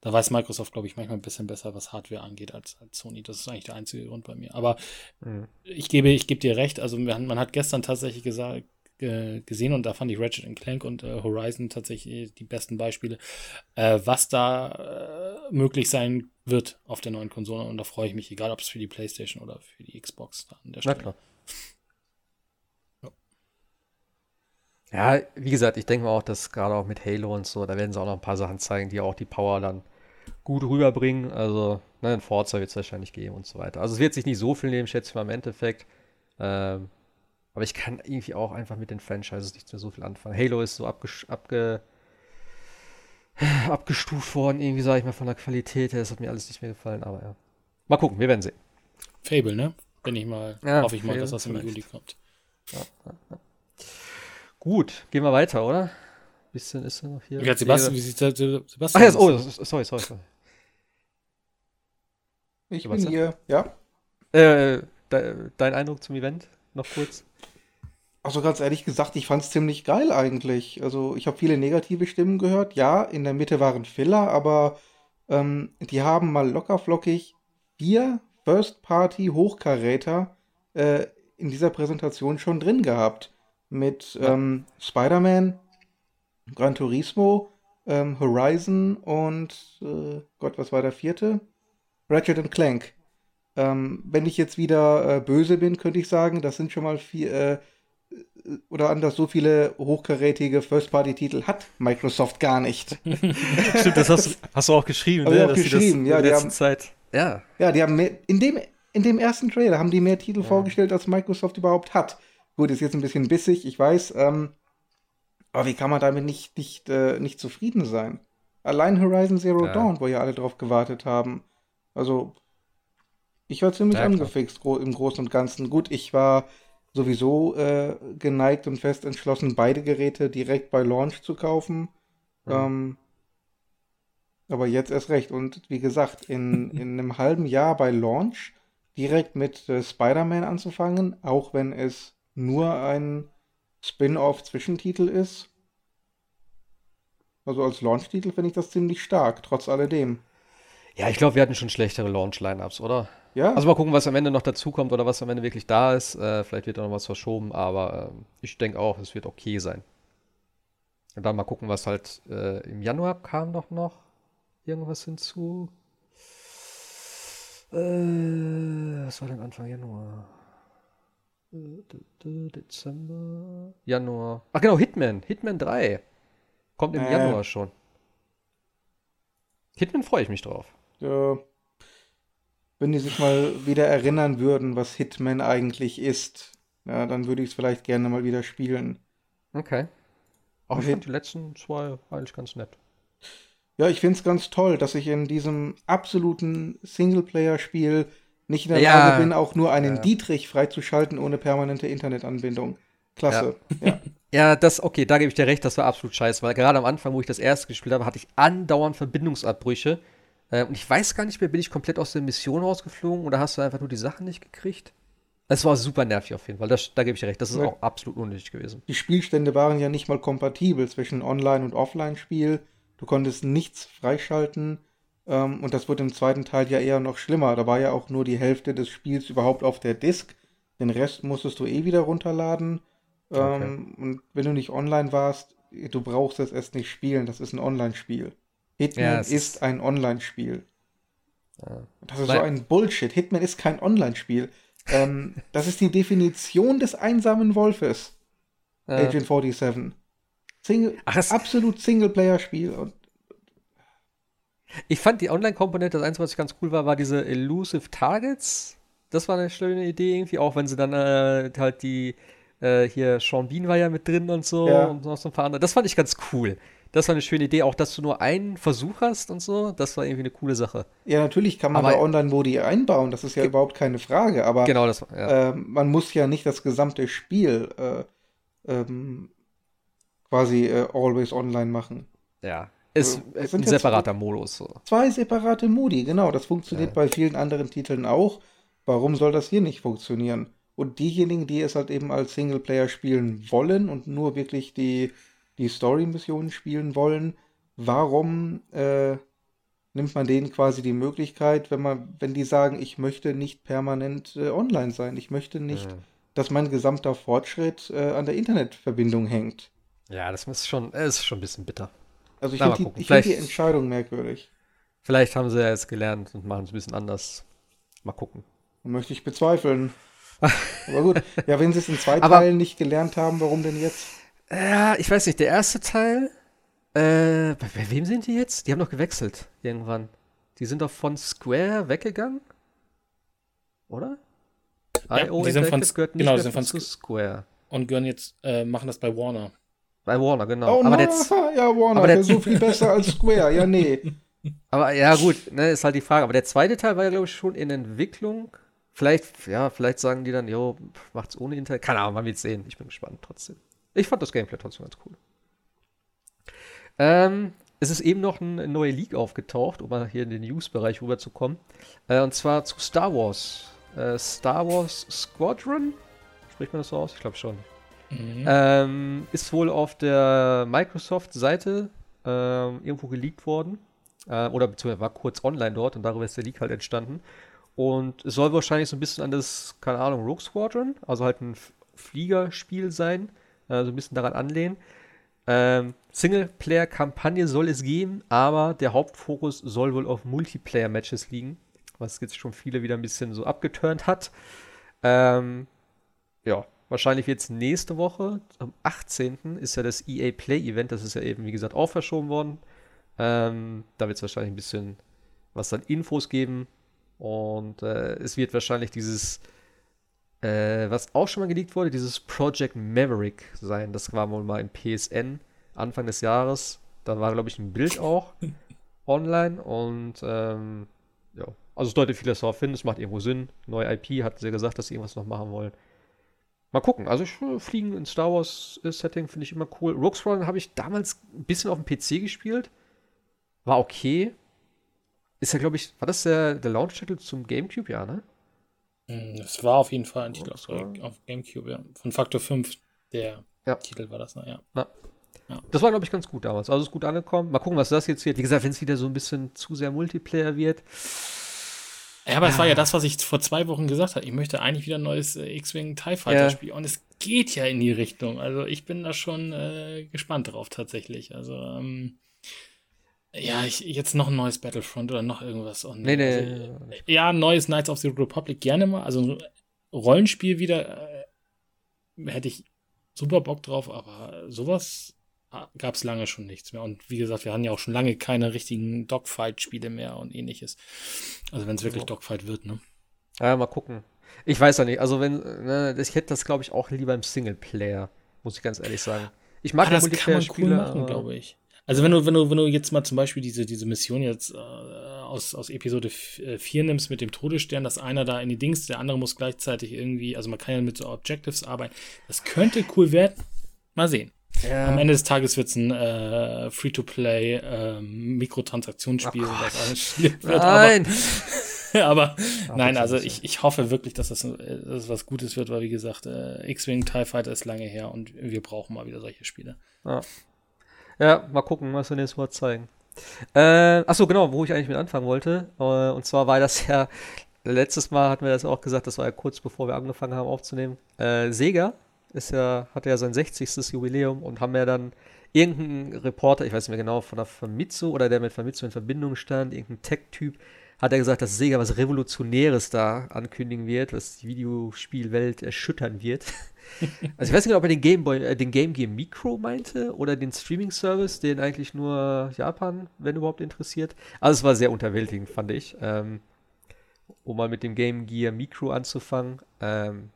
Da weiß Microsoft, glaube ich, manchmal ein bisschen besser, was Hardware angeht, als, als Sony. Das ist eigentlich der einzige Grund bei mir. Aber mhm. ich gebe ich gebe dir recht. Also man, man hat gestern tatsächlich gesagt, äh, gesehen und da fand ich Ratchet and Clank und äh, Horizon tatsächlich die besten Beispiele, äh, was da äh, möglich sein wird auf der neuen Konsole. Und da freue ich mich, egal ob es für die PlayStation oder für die Xbox da an der Stelle. Na klar. Ja, wie gesagt, ich denke mal auch, dass gerade auch mit Halo und so, da werden sie auch noch ein paar Sachen zeigen, die auch die Power dann gut rüberbringen. Also, ne, ein Forza wird es wahrscheinlich geben und so weiter. Also es wird sich nicht so viel nehmen, schätze ich mal im Endeffekt. Ähm, aber ich kann irgendwie auch einfach mit den Franchises nicht mehr so viel anfangen. Halo ist so abgesch- abge- abgestuft worden, irgendwie, sage ich mal, von der Qualität her. Das hat mir alles nicht mehr gefallen, aber ja. Mal gucken, wir werden sehen. Fable, ne? Bin ich mal, ja, hoffe ich Fable, mal, dass das im Juli kommt. Ja, ja, ja. Gut, gehen wir weiter, oder? Ein bisschen ist er noch hier. Ja, Sebastian, wie sieht der Sebastian? Ach ja, oh, sorry, sorry, sorry. Ich Sebastian? bin hier, ja. Äh, de, dein Eindruck zum Event, noch kurz? Also ganz ehrlich gesagt, ich fand's ziemlich geil eigentlich. Also ich habe viele negative Stimmen gehört. Ja, in der Mitte waren Filler, aber ähm, die haben mal lockerflockig vier First-Party-Hochkaräter äh, in dieser Präsentation schon drin gehabt. Mit ja. ähm, Spider-Man, Gran Turismo, ähm, Horizon und äh, Gott, was war der vierte? Ratchet and Clank. Ähm, wenn ich jetzt wieder äh, böse bin, könnte ich sagen, das sind schon mal vier, äh, oder anders, so viele hochkarätige First-Party-Titel hat Microsoft gar nicht. Stimmt, das hast du, hast du auch geschrieben, ne? Auch dass geschrieben, das ja, in der letzten haben, Zeit. Ja, ja, die haben mehr, in dem, in dem ersten Trailer haben die mehr Titel ja. vorgestellt, als Microsoft überhaupt hat. Gut, ist jetzt ein bisschen bissig, ich weiß, ähm, aber wie kann man damit nicht, nicht, äh, nicht zufrieden sein? Allein Horizon Zero ja. Dawn, wo ja alle drauf gewartet haben. Also, ich war ziemlich ja, angefixt gro- im Großen und Ganzen. Gut, ich war sowieso äh, geneigt und fest entschlossen, beide Geräte direkt bei Launch zu kaufen. Mhm. Ähm, aber jetzt erst recht. Und wie gesagt, in, in einem halben Jahr bei Launch direkt mit äh, Spider-Man anzufangen, auch wenn es nur ein Spin-off-Zwischentitel ist. Also als Launch-Titel finde ich das ziemlich stark, trotz alledem. Ja, ich glaube, wir hatten schon schlechtere Launch-Line-Ups, oder? Ja. Also mal gucken, was am Ende noch dazukommt oder was am Ende wirklich da ist. Äh, vielleicht wird da noch was verschoben, aber äh, ich denke auch, es wird okay sein. Und dann mal gucken, was halt äh, im Januar kam doch noch irgendwas hinzu. Äh, was war denn Anfang Januar? Dezember, Januar. Ach genau, Hitman. Hitman drei. Kommt im äh. Januar schon. Hitman freue ich mich drauf. Ja. Wenn die sich mal wieder erinnern würden, was Hitman eigentlich ist, ja, dann würde ich es vielleicht gerne mal wieder spielen. Okay. Auch ich fand die letzten zwei eigentlich ganz nett. Ja, ich finde es ganz toll, dass ich in diesem absoluten Singleplayer-Spiel nicht in der Lage ja. bin, auch nur einen ja. Dietrich freizuschalten ohne permanente Internetanbindung. Klasse. Ja, ja. ja das, okay, da gebe ich dir recht, das war absolut scheiße, weil gerade am Anfang, wo ich das erste gespielt habe, hatte ich andauernd Verbindungsabbrüche. Äh, und ich weiß gar nicht mehr, bin ich komplett aus der Mission rausgeflogen oder hast du einfach nur die Sachen nicht gekriegt? Es war super nervig auf jeden Fall, das, da gebe ich dir recht, das ist ja. auch absolut unnötig gewesen. Die Spielstände waren ja nicht mal kompatibel zwischen Online- und Offline-Spiel. Du konntest nichts freischalten. Um, und das wurde im zweiten Teil ja eher noch schlimmer. Da war ja auch nur die Hälfte des Spiels überhaupt auf der Disc. Den Rest musstest du eh wieder runterladen. Okay. Um, und wenn du nicht online warst, du brauchst es erst nicht spielen. Das ist ein Online-Spiel. Hitman ja, ist, ist ein Online-Spiel. Ja. Das ist so ein Bullshit. Hitman ist kein Online-Spiel. um, das ist die Definition des einsamen Wolfes. Ja. Agent siebenundvierzig. Single, Ach, absolut Singleplayer-Spiel. Und ich fand die Online-Komponente, das Einzige, was ganz cool war, war diese Elusive Targets. Das war eine schöne Idee irgendwie, auch wenn sie dann äh, halt die, äh, hier, Sean Bean war ja mit drin und so ja. und noch so ein paar andere. Das fand ich ganz cool. Das war eine schöne Idee, auch dass du nur einen Versuch hast und so. Das war irgendwie eine coole Sache. Ja, natürlich kann man aber da Online-Modi einbauen, das ist ja g- überhaupt keine Frage, aber genau, das, ja. äh, man muss ja nicht das gesamte Spiel äh, ähm, quasi äh, always online machen. Ja. Ist also, ein separater Modus. So. Zwei separate Modi, genau. Das funktioniert ja. bei vielen anderen Titeln auch. Warum soll das hier nicht funktionieren? Und diejenigen, die es halt eben als Singleplayer spielen wollen und nur wirklich die, die Story-Missionen spielen wollen, warum äh, nimmt man denen quasi die Möglichkeit, wenn man, wenn die sagen, ich möchte nicht permanent äh, online sein, ich möchte nicht ja. dass mein gesamter Fortschritt äh, an der Internetverbindung hängt. Ja, das ist schon, ist schon ein bisschen bitter. Also ich finde die, find die Entscheidung merkwürdig. Vielleicht haben sie ja jetzt gelernt und machen es ein bisschen anders. Mal gucken. Möchte ich bezweifeln. Aber gut, ja, wenn sie es in zwei Aber, Teilen nicht gelernt haben, warum denn jetzt? Ja, ich weiß nicht, der erste Teil, äh, bei, bei wem sind die jetzt? Die haben doch gewechselt irgendwann. Die sind doch von Square weggegangen, oder? Ja, I O die sind von, gehört nicht genau, die sind von zu Square. Und gehören jetzt, äh, machen das bei Warner. Bei Warner, genau. Oh, aber na, der, ja, Warner, aber der, der so viel besser als Square, ja, nee. Aber ja, gut, ne, ist halt die Frage. Aber der zweite Teil war ja, glaube ich, schon in Entwicklung. Vielleicht, ja, vielleicht sagen die dann, jo, macht's ohne Internet. Keine Ahnung, man wird's sehen. Ich bin gespannt trotzdem. Ich fand das Gameplay trotzdem ganz cool. Ähm, es ist eben noch eine neue Leak aufgetaucht, um mal hier in den News-Bereich rüberzukommen. Äh, und zwar zu Star Wars. Äh, Star Wars Squadron? Spricht man das so aus? Ich glaube schon. Mhm. Ähm, ist wohl auf der Microsoft-Seite äh, irgendwo geleakt worden. Äh, oder beziehungsweise war kurz online dort und darüber ist der Leak halt entstanden. Und es soll wahrscheinlich so ein bisschen an das, keine Ahnung, Rogue Squadron, also halt ein F- Fliegerspiel sein, äh, so ein bisschen daran anlehnen. Ähm, Singleplayer-Kampagne soll es geben, aber der Hauptfokus soll wohl auf Multiplayer-Matches liegen, was jetzt schon viele wieder ein bisschen so abgeturnt hat. Ähm, ja, wahrscheinlich jetzt nächste Woche, am achtzehnten ist ja das E A Play-Event, das ist ja eben, wie gesagt, auch verschoben worden. Ähm, da wird es wahrscheinlich ein bisschen was an Infos geben. Und äh, es wird wahrscheinlich dieses, äh, was auch schon mal geleakt wurde, dieses Project Maverick sein. Das war wohl mal im P S N Anfang des Jahres. Da war, glaube ich, ein Bild auch online. Und ähm, ja, also es deutet vieles darauf hin. Es macht irgendwo Sinn. Neue I P, hatten sie gesagt, dass sie irgendwas noch machen wollen. Mal gucken. Also ich, Fliegen in Star Wars Setting finde ich immer cool. Rogue Squadron habe ich damals ein bisschen auf dem P C gespielt. War okay. Ist ja, glaube ich, war das der, der Launch-Titel zum Gamecube, ja, ne? Das war auf jeden Fall ein Titel auf, auf Gamecube, ja. Von Faktor fünf, der ja. Titel war das, na ja. Na. Ja. Das war, glaube ich, ganz gut damals. Also ist gut angekommen. Mal gucken, was das jetzt wird. Wie gesagt, wenn es wieder so ein bisschen zu sehr Multiplayer wird. Ja, aber es ah. war ja das, was ich vor zwei Wochen gesagt habe. Ich möchte eigentlich wieder ein neues äh, X-Wing TIE Fighter ja. spielen. Und es geht ja in die Richtung. Also ich bin da schon äh, gespannt drauf, tatsächlich. Also, ähm, ja, ich, jetzt noch ein neues Battlefront oder noch irgendwas. Und nee, nee, also, nee, nee. Ja, ein neues Knights of the Republic gerne mal. Also ein Rollenspiel wieder äh, hätte ich super Bock drauf, aber sowas gab es lange schon nichts mehr. Und wie gesagt, wir haben ja auch schon lange keine richtigen Dogfight-Spiele mehr und ähnliches. Also wenn es wirklich Dogfight wird, ne? Ja, mal gucken. Ich weiß ja nicht. Also wenn, ne, ich hätte das, glaube ich, auch lieber im Singleplayer, muss ich ganz ehrlich sagen. Ich mag ah, das Multiplayer-Spiele, cool machen, glaube ich. Also wenn du, wenn du, wenn du jetzt mal zum Beispiel diese, diese Mission jetzt äh, aus, aus Episode vier nimmst mit dem Todesstern, dass einer da in die Dings, der andere muss gleichzeitig irgendwie, also man kann ja mit so Objectives arbeiten. Das könnte cool werden. Mal sehen. Ja. Am Ende des Tages wird es ein äh, Free-to-Play äh, Mikrotransaktionsspiel. Oh, das wird, nein! Aber, aber nein, also ich, ich hoffe wirklich, dass das, das was Gutes wird, weil wie gesagt, äh, X-Wing TIE Fighter ist lange her und wir brauchen mal wieder solche Spiele. Ja. Ja, mal gucken, was wir nächstes Mal zeigen. Äh, achso, genau, wo ich eigentlich mit anfangen wollte. Äh, und zwar war das ja, letztes Mal hatten wir das auch gesagt, das war ja kurz bevor wir angefangen haben aufzunehmen. Äh, Sega ist ja, hatte ja sein sechzigsten Jubiläum und haben ja dann irgendeinen Reporter, ich weiß nicht mehr genau, von der Famitsu oder der mit Famitsu in Verbindung stand, irgendein Tech-Typ, hat er gesagt, dass Sega was Revolutionäres da ankündigen wird, was die Videospielwelt erschüttern wird. Also ich weiß nicht, ob er den Game Boy, äh, den Game Gear Micro meinte oder den Streaming-Service, den eigentlich nur Japan, wenn überhaupt, interessiert. Also es war sehr unterwältigend, fand ich. Ähm, um mal mit dem Game Gear Micro anzufangen. Ähm,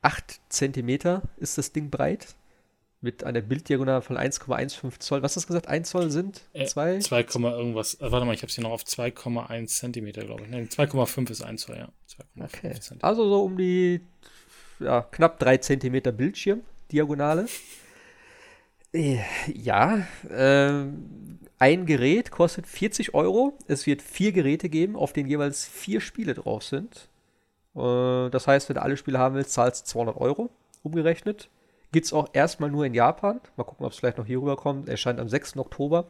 acht Zentimeter ist das Ding breit. Mit einer Bilddiagonale von eins Komma fünfzehn Zoll. Was hast du gesagt? ein Zoll sind? zwei? Äh, zwei, irgendwas. Äh, warte mal, ich habe es hier noch auf zwei Komma eins Zentimeter, glaube ich. Nein, zwei Komma fünf ist ein Zoll, ja. Okay. Also so um die ja, knapp drei Zentimeter Bildschirm, Diagonale. Ja. Äh, ein Gerät kostet vierzig Euro. Es wird vier Geräte geben, auf denen jeweils vier Spiele drauf sind. Äh, das heißt, wenn du alle Spiele haben willst, zahlst du zweihundert Euro, umgerechnet. Gibt es auch erstmal nur in Japan. Mal gucken, ob es vielleicht noch hier rüberkommt. Erscheint am sechsten Oktober.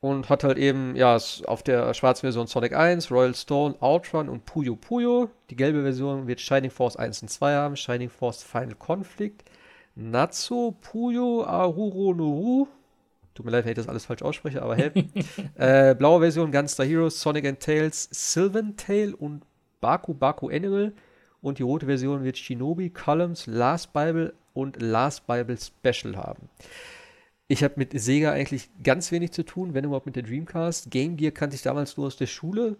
und hat halt eben, ja, auf der schwarzen Version Sonic eins, Royal Stone, Outrun und Puyo Puyo. Die gelbe Version wird Shining Force eins und zwei haben, Shining Force Final Conflict, Natsu, Puyo, Aruro Noru. Tut mir leid, wenn ich das alles falsch ausspreche, aber hey. äh, blaue Version Gunstar Heroes, Sonic and Tails, Sylvan Tail und Baku Baku Animal. Und die rote Version wird Shinobi, Columns, Last Bible und Last Bible Special haben. Ich habe mit Sega eigentlich ganz wenig zu tun, wenn überhaupt mit der Dreamcast. Game Gear kannte ich damals nur aus der Schule,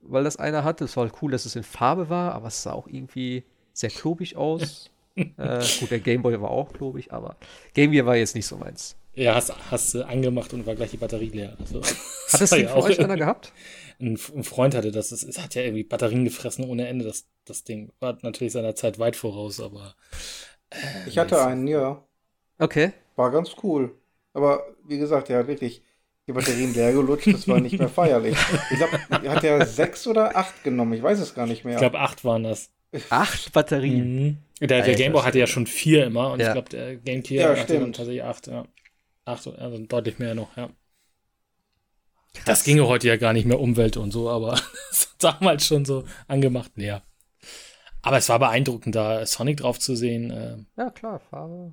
weil das einer hatte. Es war halt cool, dass es in Farbe war, aber es sah auch irgendwie sehr klobig aus. äh, gut, der Gameboy war auch klobig, aber Game Gear war jetzt nicht so meins. Ja, hast, hast du angemacht und war gleich die Batterie leer. Also, hat das Ding für euch einer gehabt? Ein, ein Freund hatte das. Es, es hat ja irgendwie Batterien gefressen ohne Ende. Das, das Ding war natürlich seiner Zeit weit voraus, aber äh, ich hatte einen, ja. Okay. War ganz cool. Aber wie gesagt, der hat wirklich die Batterien leer gelutscht. Das war nicht mehr feierlich. Ich glaube, hat er sechs oder acht genommen? Ich weiß es gar nicht mehr. Ich glaube, acht waren das. Acht Batterien? Mhm. Der, der Gameboy hatte ja schon vier immer. Und ja. Ich glaube, der Gamecube ja, hatte dann tatsächlich acht, ja. Ach, also deutlich mehr noch, ja. Krass. Das ginge heute ja gar nicht mehr Umwelt und so, aber damals schon so angemacht, näher. Ja. Aber es war beeindruckend, da Sonic drauf zu sehen. Äh ja, klar, Farbe.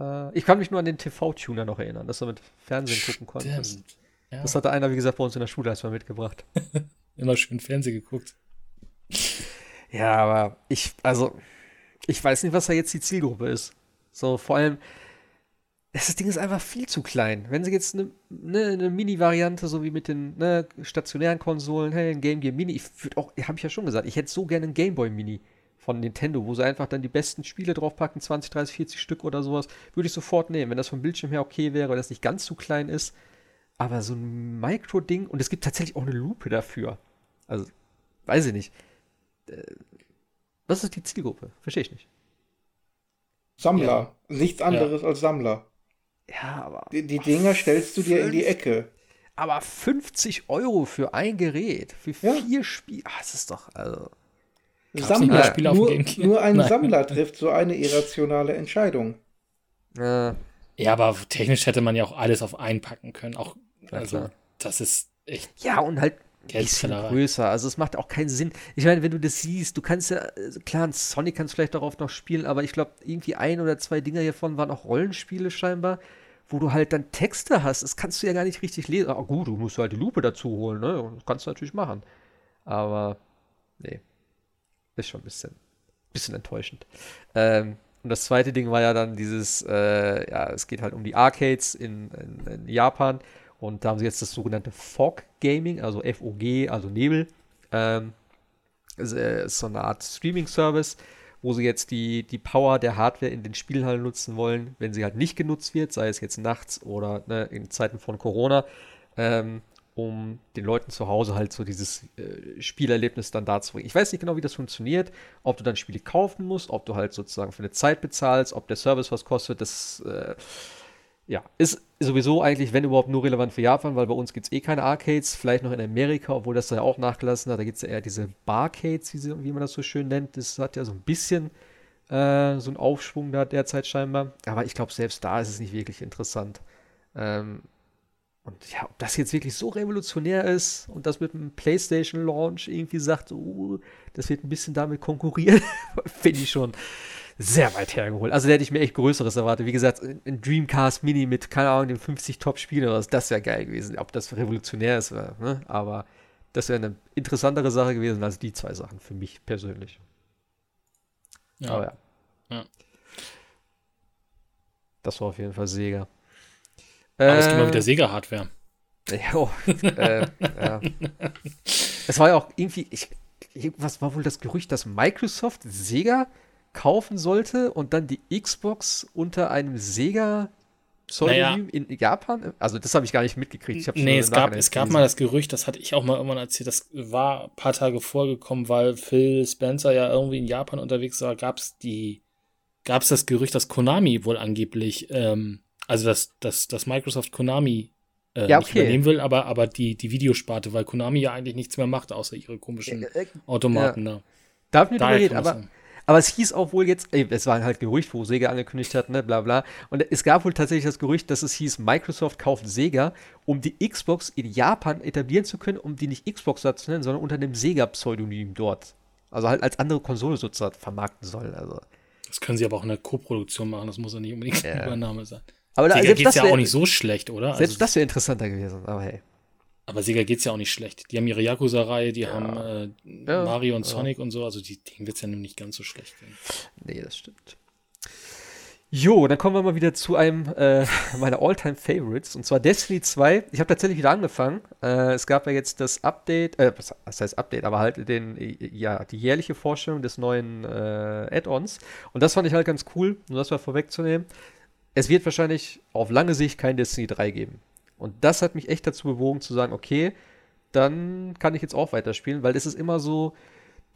Äh, ich kann mich nur an den T V-Tuner noch erinnern, dass du mit Fernsehen gucken konntest. Ja. Das hatte einer, wie gesagt, bei uns in der Schule erstmal mitgebracht. Immer schön Fernsehen geguckt. Ja, aber ich, also, ich weiß nicht, was da jetzt die Zielgruppe ist. So, vor allem. Das Ding ist einfach viel zu klein. Wenn sie jetzt eine ne, ne, Mini-Variante, so wie mit den ne, stationären Konsolen, hey, ein Game Gear Mini, ich würde auch, habe ich ja schon gesagt, ich hätte so gerne einen Game Boy Mini von Nintendo, wo sie einfach dann die besten Spiele draufpacken, zwanzig, dreißig, vierzig Stück oder sowas, würde ich sofort nehmen, wenn das vom Bildschirm her okay wäre, weil das nicht ganz zu klein ist. Aber so ein Micro-Ding, und es gibt tatsächlich auch eine Lupe dafür. Also, weiß ich nicht. Was ist die Zielgruppe? Verstehe ich nicht. Sammler. Ja. Nichts anderes ja. als Sammler. Ja, aber die, die Dinger ach, stellst du dir fünf, in die Ecke. Aber fünfzig Euro für ein Gerät, für ja. vier Spiele, das ist doch, also Sammler, Spiel auf nur, nur ein Nein. Sammler trifft so eine irrationale Entscheidung. Ja. ja, aber technisch hätte man ja auch alles auf einen packen können. Auch, also, ja, das ist echt. Ja, und halt ein bisschen größer. Also, es macht auch keinen Sinn. Ich meine, wenn du das siehst, du kannst ja, klar, Sonic kannst vielleicht darauf noch spielen, aber ich glaube, irgendwie ein oder zwei Dinger hiervon waren auch Rollenspiele scheinbar, wo du halt dann Texte hast. Das kannst du ja gar nicht richtig lesen. Ah, gut, du musst halt die Lupe dazu holen, ne? Und das kannst du natürlich machen. Aber, nee. Ist schon ein bisschen, bisschen enttäuschend. Ähm, und das zweite Ding war ja dann dieses, äh, ja, es geht halt um die Arcades in, in, in Japan. Und da haben sie jetzt das sogenannte Fog Gaming, also F O G, also Nebel. Ähm, ist, äh, ist so eine Art Streaming-Service, wo sie jetzt die, die Power der Hardware in den Spielhallen nutzen wollen, wenn sie halt nicht genutzt wird, sei es jetzt nachts oder ne, in Zeiten von Corona, ähm, um den Leuten zu Hause halt so dieses äh, Spielerlebnis dann darzubringen. Ich weiß nicht genau, wie das funktioniert, ob du dann Spiele kaufen musst, ob du halt sozusagen für eine Zeit bezahlst, ob der Service was kostet, das äh, ja, ist sowieso eigentlich, wenn überhaupt, nur relevant für Japan, weil bei uns gibt es eh keine Arcades, vielleicht noch in Amerika, obwohl das da ja auch nachgelassen hat, da gibt es ja eher diese Barcades, wie, sie, wie man das so schön nennt, das hat ja so ein bisschen äh, so einen Aufschwung da derzeit scheinbar, aber ich glaube, selbst da ist es nicht wirklich interessant. Ähm, und ja, ob das jetzt wirklich so revolutionär ist und das mit dem PlayStation-Launch irgendwie sagt, uh, das wird ein bisschen damit konkurrieren, finde ich schon sehr weit hergeholt. Also da hätte ich mir echt Größeres erwartet. Wie gesagt, ein Dreamcast Mini mit, keine Ahnung, den fünfzig Top-Spielen oder was, das wäre geil gewesen. Ob das revolutionär ist, ne? Aber das wäre eine interessantere Sache gewesen als die zwei Sachen für mich persönlich. Ja. Aber ja. ja. Das war auf jeden Fall Sega. Aber äh, es gibt mal wieder Sega-Hardware. Ja, oh, äh, ja. Es war ja auch irgendwie, ich, was war wohl das Gerücht, dass Microsoft Sega kaufen sollte und dann die Xbox unter einem Sega-Pseudonym naja. in Japan? Also das habe ich gar nicht mitgekriegt. Ich hab's nee, es, gab, es gab mal das Gerücht, das hatte ich auch mal irgendwann erzählt, das war ein paar Tage vorgekommen, weil Phil Spencer ja irgendwie in Japan unterwegs war, gab es die, gab es das Gerücht, dass Konami wohl angeblich, ähm, also dass, dass, dass Microsoft Konami Äh, ja, okay. nicht übernehmen will, aber, aber die, die Videosparte, weil Konami ja eigentlich nichts mehr macht, außer ihre komischen äh, äh, Automaten. Ja. Da. Darf nicht überreden, aber Aber es hieß auch wohl jetzt, ey, es war halt Gerücht, wo Sega angekündigt hat, ne, bla bla. Und es gab wohl tatsächlich das Gerücht, dass es hieß, Microsoft kauft Sega, um die Xbox in Japan etablieren zu können, um die nicht Xbox zu nennen, sondern unter dem Sega-Pseudonym dort. Also halt als andere Konsole sozusagen vermarkten soll. Also. Das können sie aber auch in der Co-Produktion machen, das muss ja nicht unbedingt ja. eine Übernahme sein. Aber da, Sega selbst geht's das wär, ja auch nicht so schlecht, oder? Selbst also, das wäre interessanter gewesen, aber hey. Aber Sega geht's ja auch nicht schlecht. Die haben ihre Yakuza-Reihe, die ja. haben äh, ja, Mario und ja. Sonic und so, also die, denen wird's ja nun nicht ganz so schlecht gehen. Nee, das stimmt. Jo, dann kommen wir mal wieder zu einem äh, meiner All-Time-Favorites, und zwar Destiny zwei. Ich habe tatsächlich wieder angefangen. Äh, es gab ja jetzt das Update, äh, was heißt Update, aber halt den, ja, die jährliche Vorstellung des neuen äh, Add-ons. Und das fand ich halt ganz cool, um das mal vorwegzunehmen. Es wird wahrscheinlich auf lange Sicht kein Destiny drei geben. Und das hat mich echt dazu bewogen zu sagen, okay, dann kann ich jetzt auch weiterspielen, weil es ist immer so,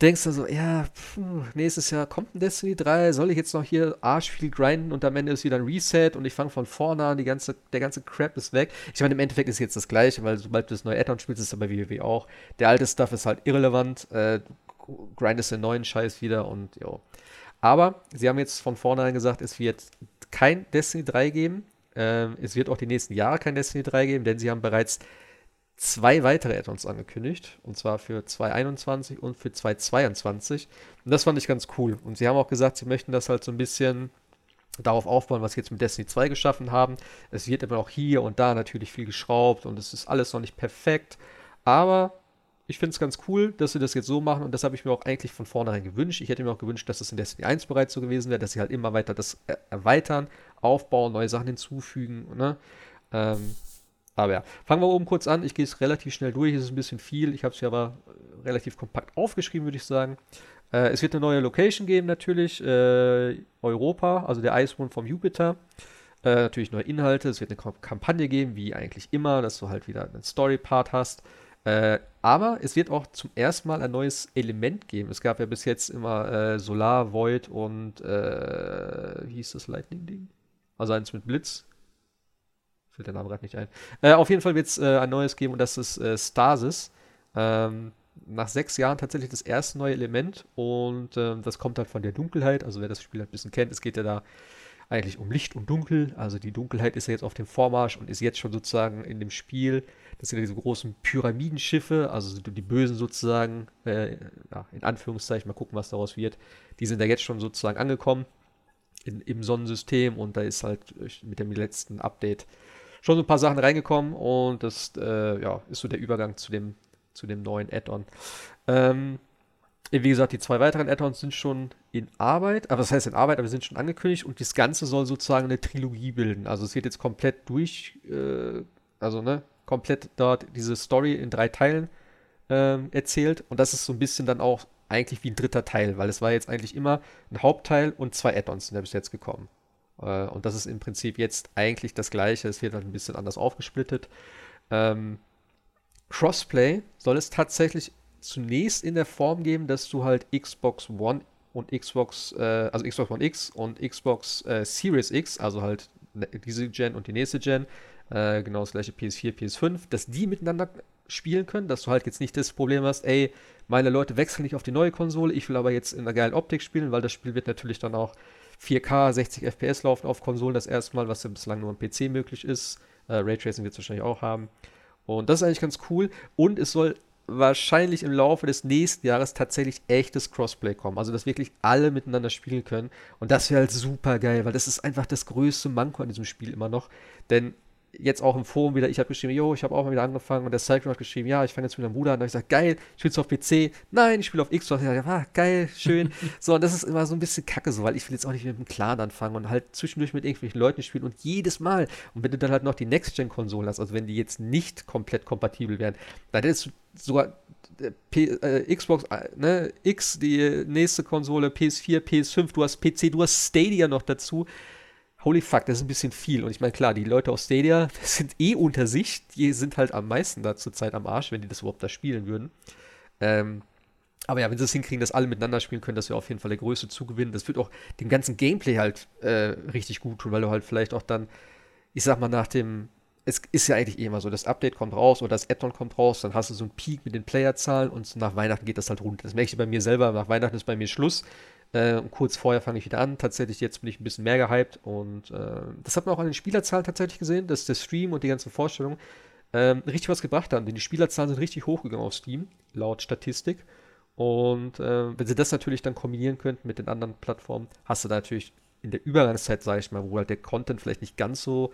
denkst du so, ja, pff, nächstes Jahr kommt ein Destiny drei, soll ich jetzt noch hier arsch viel grinden und am Ende ist wieder ein Reset und ich fange von vorne an, die ganze, der ganze Crap ist weg. Ich meine, im Endeffekt ist jetzt das Gleiche, weil sobald du das neue Add-on spielst, ist es bei WoW auch. Der alte Stuff ist halt irrelevant, äh, du grindest den neuen Scheiß wieder und jo. Aber sie haben jetzt von vornherein gesagt, es wird kein Destiny drei geben. Ähm, es wird auch die nächsten Jahre kein Destiny drei geben, denn sie haben bereits zwei weitere Add-ons angekündigt. Und zwar für zwanzig einundzwanzig und für zwanzig zweiundzwanzig. Und das fand ich ganz cool. Und sie haben auch gesagt, sie möchten das halt so ein bisschen darauf aufbauen, was sie jetzt mit Destiny zwei geschaffen haben. Es wird immer auch hier und da natürlich viel geschraubt und es ist alles noch nicht perfekt. Aber ich finde es ganz cool, dass sie das jetzt so machen, und das habe ich mir auch eigentlich von vornherein gewünscht. Ich hätte mir auch gewünscht, dass das in Destiny eins bereits so gewesen wäre, dass sie halt immer weiter das er- erweitern, aufbauen, neue Sachen hinzufügen. Ne? Ähm, aber ja, fangen wir oben kurz an. Ich gehe es relativ schnell durch, es ist ein bisschen viel. Ich habe es ja aber relativ kompakt aufgeschrieben, würde ich sagen. Äh, es wird eine neue Location geben natürlich, äh, Europa, also der Eismond vom Jupiter. Äh, natürlich neue Inhalte, es wird eine Kampagne geben, wie eigentlich immer, dass du halt wieder einen Story-Part hast. Äh, aber es wird auch zum ersten Mal ein neues Element geben. Es gab ja bis jetzt immer äh, Solar, Void und äh, wie hieß das Lightning-Ding? Also eins mit Blitz. Fällt der Name gerade nicht ein. Äh, auf jeden Fall wird es äh, ein neues geben, und das ist äh, Stasis. Ähm, nach sechs Jahren tatsächlich das erste neue Element, und äh, das kommt halt von der Dunkelheit. Also wer das Spiel halt ein bisschen kennt, es geht ja da eigentlich um Licht und Dunkel, also die Dunkelheit ist ja jetzt auf dem Vormarsch und ist jetzt schon sozusagen in dem Spiel, das sind ja diese großen Pyramidenschiffe, also die Bösen sozusagen, äh, ja, in Anführungszeichen, mal gucken, was daraus wird, die sind ja jetzt schon sozusagen angekommen in, im Sonnensystem, und da ist halt mit dem letzten Update schon so ein paar Sachen reingekommen, und das äh, ja, ist so der Übergang zu dem, zu dem neuen Add-on. Ähm, Wie gesagt, die zwei weiteren Add-ons sind schon in Arbeit, aber das heißt in Arbeit, aber sie sind schon angekündigt, und das Ganze soll sozusagen eine Trilogie bilden. Also es wird jetzt komplett durch, äh, also ne, komplett dort diese Story in drei Teilen äh, erzählt, und das ist so ein bisschen dann auch eigentlich wie ein dritter Teil, weil es war jetzt eigentlich immer ein Hauptteil und zwei Add-ons sind ja bis jetzt gekommen. Äh, und das ist im Prinzip jetzt eigentlich das Gleiche, es wird halt ein bisschen anders aufgesplittet. Ähm, Crossplay soll es tatsächlich zunächst in der Form geben, dass du halt Xbox One und Xbox, äh, also Xbox One X und Xbox äh, Series X, also halt diese Gen und die nächste Gen, äh, genau das gleiche P S vier, P S fünf, dass die miteinander spielen können, dass du halt jetzt nicht das Problem hast, ey, meine Leute wechseln nicht auf die neue Konsole, ich will aber jetzt in einer geilen Optik spielen, weil das Spiel wird natürlich dann auch vier K, sechzig F P S laufen auf Konsolen, das erste Mal, was ja bislang nur am P C möglich ist. Äh, Raytracing wird es wahrscheinlich auch haben. Und das ist eigentlich ganz cool. Und es soll wahrscheinlich im Laufe des nächsten Jahres tatsächlich echtes Crossplay kommen. Also, dass wirklich alle miteinander spielen können. Und das wäre halt super geil, weil das ist einfach das größte Manko an diesem Spiel immer noch. Denn jetzt auch im Forum wieder, ich habe geschrieben, jo, ich habe auch mal wieder angefangen. Und der Cyclone hat geschrieben, ja, ich fange jetzt mit meinem Bruder an. Und da habe ich gesagt, geil, spielst du auf P C? Nein, ich spiele auf Xbox. Ja, ah, geil, schön. So, und das ist immer so ein bisschen kacke so, weil ich will jetzt auch nicht mit einem Clan anfangen und halt zwischendurch mit irgendwelchen Leuten spielen und jedes Mal. Und wenn du dann halt noch die Next-Gen-Konsole hast, also wenn die jetzt nicht komplett kompatibel wären, dann hättest du sogar P- äh, Xbox äh, ne, X, die nächste Konsole, P S vier, P S fünf, du hast P C, du hast Stadia noch dazu. Holy fuck, das ist ein bisschen viel. Und ich meine, klar, die Leute aus Stadia sind eh unter sich, die sind halt am meisten da zurzeit am Arsch, wenn die das überhaupt da spielen würden. Ähm, aber ja, wenn sie es hinkriegen, dass alle miteinander spielen können, das wäre auf jeden Fall der größte Zugewinn. Das wird auch dem ganzen Gameplay halt äh, richtig gut tun, weil du halt vielleicht auch dann, ich sag mal, nach dem es ist ja eigentlich eh immer so, das Update kommt raus oder das Add-on kommt raus, dann hast du so einen Peak mit den Playerzahlen und nach Weihnachten geht das halt runter. Das merke ich bei mir selber, nach Weihnachten ist bei mir Schluss. Äh, kurz vorher fange ich wieder an. Tatsächlich, jetzt bin ich ein bisschen mehr gehypt. Und äh, das hat man auch an den Spielerzahlen tatsächlich gesehen, dass der Stream und die ganzen Vorstellungen äh, richtig was gebracht haben. Denn die Spielerzahlen sind richtig hochgegangen auf Steam, laut Statistik. Und äh, wenn sie das natürlich dann kombinieren könnten mit den anderen Plattformen, hast du da natürlich in der Übergangszeit, sage ich mal, wo halt der Content vielleicht nicht ganz so,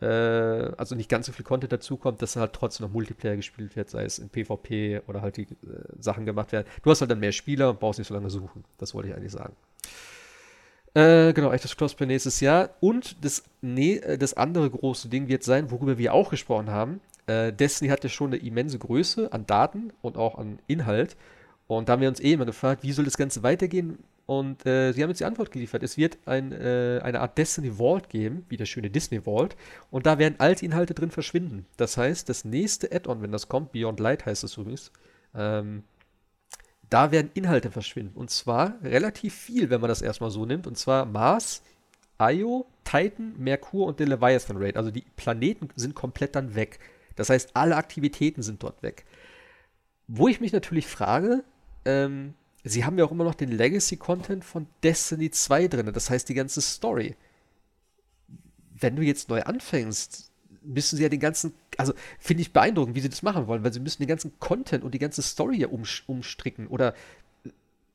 äh, also nicht ganz so viel Content dazukommt, dass dann halt trotzdem noch Multiplayer gespielt wird, sei es in PvP oder halt die äh, Sachen gemacht werden. Du hast halt dann mehr Spieler und brauchst nicht so lange suchen. Das wollte ich eigentlich sagen. Äh, genau, echtes Crossplay nächstes Jahr. Und das, nee, das andere große Ding wird sein, worüber wir auch gesprochen haben. Äh, Destiny hat ja schon eine immense Größe an Daten und auch an Inhalt. Und da haben wir uns eh immer gefragt, wie soll das Ganze weitergehen? Und äh, sie haben jetzt die Antwort geliefert. Es wird ein, äh, eine Art Destiny Vault geben, wie der schöne Disney Vault. Und da werden alte Inhalte drin verschwinden. Das heißt, das nächste Add-on, wenn das kommt, Beyond Light heißt es übrigens, ähm, da werden Inhalte verschwinden. Und zwar relativ viel, wenn man das erstmal so nimmt. Und zwar Mars, Io, Titan, Merkur und der Leviathan Raid. Also die Planeten sind komplett dann weg. Das heißt, alle Aktivitäten sind dort weg. Wo ich mich natürlich frage, Ähm, sie haben ja auch immer noch den Legacy-Content von Destiny zwei drin, das heißt die ganze Story. Wenn du jetzt neu anfängst, müssen sie ja den ganzen, also finde ich beeindruckend, wie sie das machen wollen, weil sie müssen den ganzen Content und die ganze Story ja um, umstricken oder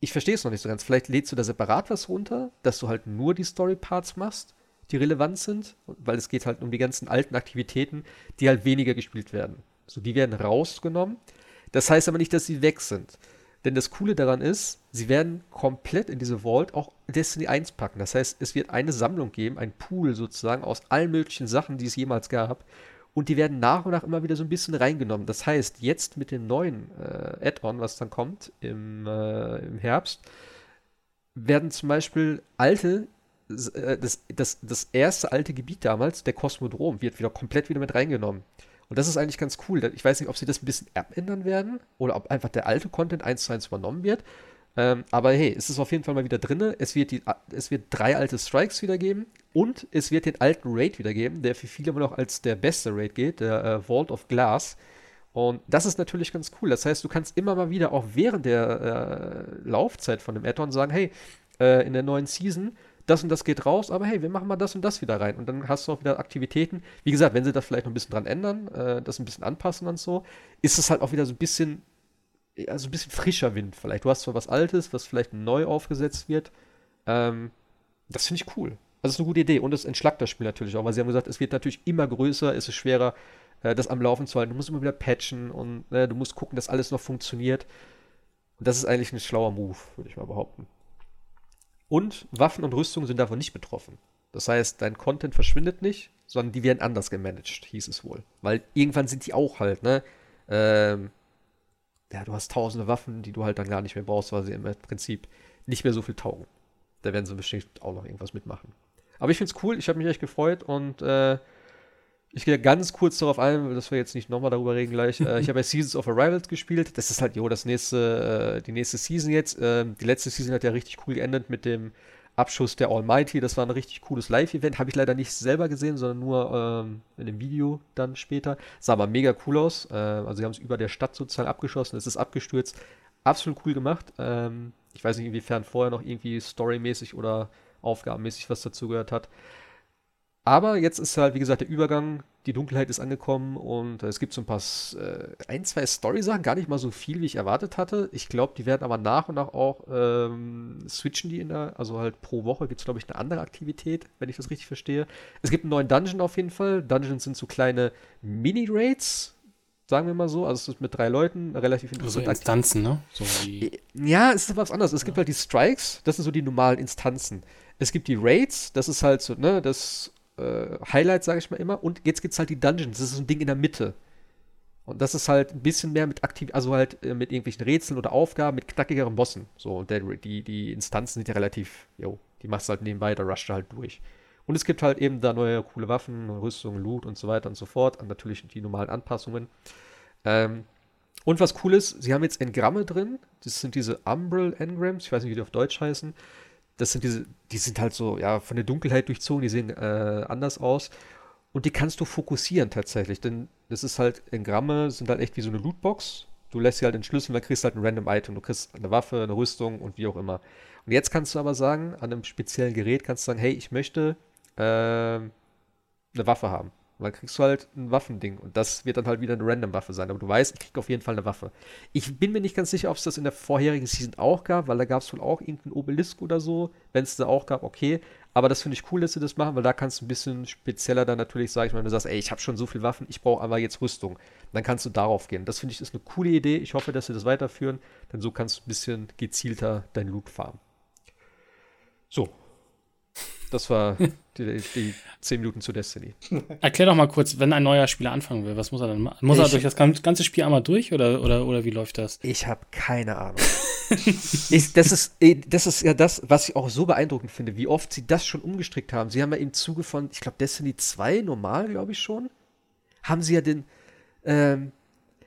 ich verstehe es noch nicht so ganz, vielleicht lädst du da separat was runter, dass du halt nur die Story-Parts machst, die relevant sind, weil es geht halt um die ganzen alten Aktivitäten, die halt weniger gespielt werden. So, die werden rausgenommen, das heißt aber nicht, dass sie weg sind. Denn das Coole daran ist, sie werden komplett in diese Vault auch Destiny eins packen. Das heißt, es wird eine Sammlung geben, ein Pool sozusagen aus allen möglichen Sachen, die es jemals gab. Und die werden nach und nach immer wieder so ein bisschen reingenommen. Das heißt, jetzt mit dem neuen äh, Add-on, was dann kommt im, äh, im Herbst, werden zum Beispiel alte, äh, das, das, das erste alte Gebiet damals, der Kosmodrom, wird wieder komplett wieder mit reingenommen. Und das ist eigentlich ganz cool. Ich weiß nicht, ob sie das ein bisschen abändern werden oder ob einfach der alte Content eins zu eins übernommen wird. Ähm, aber hey, es ist auf jeden Fall mal wieder drin. Es wird, die, es wird drei alte Strikes wieder geben und es wird den alten Raid wieder geben, der für viele immer noch als der beste Raid geht, der äh, Vault of Glass. Und das ist natürlich ganz cool. Das heißt, du kannst immer mal wieder auch während der äh, Laufzeit von dem Add-on sagen, hey, äh, in der neuen Season das und das geht raus, aber hey, wir machen mal das und das wieder rein. Und dann hast du auch wieder Aktivitäten. Wie gesagt, wenn sie das vielleicht noch ein bisschen dran ändern, äh, das ein bisschen anpassen und so, ist es halt auch wieder so ein bisschen, also ein bisschen frischer Wind vielleicht. Du hast zwar was Altes, was vielleicht neu aufgesetzt wird. Ähm, das finde ich cool. Also, das ist eine gute Idee. Und das entschlackt das Spiel natürlich auch, weil sie haben gesagt, es wird natürlich immer größer, es ist schwerer, äh, das am Laufen zu halten. Du musst immer wieder patchen und äh, du musst gucken, dass alles noch funktioniert. Und das ist eigentlich ein schlauer Move, würde ich mal behaupten. Und Waffen und Rüstungen sind davon nicht betroffen. Das heißt, dein Content verschwindet nicht, sondern die werden anders gemanagt, hieß es wohl. Weil irgendwann sind die auch halt, ne? Ähm, ja, du hast tausende Waffen, die du halt dann gar nicht mehr brauchst, weil sie im Prinzip nicht mehr so viel taugen. Da werden sie bestimmt auch noch irgendwas mitmachen. Aber ich find's cool, ich habe mich echt gefreut und äh, ich gehe ganz kurz darauf ein, dass wir jetzt nicht nochmal darüber reden gleich. äh, ich habe ja Seasons of Arrival gespielt. Das ist halt, jo, das nächste, äh, die nächste Season jetzt. Ähm, die letzte Season hat ja richtig cool geendet mit dem Abschuss der Almighty. Das war ein richtig cooles Live-Event. Habe ich leider nicht selber gesehen, sondern nur ähm, in dem Video dann später. Sah aber mega cool aus. Äh, also sie haben es über der Stadt sozusagen abgeschossen. Es ist abgestürzt. Absolut cool gemacht. Ähm, ich weiß nicht, inwiefern vorher noch irgendwie storymäßig oder aufgabenmäßig was dazugehört hat. Aber jetzt ist halt, wie gesagt, der Übergang, die Dunkelheit ist angekommen und es gibt so ein paar, äh, ein, zwei Story-Sachen, gar nicht mal so viel, wie ich erwartet hatte. Ich glaube, die werden aber nach und nach auch ähm, switchen die in der, also halt pro Woche gibt es, glaube ich, eine andere Aktivität, wenn ich das richtig verstehe. Es gibt einen neuen Dungeon auf jeden Fall. Dungeons sind so kleine Mini-Raids, sagen wir mal so. Also es ist mit drei Leuten relativ interessant. Also Instanzen, ne? So wie ja, es ist was anderes. Es ja. gibt halt die Strikes, das sind so die normalen Instanzen. Es gibt die Raids, das ist halt so, ne, das Highlight, sage ich mal immer. Und jetzt gibt es halt die Dungeons. Das ist so ein Ding in der Mitte. Und das ist halt ein bisschen mehr mit aktiv, also halt äh, mit irgendwelchen Rätseln oder Aufgaben, mit knackigeren Bossen. So, und der, die, die Instanzen sind ja relativ, jo, die machst du halt nebenbei, da rushst du halt durch. Und es gibt halt eben da neue coole Waffen, Rüstungen, Loot und so weiter und so fort. Und natürlich die normalen Anpassungen. Ähm, und was cool ist, sie haben jetzt Engramme drin. Das sind diese Umbral Engrams. Ich weiß nicht, wie die auf Deutsch heißen. Das sind diese, die sind halt so, ja, von der Dunkelheit durchzogen, die sehen äh, anders aus. Und die kannst du fokussieren tatsächlich, denn das ist halt, Engramme sind halt echt wie so eine Lootbox. Du lässt sie halt entschlüsseln, dann kriegst du halt ein random Item. Du kriegst eine Waffe, eine Rüstung und wie auch immer. Und jetzt kannst du aber sagen, an einem speziellen Gerät kannst du sagen, hey, ich möchte äh, eine Waffe haben. Und dann kriegst du halt ein Waffending. Und das wird dann halt wieder eine Random-Waffe sein. Aber du weißt, ich krieg auf jeden Fall eine Waffe. Ich bin mir nicht ganz sicher, ob es das in der vorherigen Season auch gab, weil da gab es wohl auch irgendeinen Obelisk oder so. Wenn es da auch gab, okay. Aber das finde ich cool, dass sie das machen, weil da kannst du ein bisschen spezieller dann natürlich sagen, ich meine, du sagst, ey, ich habe schon so viele Waffen, ich brauche aber jetzt Rüstung. Und dann kannst du darauf gehen. Das finde ich ist eine coole Idee. Ich hoffe, dass sie das weiterführen. Denn so kannst du ein bisschen gezielter dein Loot farmen. So. Das war die, die zehn Minuten zu Destiny. Erklär doch mal kurz, wenn ein neuer Spieler anfangen will, was muss er dann machen? Muss ich, er durch das ganze Spiel einmal durch oder, oder, oder wie läuft das? Ich habe keine Ahnung. ich, das, ist, das ist ja das, was ich auch so beeindruckend finde, wie oft sie das schon umgestrickt haben. Sie haben ja im Zuge von, ich glaube, Destiny zwei normal, glaube ich schon, haben sie ja den, ähm,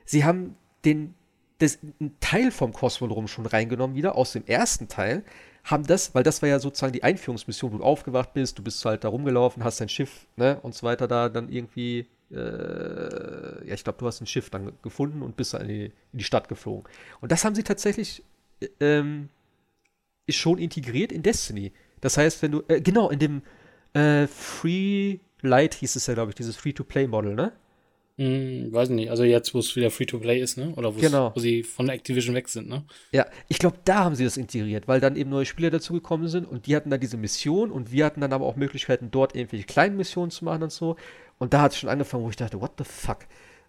sie haben den, das, einen Teil vom Kosmodrom schon reingenommen wieder, aus dem ersten Teil, haben das, weil das war ja sozusagen die Einführungsmission, wo du aufgewacht bist, du bist halt da rumgelaufen, hast dein Schiff, ne, und so weiter da dann irgendwie, äh, ja, ich glaube, du hast ein Schiff dann gefunden und bist dann in die, in die Stadt geflogen. Und das haben sie tatsächlich, äh, ähm, ist schon integriert in Destiny. Das heißt, wenn du, äh, genau, in dem äh, Free Light hieß es ja, glaube ich, dieses Free-to-Play-Model, ne? Hm, weiß nicht, also jetzt, wo es wieder Free-to-Play ist, ne? Oder genau. Wo sie von Activision weg sind, ne? Ja, ich glaube, da haben sie das integriert, weil dann eben neue Spieler dazugekommen sind und die hatten dann diese Mission und wir hatten dann aber auch Möglichkeiten, dort irgendwelche kleinen Missionen zu machen und so. Und da hat es schon angefangen, wo ich dachte, what the fuck?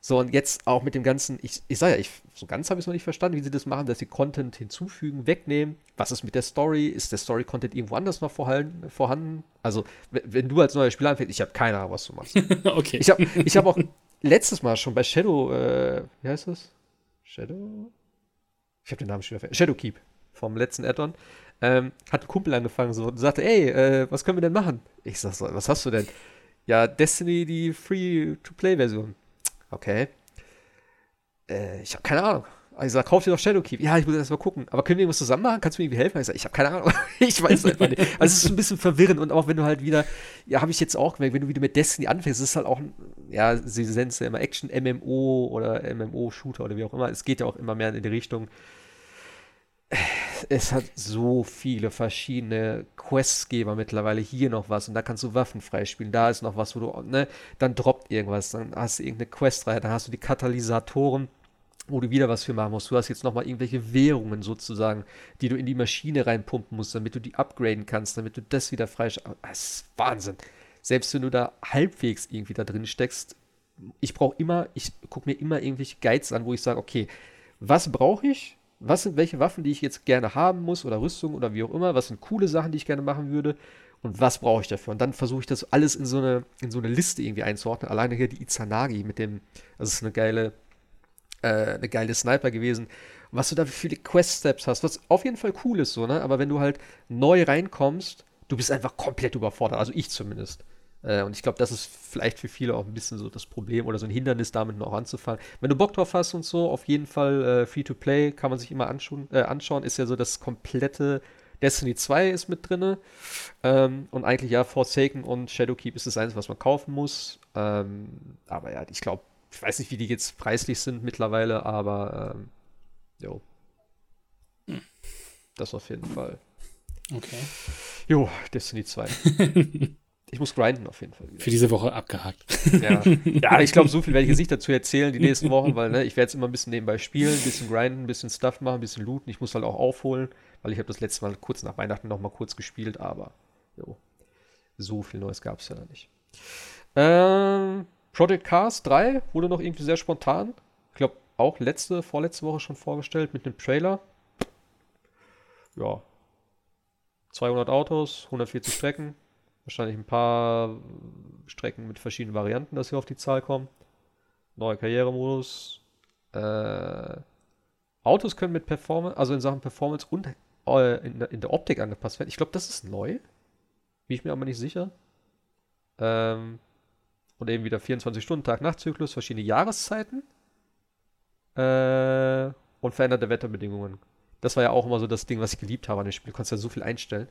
So, und jetzt auch mit dem ganzen, ich, ich sag ja, ich, so ganz habe ich es noch nicht verstanden, wie sie das machen, dass sie Content hinzufügen, wegnehmen. Was ist mit der Story? Ist der Story-Content irgendwo anders noch vorhalten, vorhanden? Also, wenn du als neuer Spieler anfängst, ich habe keine Ahnung, was du machst. Okay. Ich habe ich hab auch letztes Mal schon bei Shadow, äh, wie heißt das? Shadow? Ich habe den Namen schon wieder vergessen. Shadowkeep vom letzten Add-on. Ähm, hat ein Kumpel angefangen so und sagte, ey, äh, was können wir denn machen? Ich sag so, was hast du denn? Ja, Destiny, die Free-to-Play-Version. Okay. Äh, ich habe keine Ahnung. Ich sag, kauf dir doch Shadowkeep. Ja, ich muss erst mal gucken. Aber können wir irgendwas zusammen machen? Kannst du mir irgendwie helfen? Ich sag, ich habe keine Ahnung. Ich weiß es einfach nicht. Also es ist ein bisschen verwirrend. Und auch wenn du halt wieder, ja, habe ich jetzt auch gemerkt, wenn du wieder mit Destiny anfängst, ist es halt auch, ja, sie nennen es ja immer Action-M M O oder M M O-Shooter oder wie auch immer. Es geht ja auch immer mehr in die Richtung. Es hat so viele verschiedene Questgeber mittlerweile. Hier noch was und da kannst du Waffen freispielen. Da ist noch was, wo du, ne, dann droppt irgendwas. Dann hast du irgendeine Questreihe. Dann hast du die Katalysatoren, wo du wieder was für machen musst. Du hast jetzt nochmal irgendwelche Währungen sozusagen, die du in die Maschine reinpumpen musst, damit du die upgraden kannst, damit du das wieder freischalten. Das ist Wahnsinn. Selbst wenn du da halbwegs irgendwie da drin steckst, ich brauche immer, ich gucke mir immer irgendwelche Guides an, wo ich sage, okay, was brauche ich? Was sind welche Waffen, die ich jetzt gerne haben muss oder Rüstung oder wie auch immer? Was sind coole Sachen, die ich gerne machen würde? Und was brauche ich dafür? Und dann versuche ich das alles in so eine, in so eine Liste irgendwie einzuordnen. Alleine hier die Izanagi mit dem, das ist eine geile, eine geile Sniper gewesen, was du da für viele Quest-Steps hast, was auf jeden Fall cool ist, so, ne? Aber wenn du halt neu reinkommst, du bist einfach komplett überfordert, also ich zumindest. Äh, und ich glaube, das ist vielleicht für viele auch ein bisschen so das Problem oder so ein Hindernis, damit noch anzufangen. Wenn du Bock drauf hast und so, auf jeden Fall äh, Free-to-Play kann man sich immer anschauen, äh, anschauen, ist ja so das komplette Destiny zwei ist mit drin. Ähm, und eigentlich ja, Forsaken und Shadowkeep ist das Einzige, was man kaufen muss. Ähm, aber ja, ich glaube, ich weiß nicht, wie die jetzt preislich sind mittlerweile, aber ähm, jo. Das auf jeden Fall. Okay. Jo, Destiny zwei. Ich muss grinden auf jeden Fall wieder. Für diese Woche abgehakt. Ja, ja, ich glaube, so viel werde ich jetzt nicht dazu erzählen die nächsten Wochen, weil, ne, ich werde jetzt immer ein bisschen nebenbei spielen, ein bisschen grinden, ein bisschen Stuff machen, ein bisschen looten. Ich muss halt auch aufholen, weil ich habe das letzte Mal kurz nach Weihnachten noch mal kurz gespielt, aber jo, so viel Neues gab es ja da nicht. Ähm, Project Cars drei wurde noch irgendwie sehr spontan, ich glaube auch letzte, vorletzte Woche schon vorgestellt mit einem Trailer. Ja, zweihundert Autos, hundertvierzig Strecken, wahrscheinlich ein paar Strecken mit verschiedenen Varianten, dass wir auf die Zahl kommen. Neuer Karrieremodus. Äh, Autos können mit Performance, also in Sachen Performance und äh, in, in der Optik angepasst werden. Ich glaube, das ist neu. Bin ich mir aber nicht sicher. Ähm. Und eben wieder vierundzwanzig Stunden, Tag-Nacht-Zyklus, verschiedene Jahreszeiten äh, und veränderte Wetterbedingungen. Das war ja auch immer so das Ding, was ich geliebt habe an dem Spiel. Du konntest ja so viel einstellen.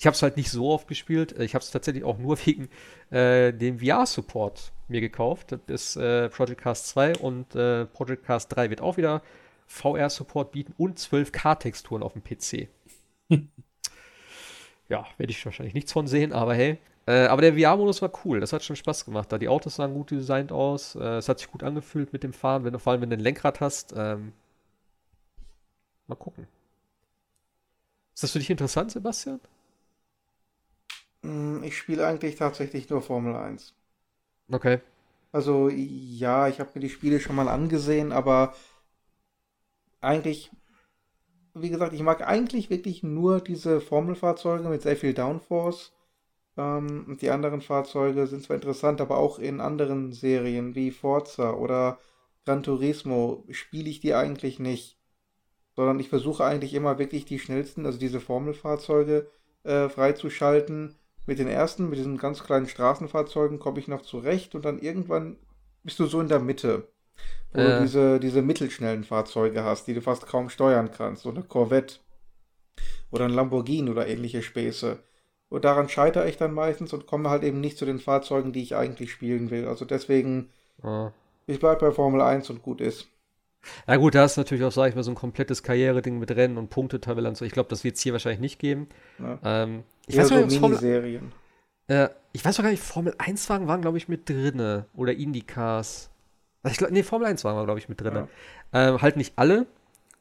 Ich habe es halt nicht so oft gespielt. Ich habe es tatsächlich auch nur wegen äh, dem V R-Support mir gekauft. Das ist äh, Project Cars zwei und äh, Project Cars drei wird auch wieder V R-Support bieten und zwölf K Texturen auf dem P C. Ja, werde ich wahrscheinlich nichts von sehen, aber hey. Äh, aber der V R-Modus war cool, das hat schon Spaß gemacht. Da die Autos sahen gut designt aus, äh, es hat sich gut angefühlt mit dem Fahren, wenn du, vor allem wenn du ein Lenkrad hast. Ähm, mal gucken. Ist das für dich interessant, Sebastian? Ich spiele eigentlich tatsächlich nur Formel eins. Okay. Also ja, ich habe mir die Spiele schon mal angesehen, aber eigentlich, wie gesagt, ich mag eigentlich wirklich nur diese Formelfahrzeuge mit sehr viel Downforce. Ähm, die anderen Fahrzeuge sind zwar interessant, aber auch in anderen Serien wie Forza oder Gran Turismo spiele ich die eigentlich nicht. Sondern ich versuche eigentlich immer wirklich die schnellsten, also diese Formelfahrzeuge äh, freizuschalten. Mit den ersten, mit diesen ganz kleinen Straßenfahrzeugen komme ich noch zurecht und dann irgendwann bist du so in der Mitte, wo äh. du diese, diese mittelschnellen Fahrzeuge hast, die du fast kaum steuern kannst. So eine Corvette oder ein Lamborghini oder ähnliche Späße. Und daran scheitere ich dann meistens und komme halt eben nicht zu den Fahrzeugen, die ich eigentlich spielen will. Also deswegen, äh. ich bleibe bei Formel eins und gut ist. Na gut, da ist natürlich auch, sag ich mal, so ein komplettes Karriereding mit Rennen und Punktetabelle und so. Ich glaube, das wird es hier wahrscheinlich nicht geben. Ja. Ähm, ich, weiß so nicht, Formel, äh, ich weiß auch gar nicht, Formel eins Wagen waren, glaube ich, mit drinne. Oder Indycars. Ich glaub, nee, Formel eins Wagen waren, glaube ich, mit drinne. Ja. Ähm, halt nicht alle.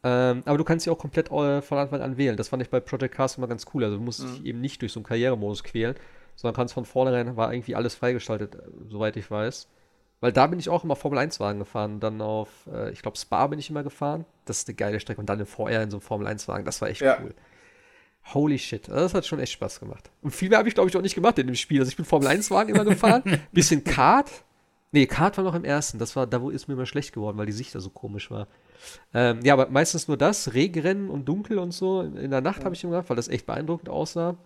Ähm, aber du kannst sie auch komplett äh, von Anfang an wählen. Das fand ich bei Project Cars immer ganz cool. Also du musst mhm. dich eben nicht durch so einen Karrieremodus quälen, sondern kannst von vornherein, war irgendwie alles freigeschaltet, soweit ich weiß. Weil da bin ich auch immer Formel eins Wagen gefahren. Dann auf, äh, ich glaube, Spa bin ich immer gefahren. Das ist eine geile Strecke. Und dann im V R in so einem Formel eins Wagen. Das war echt ja. cool. Holy shit. Das hat schon echt Spaß gemacht. Und viel mehr habe ich, glaube ich, auch nicht gemacht in dem Spiel. Also ich bin Formel eins Wagen immer gefahren. Bisschen Kart. Nee, Kart war noch im ersten. Das war, da wo ist mir immer schlecht geworden, weil die Sicht da so komisch war. Ähm, ja, aber meistens nur das. Regenrennen und dunkel und so. In der Nacht ja. habe ich immer gemacht, weil das echt beeindruckend aussah.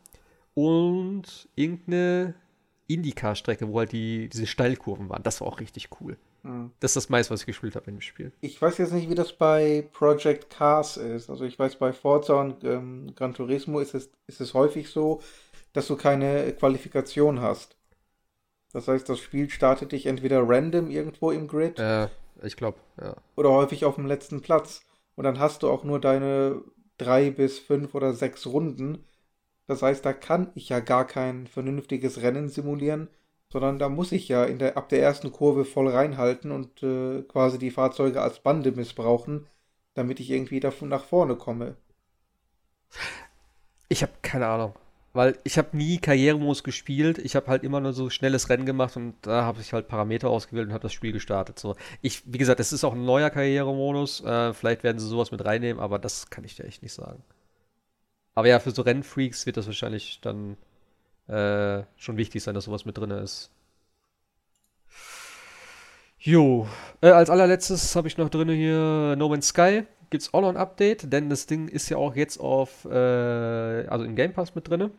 Und irgendeine Indycar-Strecke, wo halt die, diese Steilkurven waren. Das war auch richtig cool. Mhm. Das ist das meiste, was ich gespielt habe in dem Spiel. Ich weiß jetzt nicht, wie das bei Project Cars ist. Also ich weiß, bei Forza und ähm, Gran Turismo ist es, ist es häufig so, dass du keine Qualifikation hast. Das heißt, das Spiel startet dich entweder random irgendwo im Grid. Äh, ich glaube, ja. Oder häufig auf dem letzten Platz. Und dann hast du auch nur deine drei bis fünf oder sechs Runden. Das heißt, da kann ich ja gar kein vernünftiges Rennen simulieren, sondern da muss ich ja in der, ab der ersten Kurve voll reinhalten und äh, quasi die Fahrzeuge als Bande missbrauchen, damit ich irgendwie davon nach vorne komme. Ich habe keine Ahnung, weil ich habe nie Karrieremodus gespielt. Ich habe halt immer nur so schnelles Rennen gemacht und da habe ich halt Parameter ausgewählt und habe das Spiel gestartet. So, ich, wie gesagt, es ist auch ein neuer Karrieremodus. Äh, vielleicht werden sie sowas mit reinnehmen, aber das kann ich dir echt nicht sagen. Aber ja, für so Rennfreaks wird das wahrscheinlich dann äh, schon wichtig sein, dass sowas mit drin ist. Jo, äh, als allerletztes habe ich noch drin hier No Man's Sky. Gibt's auch noch ein Update, denn das Ding ist ja auch jetzt auf, äh, also im Game Pass mit drin.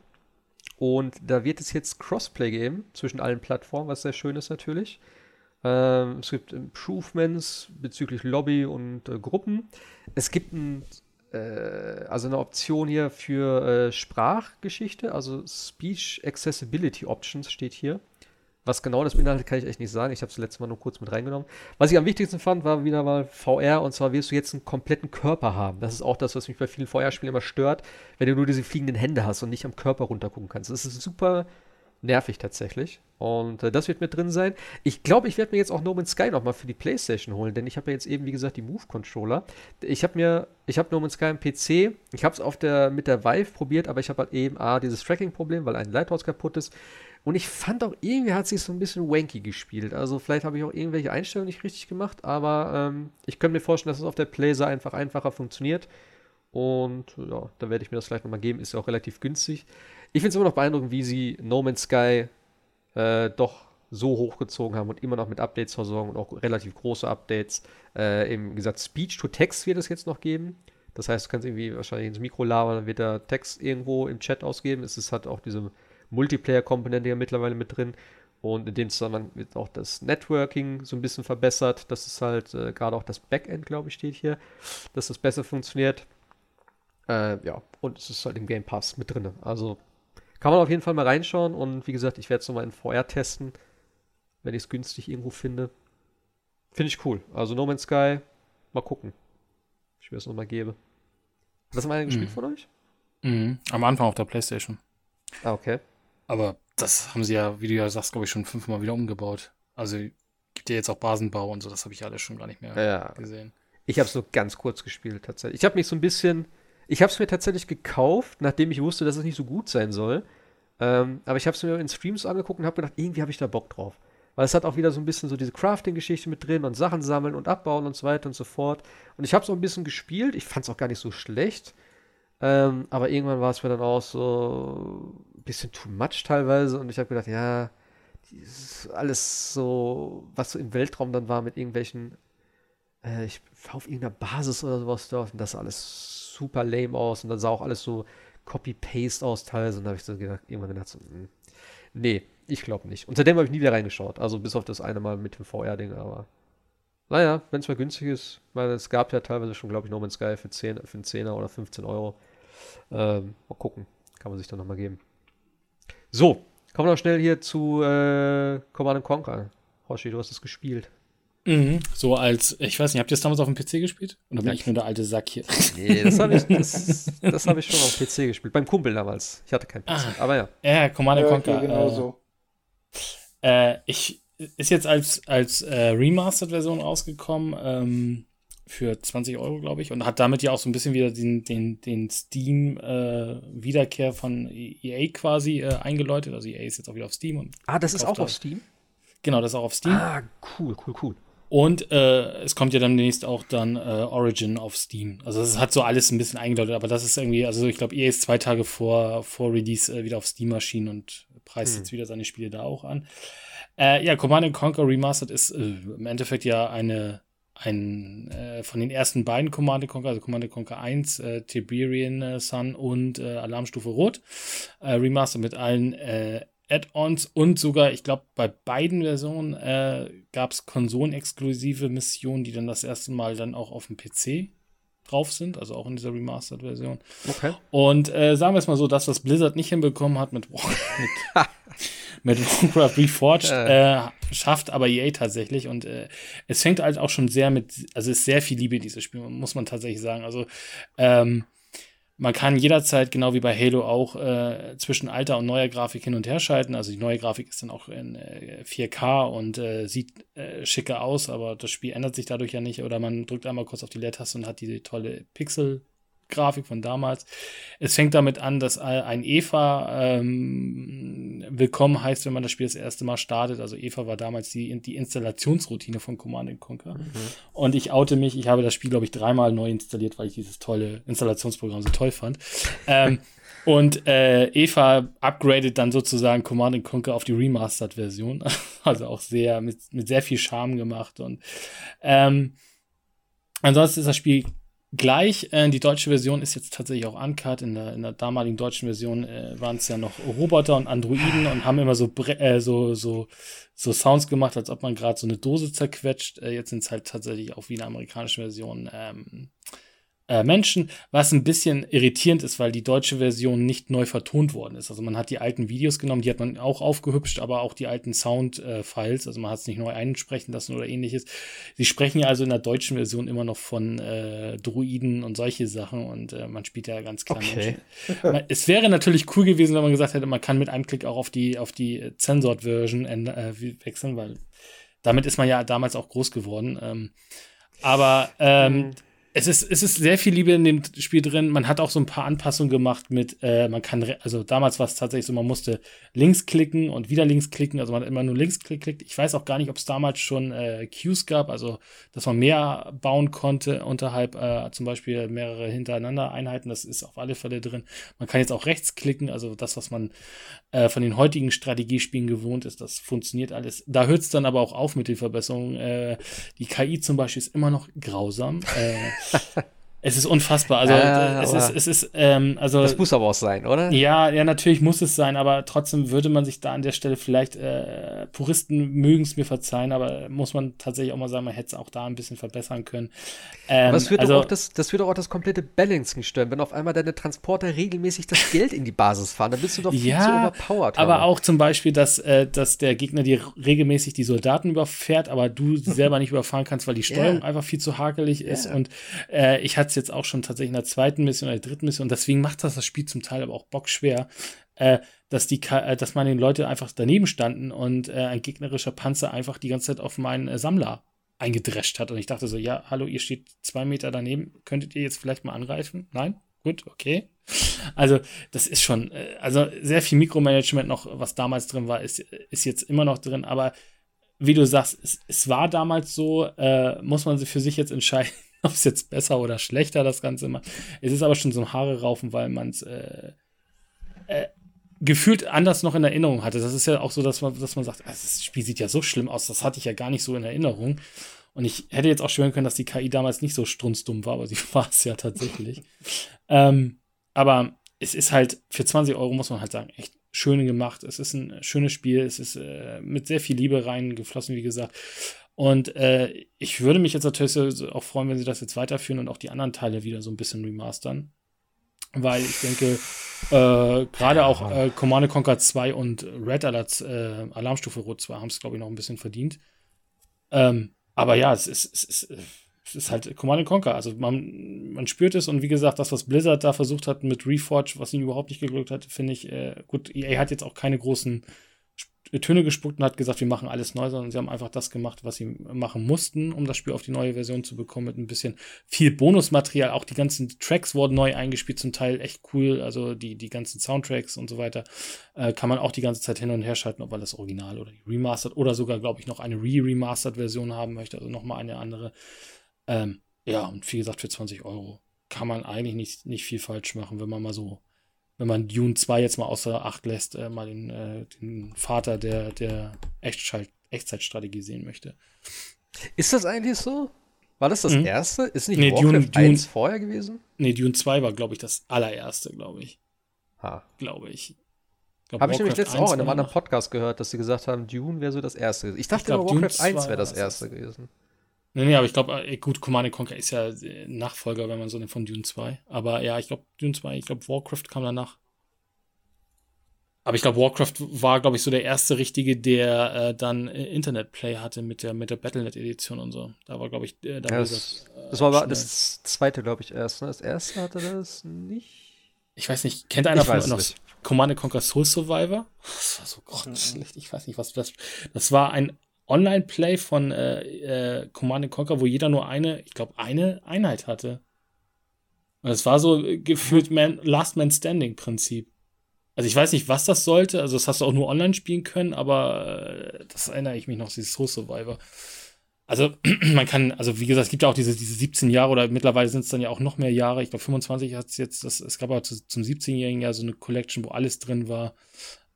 Und da wird es jetzt Crossplay geben zwischen allen Plattformen, was sehr schön ist natürlich. Ähm, es gibt Improvements bezüglich Lobby und äh, Gruppen. Es gibt ein also eine Option hier für äh, Sprachgeschichte, also Speech Accessibility Options steht hier. Was genau das beinhaltet, kann ich echt nicht sagen. Ich habe es letztes Mal nur kurz mit reingenommen. Was ich am wichtigsten fand, war wieder mal V R, und zwar wirst du jetzt einen kompletten Körper haben. Das ist auch das, was mich bei vielen V R-Spielen immer stört, wenn du nur diese fliegenden Hände hast und nicht am Körper runtergucken kannst. Das ist super nervig tatsächlich. Und äh, das wird mit drin sein. Ich glaube, ich werde mir jetzt auch No Man's Sky nochmal für die PlayStation holen, denn ich habe ja jetzt eben, wie gesagt, die Move-Controller. Ich habe mir, ich habe No Man's Sky am P C, ich habe es auf der, mit der Vive probiert, aber ich habe halt eben A, dieses Tracking-Problem, weil ein Lighthouse kaputt ist. Und ich fand auch, irgendwie hat es sich so ein bisschen wanky gespielt. Also vielleicht habe ich auch irgendwelche Einstellungen nicht richtig gemacht, aber ähm, ich könnte mir vorstellen, dass es auf der Play einfach einfacher funktioniert. Und ja, da werde ich mir das vielleicht nochmal geben. Ist ja auch relativ günstig. Ich finde es immer noch beeindruckend, wie sie No Man's Sky äh, doch so hochgezogen haben und immer noch mit Updates versorgen und auch relativ große Updates. Äh, eben gesagt, Speech-to-Text wird es jetzt noch geben. Das heißt, du kannst irgendwie wahrscheinlich ins Mikro labern, dann wird der Text irgendwo im Chat ausgeben. Es ist, hat auch diese Multiplayer-Komponente ja mittlerweile mit drin. Und in dem Zusammenhang wird auch das Networking so ein bisschen verbessert. Das ist halt äh, gerade auch das Backend, glaube ich, steht hier, dass das besser funktioniert. Äh, ja, und es ist halt im Game Pass mit drin. Also kann man auf jeden Fall mal reinschauen. Und wie gesagt, ich werde es nochmal in V R testen, wenn ich es günstig irgendwo finde. Finde ich cool. Also No Man's Sky, mal gucken. ich mir das nochmal gebe. Hat das mal einer gespielt mhm. von euch? Mhm. Am Anfang auf der PlayStation. Ah, okay. Aber das haben sie ja, wie du ja sagst, glaube ich, schon fünfmal wieder umgebaut. Also gibt ja jetzt auch Basenbau und so, das habe ich ja alles schon gar nicht mehr ja. gesehen. Ich habe es nur ganz kurz gespielt, tatsächlich. Ich habe mich so ein bisschen, ich habe es mir tatsächlich gekauft, nachdem ich wusste, dass es nicht so gut sein soll. Ähm, aber ich habe es mir in Streams angeguckt und habe gedacht, irgendwie habe ich da Bock drauf. Weil es hat auch wieder so ein bisschen so diese Crafting-Geschichte mit drin und Sachen sammeln und abbauen und so weiter und so fort. Und ich habe es auch ein bisschen gespielt. Ich fand es auch gar nicht so schlecht. Ähm, aber irgendwann war es mir dann auch so ein bisschen too much teilweise. Und ich habe gedacht, ja, dieses alles so, was so im Weltraum dann war mit irgendwelchen, äh, ich war auf irgendeiner Basis oder sowas dort. Und das sah alles super lame aus. Und dann sah auch alles so Copy-Paste aus teilweise. Und da habe ich so gedacht, irgendwann gedacht, so, mh, nee. Ich glaube nicht. Und seitdem habe ich nie wieder reingeschaut. Also bis auf das eine Mal mit dem V R-Ding. Aber naja, wenn es mal günstig ist. Weil es gab ja teilweise schon, glaube ich, No Man's Sky für, zehn, für einen Zehner oder fünfzehn Euro. Ähm, mal gucken. Kann man sich dann nochmal geben. So, kommen wir noch schnell hier zu äh, Command and Conquer. Hoshi, du hast es gespielt. Mhm. So als, ich weiß nicht, habt ihr das damals auf dem P C gespielt? Oder bin ja, ich nur der alte Sack hier? Nee, das habe ich, das, das hab ich schon auf dem P C gespielt. Beim Kumpel damals. Ich hatte keinen P C. Ah, aber ja. Ja, Command and Conquer. Ja, genau so. Äh, ich ist jetzt als, als äh, Remastered-Version rausgekommen ähm, für zwanzig Euro, glaube ich, und hat damit ja auch so ein bisschen wieder den, den, den Steam-Wiederkehr äh, von E A quasi äh, eingeläutet. Also E A ist jetzt auch wieder auf Steam. Und ah, das ist auch auf Steam? Genau, das ist auch auf Steam. Ah, cool, cool, cool. Und äh, es kommt ja dann demnächst auch dann äh, Origin auf Steam. Also es hat so alles ein bisschen eingeläutet, aber das ist irgendwie, also ich glaube, E A ist zwei Tage vor, vor Release äh, wieder auf Steam erschienen und preist hm. jetzt wieder seine Spiele da auch an. Äh, ja, Command and Conquer Remastered ist äh, im Endeffekt ja eine, ein äh, von den ersten beiden Command and Conquer, also Command and Conquer eins, äh, Tiberian äh, Sun und äh, Alarmstufe Rot. Äh, Remastered mit allen äh, Add-ons und sogar, ich glaube, bei beiden Versionen äh, gab es konsolenexklusive Missionen, die dann das erste Mal dann auch auf dem P C drauf sind, also auch in dieser Remastered-Version. Okay. Und äh, sagen wir es mal so, das, was Blizzard nicht hinbekommen hat mit, mit, mit Warcraft Reforged, äh. äh, schafft aber E A tatsächlich. Und äh, es fängt halt auch schon sehr mit, also ist sehr viel Liebe in dieses Spiel, muss man tatsächlich sagen. Also, ähm, man kann jederzeit, genau wie bei Halo auch, äh, zwischen alter und neuer Grafik hin und her schalten. Also die neue Grafik ist dann auch in äh, vier K und äh, sieht äh, schicker aus, aber das Spiel ändert sich dadurch ja nicht. Oder man drückt einmal kurz auf die Leertaste und hat diese tolle Pixel-Grafik von damals. Es fängt damit an, dass ein Eva ähm, willkommen heißt, wenn man das Spiel das erste Mal startet. Also Eva war damals die, die Installationsroutine von Command and Conquer. Mhm. Und ich oute mich, ich habe das Spiel, glaube ich, dreimal neu installiert, weil ich dieses tolle Installationsprogramm so toll fand. ähm, und äh, Eva upgradet dann sozusagen Command and Conquer auf die Remastered-Version. Also auch sehr mit, mit sehr viel Charme gemacht. Und ähm, ansonsten ist das Spiel gleich, äh, die deutsche Version ist jetzt tatsächlich auch uncut. In der, in der damaligen deutschen Version äh, waren es ja noch Roboter und Androiden und haben immer so, Bre- äh, so, so, so Sounds gemacht, als ob man gerade so eine Dose zerquetscht. Äh, jetzt sind es halt tatsächlich auch wie in der amerikanischen Version ähm, äh, Menschen, was ein bisschen irritierend ist, weil die deutsche Version nicht neu vertont worden ist. Also man hat die alten Videos genommen, die hat man auch aufgehübscht, aber auch die alten Sound-Files, äh, also man hat es nicht neu einsprechen lassen oder ähnliches. Sie sprechen ja also in der deutschen Version immer noch von äh, Druiden und solche Sachen und äh, man spielt ja ganz klar okay. Menschen. Man, es wäre natürlich cool gewesen, wenn man gesagt hätte, man kann mit einem Klick auch auf die auf die Censored-Version äh, wechseln, weil damit ist man ja damals auch groß geworden. Ähm, aber ähm, mhm. Es ist, es ist sehr viel Liebe in dem Spiel drin. Man hat auch so ein paar Anpassungen gemacht mit, äh, man kann, re- also damals war es tatsächlich so, man musste links klicken und wieder links klicken, also man hat immer nur links geklickt. Ich weiß auch gar nicht, ob es damals schon äh, Queues gab, also dass man mehr bauen konnte unterhalb, äh, zum Beispiel mehrere hintereinander Einheiten, das ist auf alle Fälle drin. Man kann jetzt auch rechts klicken, also das, was man äh, von den heutigen Strategiespielen gewohnt ist, das funktioniert alles. Da hört es dann aber auch auf mit den Verbesserungen. Äh, die K I zum Beispiel ist immer noch grausam, äh, es ist unfassbar. Also, ja, es ist, es ist, ähm, also, das muss aber auch sein, oder? Ja, ja, natürlich muss es sein, aber trotzdem würde man sich da an der Stelle vielleicht, äh, Puristen mögen es mir verzeihen, aber muss man tatsächlich auch mal sagen, man hätte es auch da ein bisschen verbessern können. Ähm, aber es wird also, doch auch das, das wird doch auch das komplette Balancing stören, wenn auf einmal deine Transporter regelmäßig das Geld in die Basis fahren, dann bist du doch viel ja, zu overpowered. Aber glaube. Auch zum Beispiel, dass, äh, dass der Gegner dir regelmäßig die Soldaten überfährt, aber du selber nicht überfahren kannst, weil die Steuerung yeah. einfach viel zu hakelig ist. Yeah. Und äh, ich hatte jetzt auch schon tatsächlich in der zweiten Mission oder der dritten Mission, und deswegen macht das das Spiel zum Teil aber auch bockschwer, äh, dass die, äh, dass meine Leute einfach daneben standen und äh, ein gegnerischer Panzer einfach die ganze Zeit auf meinen äh, Sammler eingedrescht hat. Und ich dachte so, ja, hallo, ihr steht zwei Meter daneben, könntet ihr jetzt vielleicht mal angreifen? Nein? Gut, okay. Also das ist schon, äh, also sehr viel Mikromanagement noch, was damals drin war, ist, ist jetzt immer noch drin, aber wie du sagst, es, es war damals so, äh, muss man für sich jetzt entscheiden, ob es jetzt besser oder schlechter das Ganze macht. Es ist aber schon so ein Haare raufen, weil man es äh, äh, gefühlt anders noch in Erinnerung hatte. Das ist ja auch so, dass man, dass man sagt, das Spiel sieht ja so schlimm aus, das hatte ich ja gar nicht so in Erinnerung. Und ich hätte jetzt auch schwören können, dass die K I damals nicht so strunzdumm war, aber sie war es ja tatsächlich. ähm, aber es ist halt, für zwanzig Euro muss man halt sagen, echt schön gemacht. Es ist ein schönes Spiel. Es ist äh, mit sehr viel Liebe reingeflossen, wie gesagt. Und äh, ich würde mich jetzt natürlich auch freuen, wenn sie das jetzt weiterführen und auch die anderen Teile wieder so ein bisschen remastern. Weil ich denke, äh, gerade auch äh, Command and Conquer zwei und Red Alert äh, Alarmstufe Rot zwei haben es, glaube ich, noch ein bisschen verdient. Ähm, aber ja, es ist, es ist, es ist halt Command and Conquer. Also man, man spürt es, und wie gesagt, das, was Blizzard da versucht hat mit Reforge, was ihnen überhaupt nicht geglückt hat, finde ich, äh, gut, E A hat jetzt auch keine großen Töne gespuckt und hat gesagt, wir machen alles neu, sondern sie haben einfach das gemacht, was sie machen mussten, um das Spiel auf die neue Version zu bekommen, mit ein bisschen viel Bonusmaterial. Auch die ganzen Tracks wurden neu eingespielt, zum Teil echt cool, also die, die ganzen Soundtracks und so weiter, äh, kann man auch die ganze Zeit hin und her schalten, ob man das Original oder die Remastered oder sogar, glaube ich, noch eine Re-Remastered-Version haben möchte, also nochmal eine andere. Ähm, ja, und wie gesagt, für zwanzig Euro kann man eigentlich nicht, nicht viel falsch machen, wenn man mal so wenn man Dune zwei jetzt mal außer Acht lässt, äh, mal den, äh, den Vater der, der Echtschalt- Echtzeitstrategie sehen möchte. Ist das eigentlich so? War das das mhm. erste? Ist nicht nee, Warcraft Dune, eins Dune, vorher gewesen? Nee, Dune zwei war, glaube ich, das allererste, glaube ich. Ha. Glaube ich. Glaub, Habe ich nämlich letztens auch in einem anderen Podcast gehört, dass sie gesagt haben, Dune wäre so das erste gewesen. Ich dachte ich glaub, immer, Warcraft eins wäre das erste gewesen. Nee, nee, aber ich glaube, gut, Command and Conquer ist ja Nachfolger, wenn man so nimmt, von Dune zwei. Aber ja, ich glaube, Dune zwei, ich glaube, Warcraft kam danach. Aber ich glaube, Warcraft war, glaube ich, so der erste richtige, der äh, dann äh, Internet-Play hatte mit der, mit der Battle dot net Edition und so. Da war, glaube ich, äh, da ja, das, äh, das war aber das zweite, glaube ich, erst. Ne? Das erste hatte das nicht. Ich weiß nicht, kennt einer ich von euch noch Command and Conquer Soul Survivor? Das war so grottenschlecht, ich weiß nicht, was das Das war ein Online-Play von äh, äh, Command and Conquer, wo jeder nur eine, ich glaube, eine Einheit hatte. Und es war so äh, gefühlt man, Last-Man-Standing-Prinzip. Also ich weiß nicht, was das sollte. Also das hast du auch nur online spielen können, aber äh, das erinnere ich mich noch, dieses Soul Survivor. Also man kann, also wie gesagt, es gibt ja auch diese, diese siebzehn Jahre oder mittlerweile sind es dann ja auch noch mehr Jahre. Ich glaube, fünfundzwanzig hat es jetzt, das, es gab aber zu, zum siebzehnjährigen Jahr so eine Collection, wo alles drin war.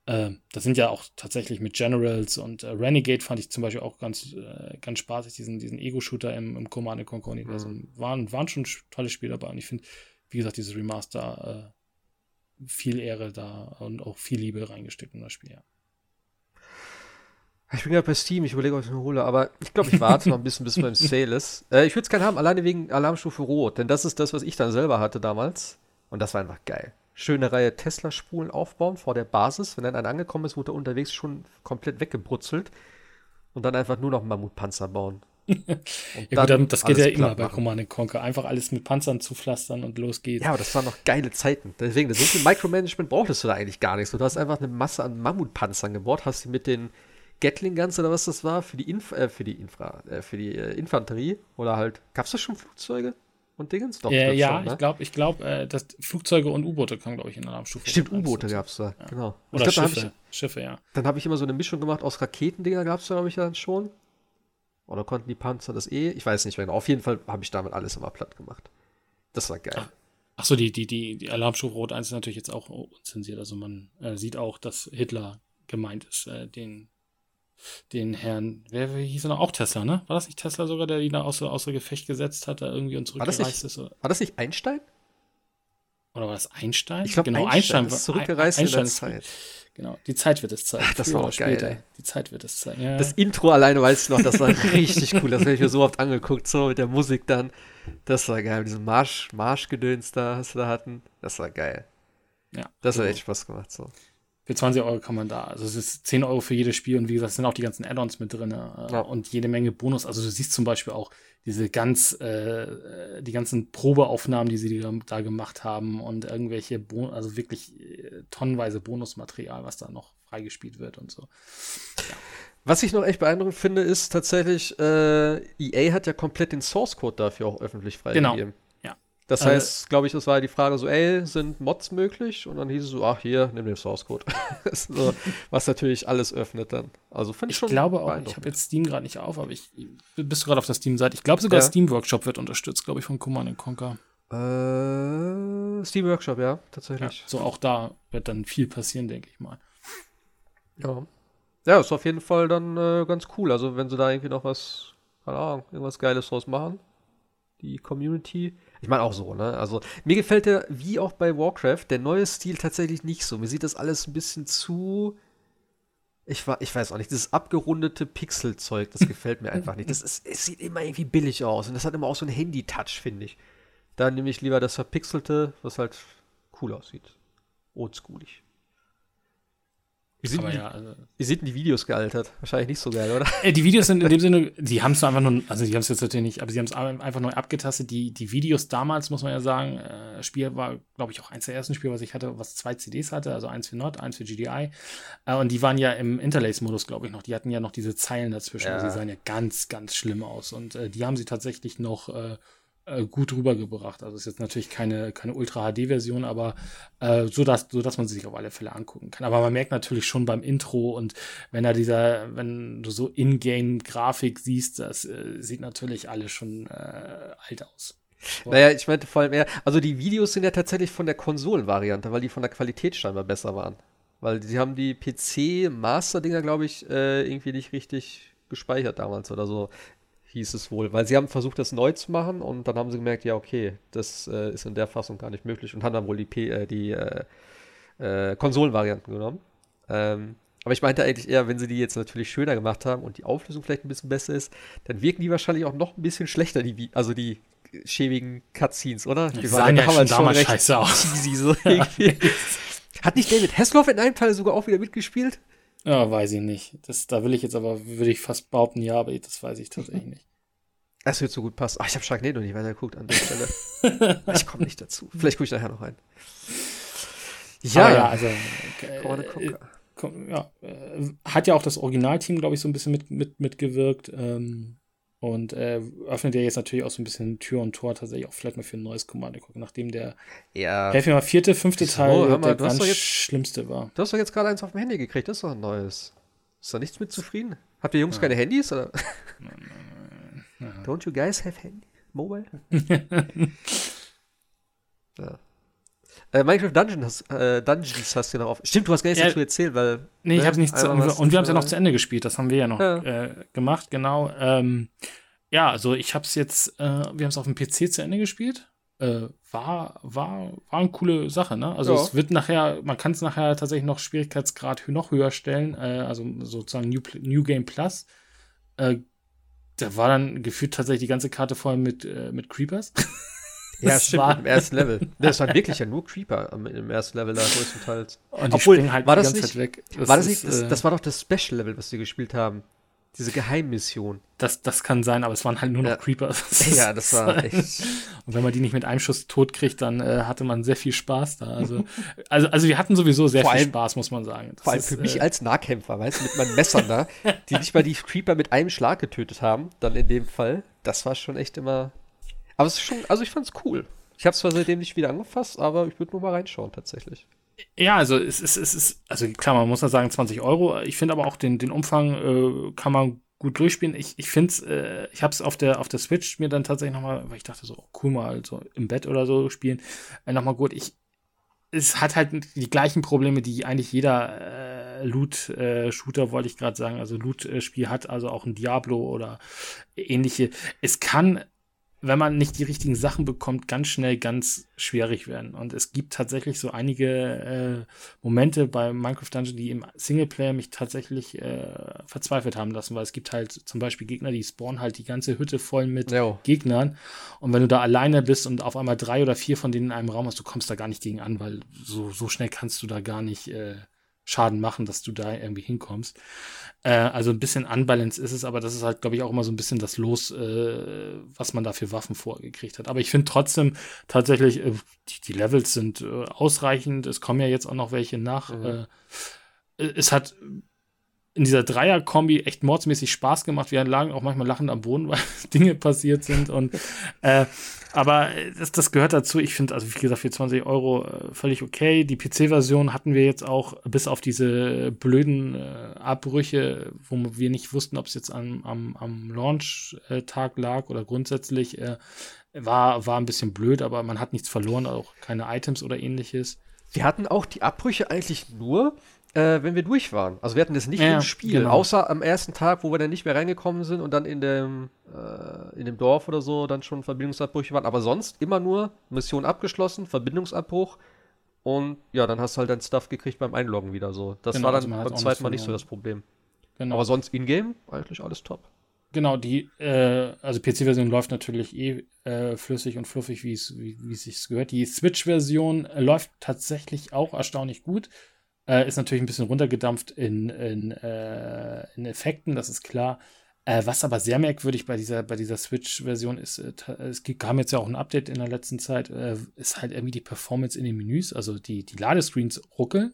Äh, das sind ja auch tatsächlich mit Generals und äh, Renegade fand ich zum Beispiel auch ganz, äh, ganz spaßig, diesen, diesen Ego-Shooter im, im Command and Conquer Universum. Mhm. Waren, waren schon tolle Spiele dabei, und ich finde, wie gesagt, dieses Remaster äh, viel Ehre da und auch viel Liebe reingesteckt in das Spiel, ja. Ich bin gerade bei Steam, ich überlege, ob ich es mir hole, aber ich glaube, ich warte noch ein bisschen, bis es beim Sale ist. Äh, ich würde es gerne haben, alleine wegen Alarmstufe Rot, denn das ist das, was ich dann selber hatte damals, und das war einfach geil. Schöne Reihe Tesla-Spulen aufbauen vor der Basis. Wenn dann einer angekommen ist, wurde er unterwegs schon komplett weggebrutzelt und dann einfach nur noch einen Mammutpanzer bauen. Und ja dann gut, das geht ja immer bei Command and Conquer. Einfach alles mit Panzern zupflastern und los geht's. Ja, aber das waren noch geile Zeiten. Deswegen, so viel Micromanagement brauchtest du da eigentlich gar nichts. Du hast einfach eine Masse an Mammutpanzern gebaut, hast die mit den Gatling-Guns oder was das war, für die, Inf- äh, für die, Infra- äh, für die äh, Infanterie oder halt, gab's da schon Flugzeuge? Und Dingens doch. Äh, ja, schon, ne? ich glaube, ich glaub, äh, dass Flugzeuge und U-Boote kamen, glaube ich, in der Alarmstufe. Stimmt, U-Boote gab es da, ja. Genau. Und oder glaub, Schiffe, ich, Schiffe, ja. Dann habe ich immer so eine Mischung gemacht aus Raketendinger, gab es da, glaube ich, dann schon. Oder konnten die Panzer das eh? Ich weiß nicht mehr genau. Auf jeden Fall habe ich damit alles immer platt gemacht. Das war geil. Achso, ach die, die, die, die Alarmstufe Rot eins ist natürlich jetzt auch unzensiert. Also man äh, sieht auch, dass Hitler gemeint ist, äh, den den Herrn, wer hieß er noch? Auch Tesla, ne? War das nicht Tesla sogar, der ihn da außer, außer Gefecht gesetzt hat, da irgendwie und zurückgereist ist? Oder? War das nicht Einstein? Oder war das Einstein? Ich glaube, genau, Einstein, Einstein ist zurückgereist Einstein in der Zeit. Genau, die Zeit wird es zeigen. Ach, das früher war auch geil, ey. Die Zeit wird es zeigen, ja. Das Intro alleine, weiß ich noch, das war richtig cool. Das habe ich mir so oft angeguckt, so mit der Musik dann. Das war geil, diesen Marsch, Marschgedöns da, was wir da hatten. Das war geil. Ja. Das hat echt Spaß gemacht, so. Für zwanzig Euro kann man da, also es ist zehn Euro für jedes Spiel und wie gesagt, sind auch die ganzen Add-ons mit drin, äh, ja. und jede Menge Bonus. Also du siehst zum Beispiel auch diese ganz, äh, die ganzen Probeaufnahmen, die sie da gemacht haben und irgendwelche, Bo- also wirklich äh, tonnenweise Bonusmaterial, was da noch freigespielt wird und so. Ja. Was ich noch echt beeindruckend finde, ist tatsächlich, äh, E A hat ja komplett den Source-Code dafür auch öffentlich freigegeben. Genau. Das heißt, glaube ich, das war die Frage so, ey, sind Mods möglich? Und dann hieß es so, ach, hier, nimm den Source-Code. So, was natürlich alles öffnet dann. Also finde ich schon beeindruckend. Ich glaube auch, ich habe jetzt Steam gerade nicht auf, aber ich bist du gerade auf der Steam-Seite. Ich glaube sogar, ja. Steam Workshop wird unterstützt, glaube ich, von Command and Conquer. Äh, Steam Workshop, ja, tatsächlich. Ja, so auch da wird dann viel passieren, denke ich mal. Ja. Ja, ist auf jeden Fall dann äh, ganz cool. Also wenn sie da irgendwie noch was, keine Ahnung, irgendwas Geiles draus machen. Die Community. Ich meine auch so, ne? Also mir gefällt der, wie auch bei Warcraft, der neue Stil tatsächlich nicht so. Mir sieht das alles ein bisschen zu. Ich, ich weiß auch nicht, dieses abgerundete Pixelzeug, das gefällt mir einfach nicht. Das ist, es sieht immer irgendwie billig aus und das hat immer auch so einen Handy-Touch, finde ich. Da nehme ich lieber das Verpixelte, was halt cool aussieht. Oldschoolig. Wie sind, die, ja, also wie sind die Videos gealtert? Wahrscheinlich nicht so geil, oder? Die Videos sind in dem Sinne, die haben es einfach nur, also die haben es jetzt natürlich nicht, aber sie haben es einfach neu abgetastet. Die, die Videos damals, muss man ja sagen, äh, Spiel war, glaube ich, auch eins der ersten Spiele, was ich hatte, was zwei C Ds hatte, also eins für N O T, eins für G D I. Äh, und die waren ja im Interlace-Modus, glaube ich, noch. Die hatten ja noch diese Zeilen dazwischen. Ja. Also die sahen ja ganz, ganz schlimm aus. Und äh, die haben sie tatsächlich noch äh, gut rübergebracht. Also ist jetzt natürlich keine, keine Ultra-H D-Version, aber äh, so, dass, so dass man sie sich auf alle Fälle angucken kann. Aber man merkt natürlich schon beim Intro und wenn da dieser, wenn du so Ingame-Grafik siehst, das äh, sieht natürlich alles schon äh, alt aus. Wow. Naja, ich meinte vor allem eher, also die Videos sind ja tatsächlich von der Konsolenvariante, weil die von der Qualität scheinbar besser waren. Weil sie haben die P C-Master-Dinger, glaube ich, äh, irgendwie nicht richtig gespeichert damals oder so. Hieß es wohl, weil sie haben versucht, das neu zu machen und dann haben sie gemerkt, ja, okay, das äh, ist in der Fassung gar nicht möglich und haben dann wohl die, P- äh, die äh, äh, Konsolenvarianten genommen. Ähm, aber ich meinte eigentlich eher, wenn sie die jetzt natürlich schöner gemacht haben und die Auflösung vielleicht ein bisschen besser ist, dann wirken die wahrscheinlich auch noch ein bisschen schlechter, die, also die schäbigen Cutscenes, oder? Die sahen ja schon damals scheiße aus. So Hat nicht David Hasselhoff in einem Teil sogar auch wieder mitgespielt? Ja, weiß ich nicht. Das, da will ich jetzt aber, würde ich fast behaupten, ja, aber das weiß ich tatsächlich nicht. Das wird so gut passen. Ach, ich habe Sharknado nicht weitergeguckt an der Stelle. Ich komme nicht dazu. Vielleicht gucke ich nachher noch rein. Ja, ja, ja, also äh, äh, ja, äh, hat ja auch das Originalteam, glaube ich, so ein bisschen mit, mit, mitgewirkt ähm, und äh, öffnet ja jetzt natürlich auch so ein bisschen Tür und Tor tatsächlich auch vielleicht mal für ein neues Kommando gucken, nachdem der ja. helf mir mal, vierte, fünfte so, Teil mal, der ganz jetzt, schlimmste war. Du hast doch jetzt gerade eins auf dem Handy gekriegt, das ist doch ein neues. Ist da nichts mit zufrieden? Habt ihr Jungs ja. keine Handys? Oder? Nein, nein, nein. Ja. Don't you guys have hand- mobile? Ja. Äh, Minecraft Dungeon hast, äh, Dungeons hast du noch auf. Stimmt, du hast gar nichts ja, dazu erzählt, weil. Nee, ich hab's nicht zu, und, und wir haben es ja noch zu Ende gespielt, das haben wir ja noch ja. Äh, gemacht, genau. Ähm, ja, also ich hab's jetzt, äh, wir haben es auf dem P C zu Ende gespielt. Äh, war, war, war eine coole Sache, ne? Also ja. es wird nachher, man kann es nachher tatsächlich noch Schwierigkeitsgrad noch höher stellen, äh, also sozusagen New, New Game Plus. Äh, da war dann gefühlt tatsächlich die ganze Karte voll mit, äh, mit Creepers. Ja, das stimmt, war im ersten Level. Das waren wirklich ja nur Creeper im, im ersten Level da größtenteils. Und die Obwohl, springen halt war die ganze nicht, Zeit weg. Das, war das, ist, nicht, das, äh, das war doch das Special-Level, was wir gespielt haben. Diese Geheimmission. Das, das kann sein, aber es waren halt nur noch ja. Creeper. Ja, das war echt. Und wenn man die nicht mit einem Schuss tot kriegt, dann äh, hatte man sehr viel Spaß da. Also, also, also wir hatten sowieso sehr vor viel allem, Spaß, muss man sagen. Das vor allem für ist, mich äh, als Nahkämpfer, weißt du, mit meinen Messern da, die nicht mal die Creeper mit einem Schlag getötet haben, dann in dem Fall. Das war schon echt immer. Aber es ist schon, also ich fand's cool. Ich hab's zwar seitdem nicht wieder angefasst, aber ich würde nur mal reinschauen tatsächlich. Ja, also es ist, es ist, also klar, man muss ja sagen, zwanzig Euro. Ich finde aber auch den, den Umfang äh, kann man gut durchspielen. Ich, ich finde es, äh, ich hab's auf der, auf der Switch mir dann tatsächlich nochmal, weil ich dachte so, cool mal so im Bett oder so spielen, äh, nochmal gut. Ich, es hat halt die gleichen Probleme, die eigentlich jeder äh, Loot-Shooter, äh, wollte ich gerade sagen, also Loot-Spiel hat, also auch ein Diablo oder ähnliche. Es kann, wenn man nicht die richtigen Sachen bekommt, ganz schnell ganz schwierig werden. Und es gibt tatsächlich so einige äh, Momente bei Minecraft Dungeon, die im Singleplayer mich tatsächlich äh, verzweifelt haben lassen, weil es gibt halt zum Beispiel Gegner, die spawnen halt die ganze Hütte voll mit jo. Gegnern. Und wenn du da alleine bist und auf einmal drei oder vier von denen in einem Raum hast, du kommst da gar nicht gegen an, weil so, so schnell kannst du da gar nicht äh, Schaden machen, dass du da irgendwie hinkommst. Äh, also ein bisschen unbalanced ist es, aber das ist halt, glaube ich, auch immer so ein bisschen das Los, äh, was man da für Waffen vorgekriegt hat. Aber ich finde trotzdem tatsächlich, äh, die, die Levels sind äh, ausreichend. Es kommen ja jetzt auch noch welche nach. Mhm. Äh, es hat in dieser Dreier-Kombi echt mordsmäßig Spaß gemacht. Wir lagen auch manchmal lachend am Boden, weil Dinge passiert sind. Und äh, aber das, das gehört dazu. Ich finde, also wie gesagt, für zwanzig Euro äh, völlig okay. Die P C-Version hatten wir jetzt auch, bis auf diese blöden äh, Abbrüche, wo wir nicht wussten, ob es jetzt am, am, am Launch-Tag lag oder grundsätzlich. Äh, war, war ein bisschen blöd, aber man hat nichts verloren, auch keine Items oder ähnliches. Wir hatten auch die Abbrüche eigentlich nur, Äh, wenn wir durch waren. Also wir hatten das nicht ja, im Spiel, genau. Außer am ersten Tag, wo wir dann nicht mehr reingekommen sind und dann in dem, äh, in dem Dorf oder so dann schon Verbindungsabbrüche waren. Aber sonst immer nur Mission abgeschlossen, Verbindungsabbruch und ja, dann hast du halt dein Stuff gekriegt beim Einloggen wieder so. Das genau, war dann also beim zweiten Mal nicht so das Problem. Genau. Aber sonst in-game eigentlich alles top. Genau, die äh, also P C-Version läuft natürlich eh äh, flüssig und fluffig, wie es wie es sich gehört. Die Switch-Version läuft tatsächlich auch erstaunlich gut. Äh, ist natürlich ein bisschen runtergedampft in, in, äh, in Effekten, das ist klar. Äh, was aber sehr merkwürdig bei dieser, bei dieser Switch-Version ist, äh, es kam jetzt ja auch ein Update in der letzten Zeit, äh, ist halt irgendwie die Performance in den Menüs, also die, die Ladescreens ruckeln,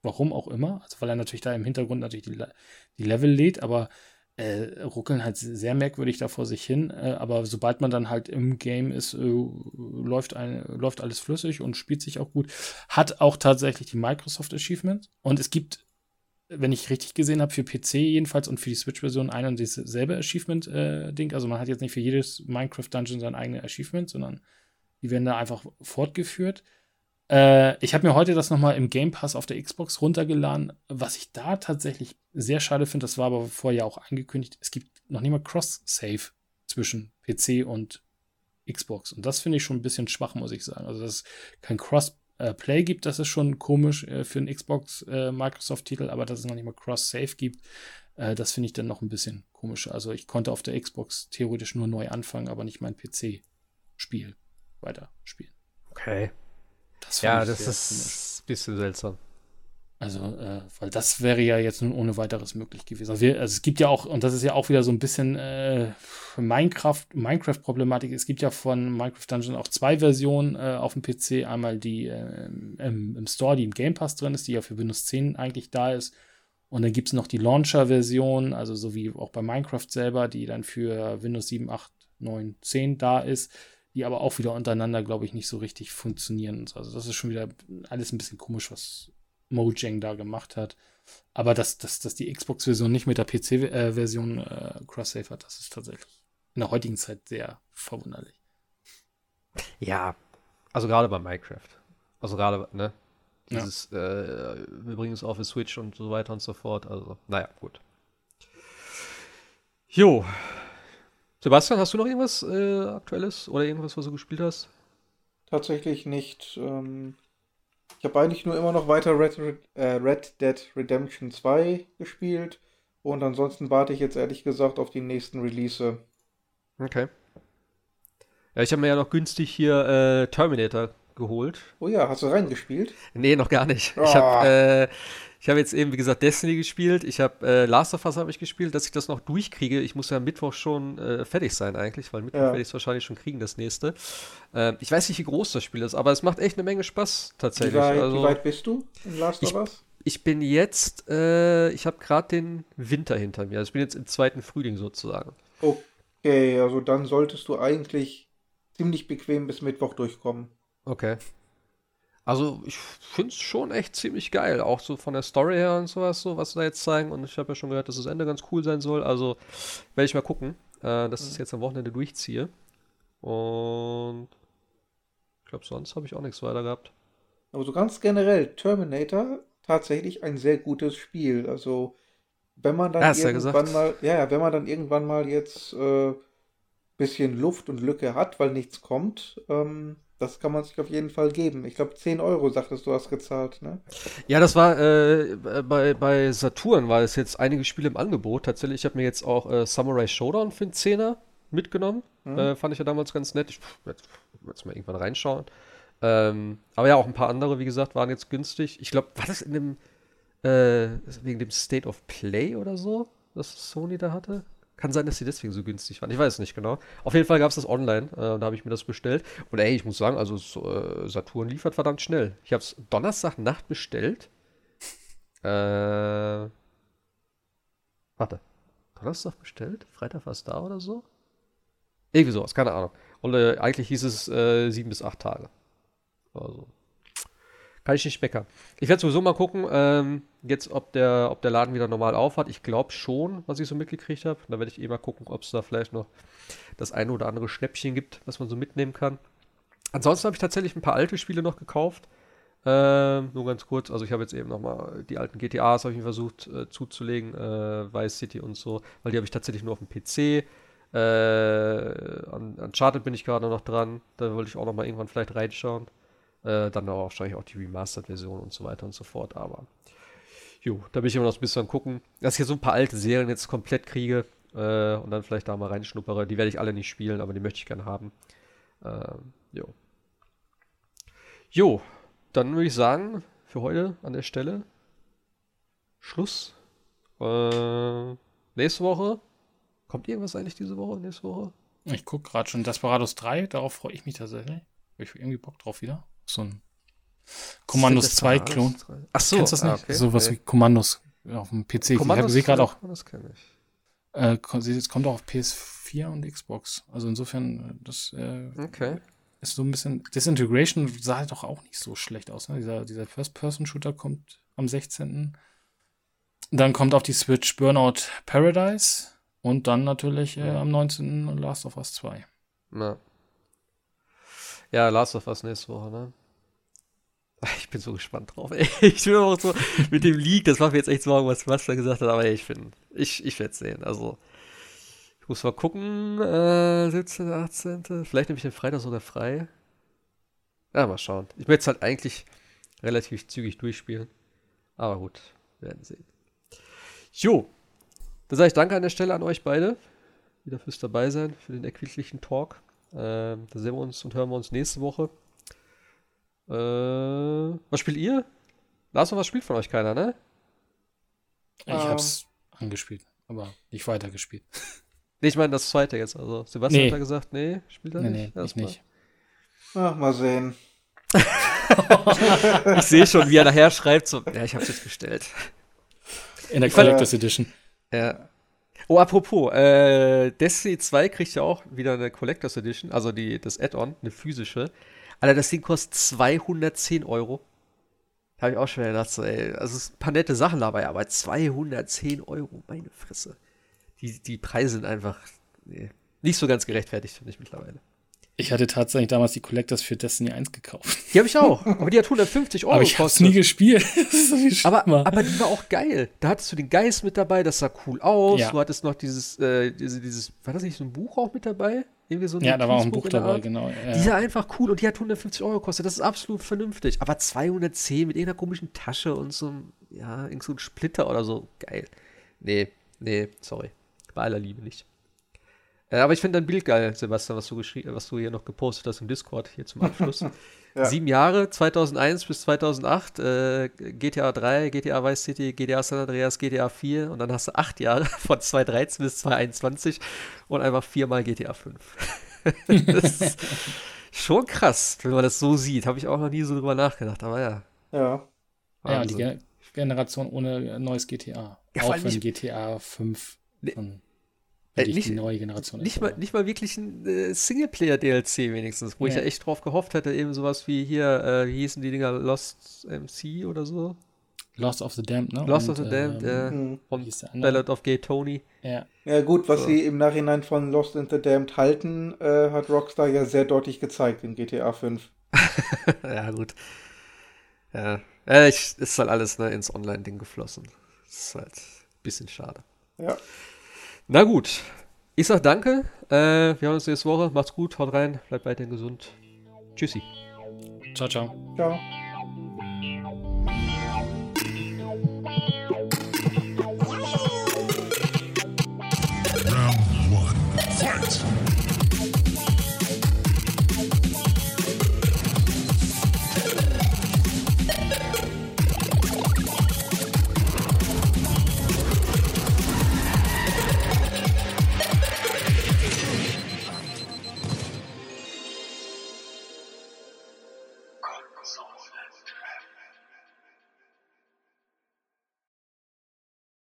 warum auch immer, also weil er natürlich da im Hintergrund natürlich die, die Level lädt, aber äh, ruckeln halt sehr merkwürdig da vor sich hin, äh, aber sobald man dann halt im Game ist, äh, läuft, ein, läuft alles flüssig und spielt sich auch gut. Hat auch tatsächlich die Microsoft Achievements und es gibt, wenn ich richtig gesehen habe, für P C jedenfalls und für die Switch-Version ein und dasselbe Achievement-Ding, äh, also man hat jetzt nicht für jedes Minecraft-Dungeon sein eigenes Achievement, sondern die werden da einfach fortgeführt. Ich habe mir heute das nochmal im Game Pass auf der Xbox runtergeladen. Was ich da tatsächlich sehr schade finde, das war aber vorher ja auch angekündigt, es gibt noch nicht mal Cross-Save zwischen P C und Xbox. Und das finde ich schon ein bisschen schwach, muss ich sagen. Also, dass es kein Cross-Play gibt, das ist schon komisch für einen Xbox-Microsoft-Titel, aber dass es noch nicht mal Cross-Save gibt, das finde ich dann noch ein bisschen komisch. Also, ich konnte auf der Xbox theoretisch nur neu anfangen, aber nicht mein P C-Spiel weiterspielen. Okay. Das ja, das ist ein bisschen seltsam. Also, äh, weil das wäre ja jetzt nun ohne weiteres möglich gewesen. Also, wir, also es gibt ja auch, und das ist ja auch wieder so ein bisschen äh, Minecraft, Minecraft-Problematik, es gibt ja von Minecraft Dungeon auch zwei Versionen äh, auf dem P C. Einmal die äh, im, im Store, die im Game Pass drin ist, die ja für Windows zehn eigentlich da ist. Und dann gibt es noch die Launcher-Version, also so wie auch bei Minecraft selber, die dann für Windows sieben, acht, neun, zehn da ist. Die aber auch wieder untereinander, glaube ich, nicht so richtig funktionieren. Also das ist schon wieder alles ein bisschen komisch, was Mojang da gemacht hat. Aber dass, dass, dass die Xbox-Version nicht mit der P C-Version äh, Cross-Save hat, das ist tatsächlich in der heutigen Zeit sehr verwunderlich. Ja, also gerade bei Minecraft. Also gerade, ne? Dieses, ja. äh, wir bringen es auf die Switch und so weiter und so fort. Also, naja, gut. Jo. Sebastian, hast du noch irgendwas äh, Aktuelles oder irgendwas, was du gespielt hast? Tatsächlich nicht. Ähm, ich habe eigentlich nur immer noch weiter Red, äh, Red Dead Redemption zwei gespielt und ansonsten warte ich jetzt ehrlich gesagt auf die nächsten Release. Okay. Ja, ich habe mir ja noch günstig hier äh, Terminator geholt. Oh ja, hast du reingespielt? Nee, noch gar nicht. Oh. Ich habe äh, ich hab jetzt eben, wie gesagt, Destiny gespielt. Ich habe äh, Last of Us habe ich gespielt, dass ich das noch durchkriege. Ich muss ja am Mittwoch schon äh, fertig sein eigentlich, weil Mittwoch ja. werde ich es wahrscheinlich schon kriegen, das nächste. Äh, ich weiß nicht, wie groß das Spiel ist, aber es macht echt eine Menge Spaß tatsächlich. Wie weit, also, wie weit bist du in Last of Us? Ich, ich bin jetzt, äh, ich habe gerade den Winter hinter mir. Also ich bin jetzt im zweiten Frühling sozusagen. Okay, also dann solltest du eigentlich ziemlich bequem bis Mittwoch durchkommen. Okay. Also, ich finde es schon echt ziemlich geil, auch so von der Story her und sowas, so, was sie da jetzt zeigen. Und ich habe ja schon gehört, dass das Ende ganz cool sein soll. Also, werde ich mal gucken, äh, dass ich es jetzt am Wochenende durchziehe. Und ich glaube, sonst habe ich auch nichts weiter gehabt. Aber so ganz generell, Terminator, tatsächlich ein sehr gutes Spiel. Also, wenn man dann Hast irgendwann ja mal, ja, wenn man dann irgendwann mal jetzt ein äh, bisschen Luft und Lücke hat, weil nichts kommt, ähm, das kann man sich auf jeden Fall geben. Ich glaube, zehn Euro, sagtest du, hast gezahlt, ne? Ja, das war, äh, bei, bei Saturn war es jetzt einige Spiele im Angebot. Tatsächlich, ich habe mir jetzt auch äh, Samurai Showdown für einen Zehner mitgenommen. Mhm. Äh, fand ich ja damals ganz nett. Ich werde jetzt mal irgendwann reinschauen. Ähm, aber ja, auch ein paar andere, wie gesagt, waren jetzt günstig. Ich glaube, war das in einem Äh, wegen dem State of Play oder so, das Sony da hatte. Kann sein, dass die deswegen so günstig waren. Ich weiß es nicht genau. Auf jeden Fall gab es das online. Äh, da habe ich mir das bestellt. Und ey, ich muss sagen, also äh, Saturn liefert verdammt schnell. Ich habe es Donnerstagnacht bestellt. Äh, warte. Donnerstag bestellt? Freitag war es da oder so? Irgendwie sowas, keine Ahnung. Und äh, eigentlich hieß es äh, sieben bis acht Tage. Also. Kann ich nicht meckern. Ich werde sowieso mal gucken, ähm, jetzt, ob der, ob der Laden wieder normal auf hat. Ich glaube schon, was ich so mitgekriegt habe. Da werde ich eh mal gucken, ob es da vielleicht noch das eine oder andere Schnäppchen gibt, was man so mitnehmen kann. Ansonsten habe ich tatsächlich ein paar alte Spiele noch gekauft. Ähm, nur ganz kurz. Also ich habe jetzt eben nochmal die alten G T As habe ich versucht äh, zuzulegen. Äh, Vice City und so. Weil die habe ich tatsächlich nur auf dem P C. Äh, an Uncharted bin ich gerade noch dran. Da wollte ich auch nochmal irgendwann vielleicht reinschauen. Äh, dann auch wahrscheinlich auch die Remastered-Version und so weiter und so fort, aber jo, da bin ich immer noch ein bisschen am gucken, dass ich jetzt so ein paar alte Serien jetzt komplett kriege äh, und dann vielleicht da mal reinschnuppere. Die werde ich alle nicht spielen, aber die möchte ich gerne haben. Äh, jo. Jo, dann würde ich sagen, für heute an der Stelle Schluss. Äh, nächste Woche, kommt irgendwas eigentlich diese Woche, nächste Woche? Ich gucke gerade schon Desperados drei, darauf freue ich mich tatsächlich. Habe ich irgendwie Bock drauf wieder. So ein Kommandos zwei-Klon. Ach so, kennst du das nicht? Ah, okay. So was okay. Wie Kommandos auf dem P C. Kommandos ich gerade auch. Das kenne ich. Äh, es kommt auch auf P S vier und Xbox. Also insofern, das äh, okay. ist so ein bisschen. Disintegration sah halt doch auch nicht so schlecht aus. Ne? Dieser, dieser First-Person-Shooter kommt am sechzehnten Dann kommt auf die Switch Burnout Paradise und dann natürlich äh, am neunzehnten Last of Us zwei. Na. Ja, Last of Us nächste Woche, ne? Ich bin so gespannt drauf, ey. Ich bin auch so mit dem Leak, das machen wir jetzt echt Sorgen, was Master gesagt hat, aber ey, ich bin, ich, ich werde es sehen. Also, ich muss mal gucken, äh, siebzehnten, achtzehnten Vielleicht nehme ich den Freitag sogar frei. Ja, mal schauen. Ich möchte es halt eigentlich relativ zügig durchspielen. Aber gut, wir werden sehen. Jo, dann sage ich danke an der Stelle an euch beide. Wieder fürs Dabeisein, für den erquicklichen Talk. Ähm, da sehen wir uns und hören wir uns nächste Woche. Äh, was spielt ihr? Lars, was spielt von euch keiner, ne? Ich ähm. hab's angespielt, aber nicht weitergespielt. Nee, ich meine das zweite jetzt. Also Sebastian nee. hat da gesagt, nee, spielt er nee, nicht? Nee, ich nicht. Ach, mal sehen. Ich sehe schon, wie er nachher schreibt, so, ja, ich hab's jetzt bestellt. In der Collector's Edition. Ja. Oh, apropos, äh, Destiny zwei kriegt ja auch wieder eine Collector's Edition, also die, das Add-on, eine physische. Alter, das Ding kostet zweihundertzehn Euro. Da habe ich auch schon gedacht, so, ey, also es sind ein paar nette Sachen dabei, aber zweihundertzehn Euro, meine Fresse. Die, die Preise sind einfach nee, nicht so ganz gerechtfertigt, finde ich mittlerweile. Ich hatte tatsächlich damals die Collectors für Destiny eins gekauft. Die habe ich auch, aber die hat hundertfünfzig Euro gekostet. Aber ich habe nie gespielt. Das ist so viel aber, aber die war auch geil. Da hattest du den Geist mit dabei, das sah cool aus. Ja. Du hattest noch dieses, äh, dieses, dieses, war das nicht so ein Buch auch mit dabei? Irgendwie so ein ja, da war auch ein Buch dabei, genau. Ja. Die sah einfach cool und die hat hundertfünfzig Euro gekostet. Das ist absolut vernünftig. Aber zweihundertzehn mit irgendeiner komischen Tasche und so einem, ja, irgend so ein Splitter oder so. Geil. Nee, nee, sorry. Bei aller Liebe nicht. Aber ich finde dein Bild geil, Sebastian, was du, geschrie- was du hier noch gepostet hast im Discord, hier zum Abschluss. Ja. Sieben Jahre, zweitausendeins bis zweitausendacht, äh, G T A drei, G T A Vice City, G T A San Andreas, G T A vier und dann hast du acht Jahre von zweitausenddreizehn bis zweitausendeinundzwanzig und einfach viermal G T A fünf. Das ist schon krass, wenn man das so sieht. Habe ich auch noch nie so drüber nachgedacht, aber ja. Ja, ja die Ge- Generation ohne neues G T A. Ja, auch wenn G T A fünf ne- von Äh, nicht, die neue Generation nicht, mal, nicht mal wirklich ein äh, Singleplayer-D L C wenigstens, wo ja. ich ja echt drauf gehofft hätte, eben sowas wie hier, äh, wie hießen die Dinger, Lost M C oder so? Lost of the Damned, ne? Lost und, of the Damned, ähm, äh, und Ballad of Gay Tony. Ja, ja gut, was so. sie im Nachhinein von Lost in the Damned halten, äh, hat Rockstar ja sehr deutlich gezeigt in G T A fünf. Ja, gut. Ja, äh, ich, ist halt alles ne, ins Online-Ding geflossen. Ist halt ein bisschen schade. Ja. Na gut, ich sag danke. Äh, wir hören uns nächste Woche. Macht's gut, haut rein, bleibt weiterhin gesund. Tschüssi. Ciao, ciao. Ciao.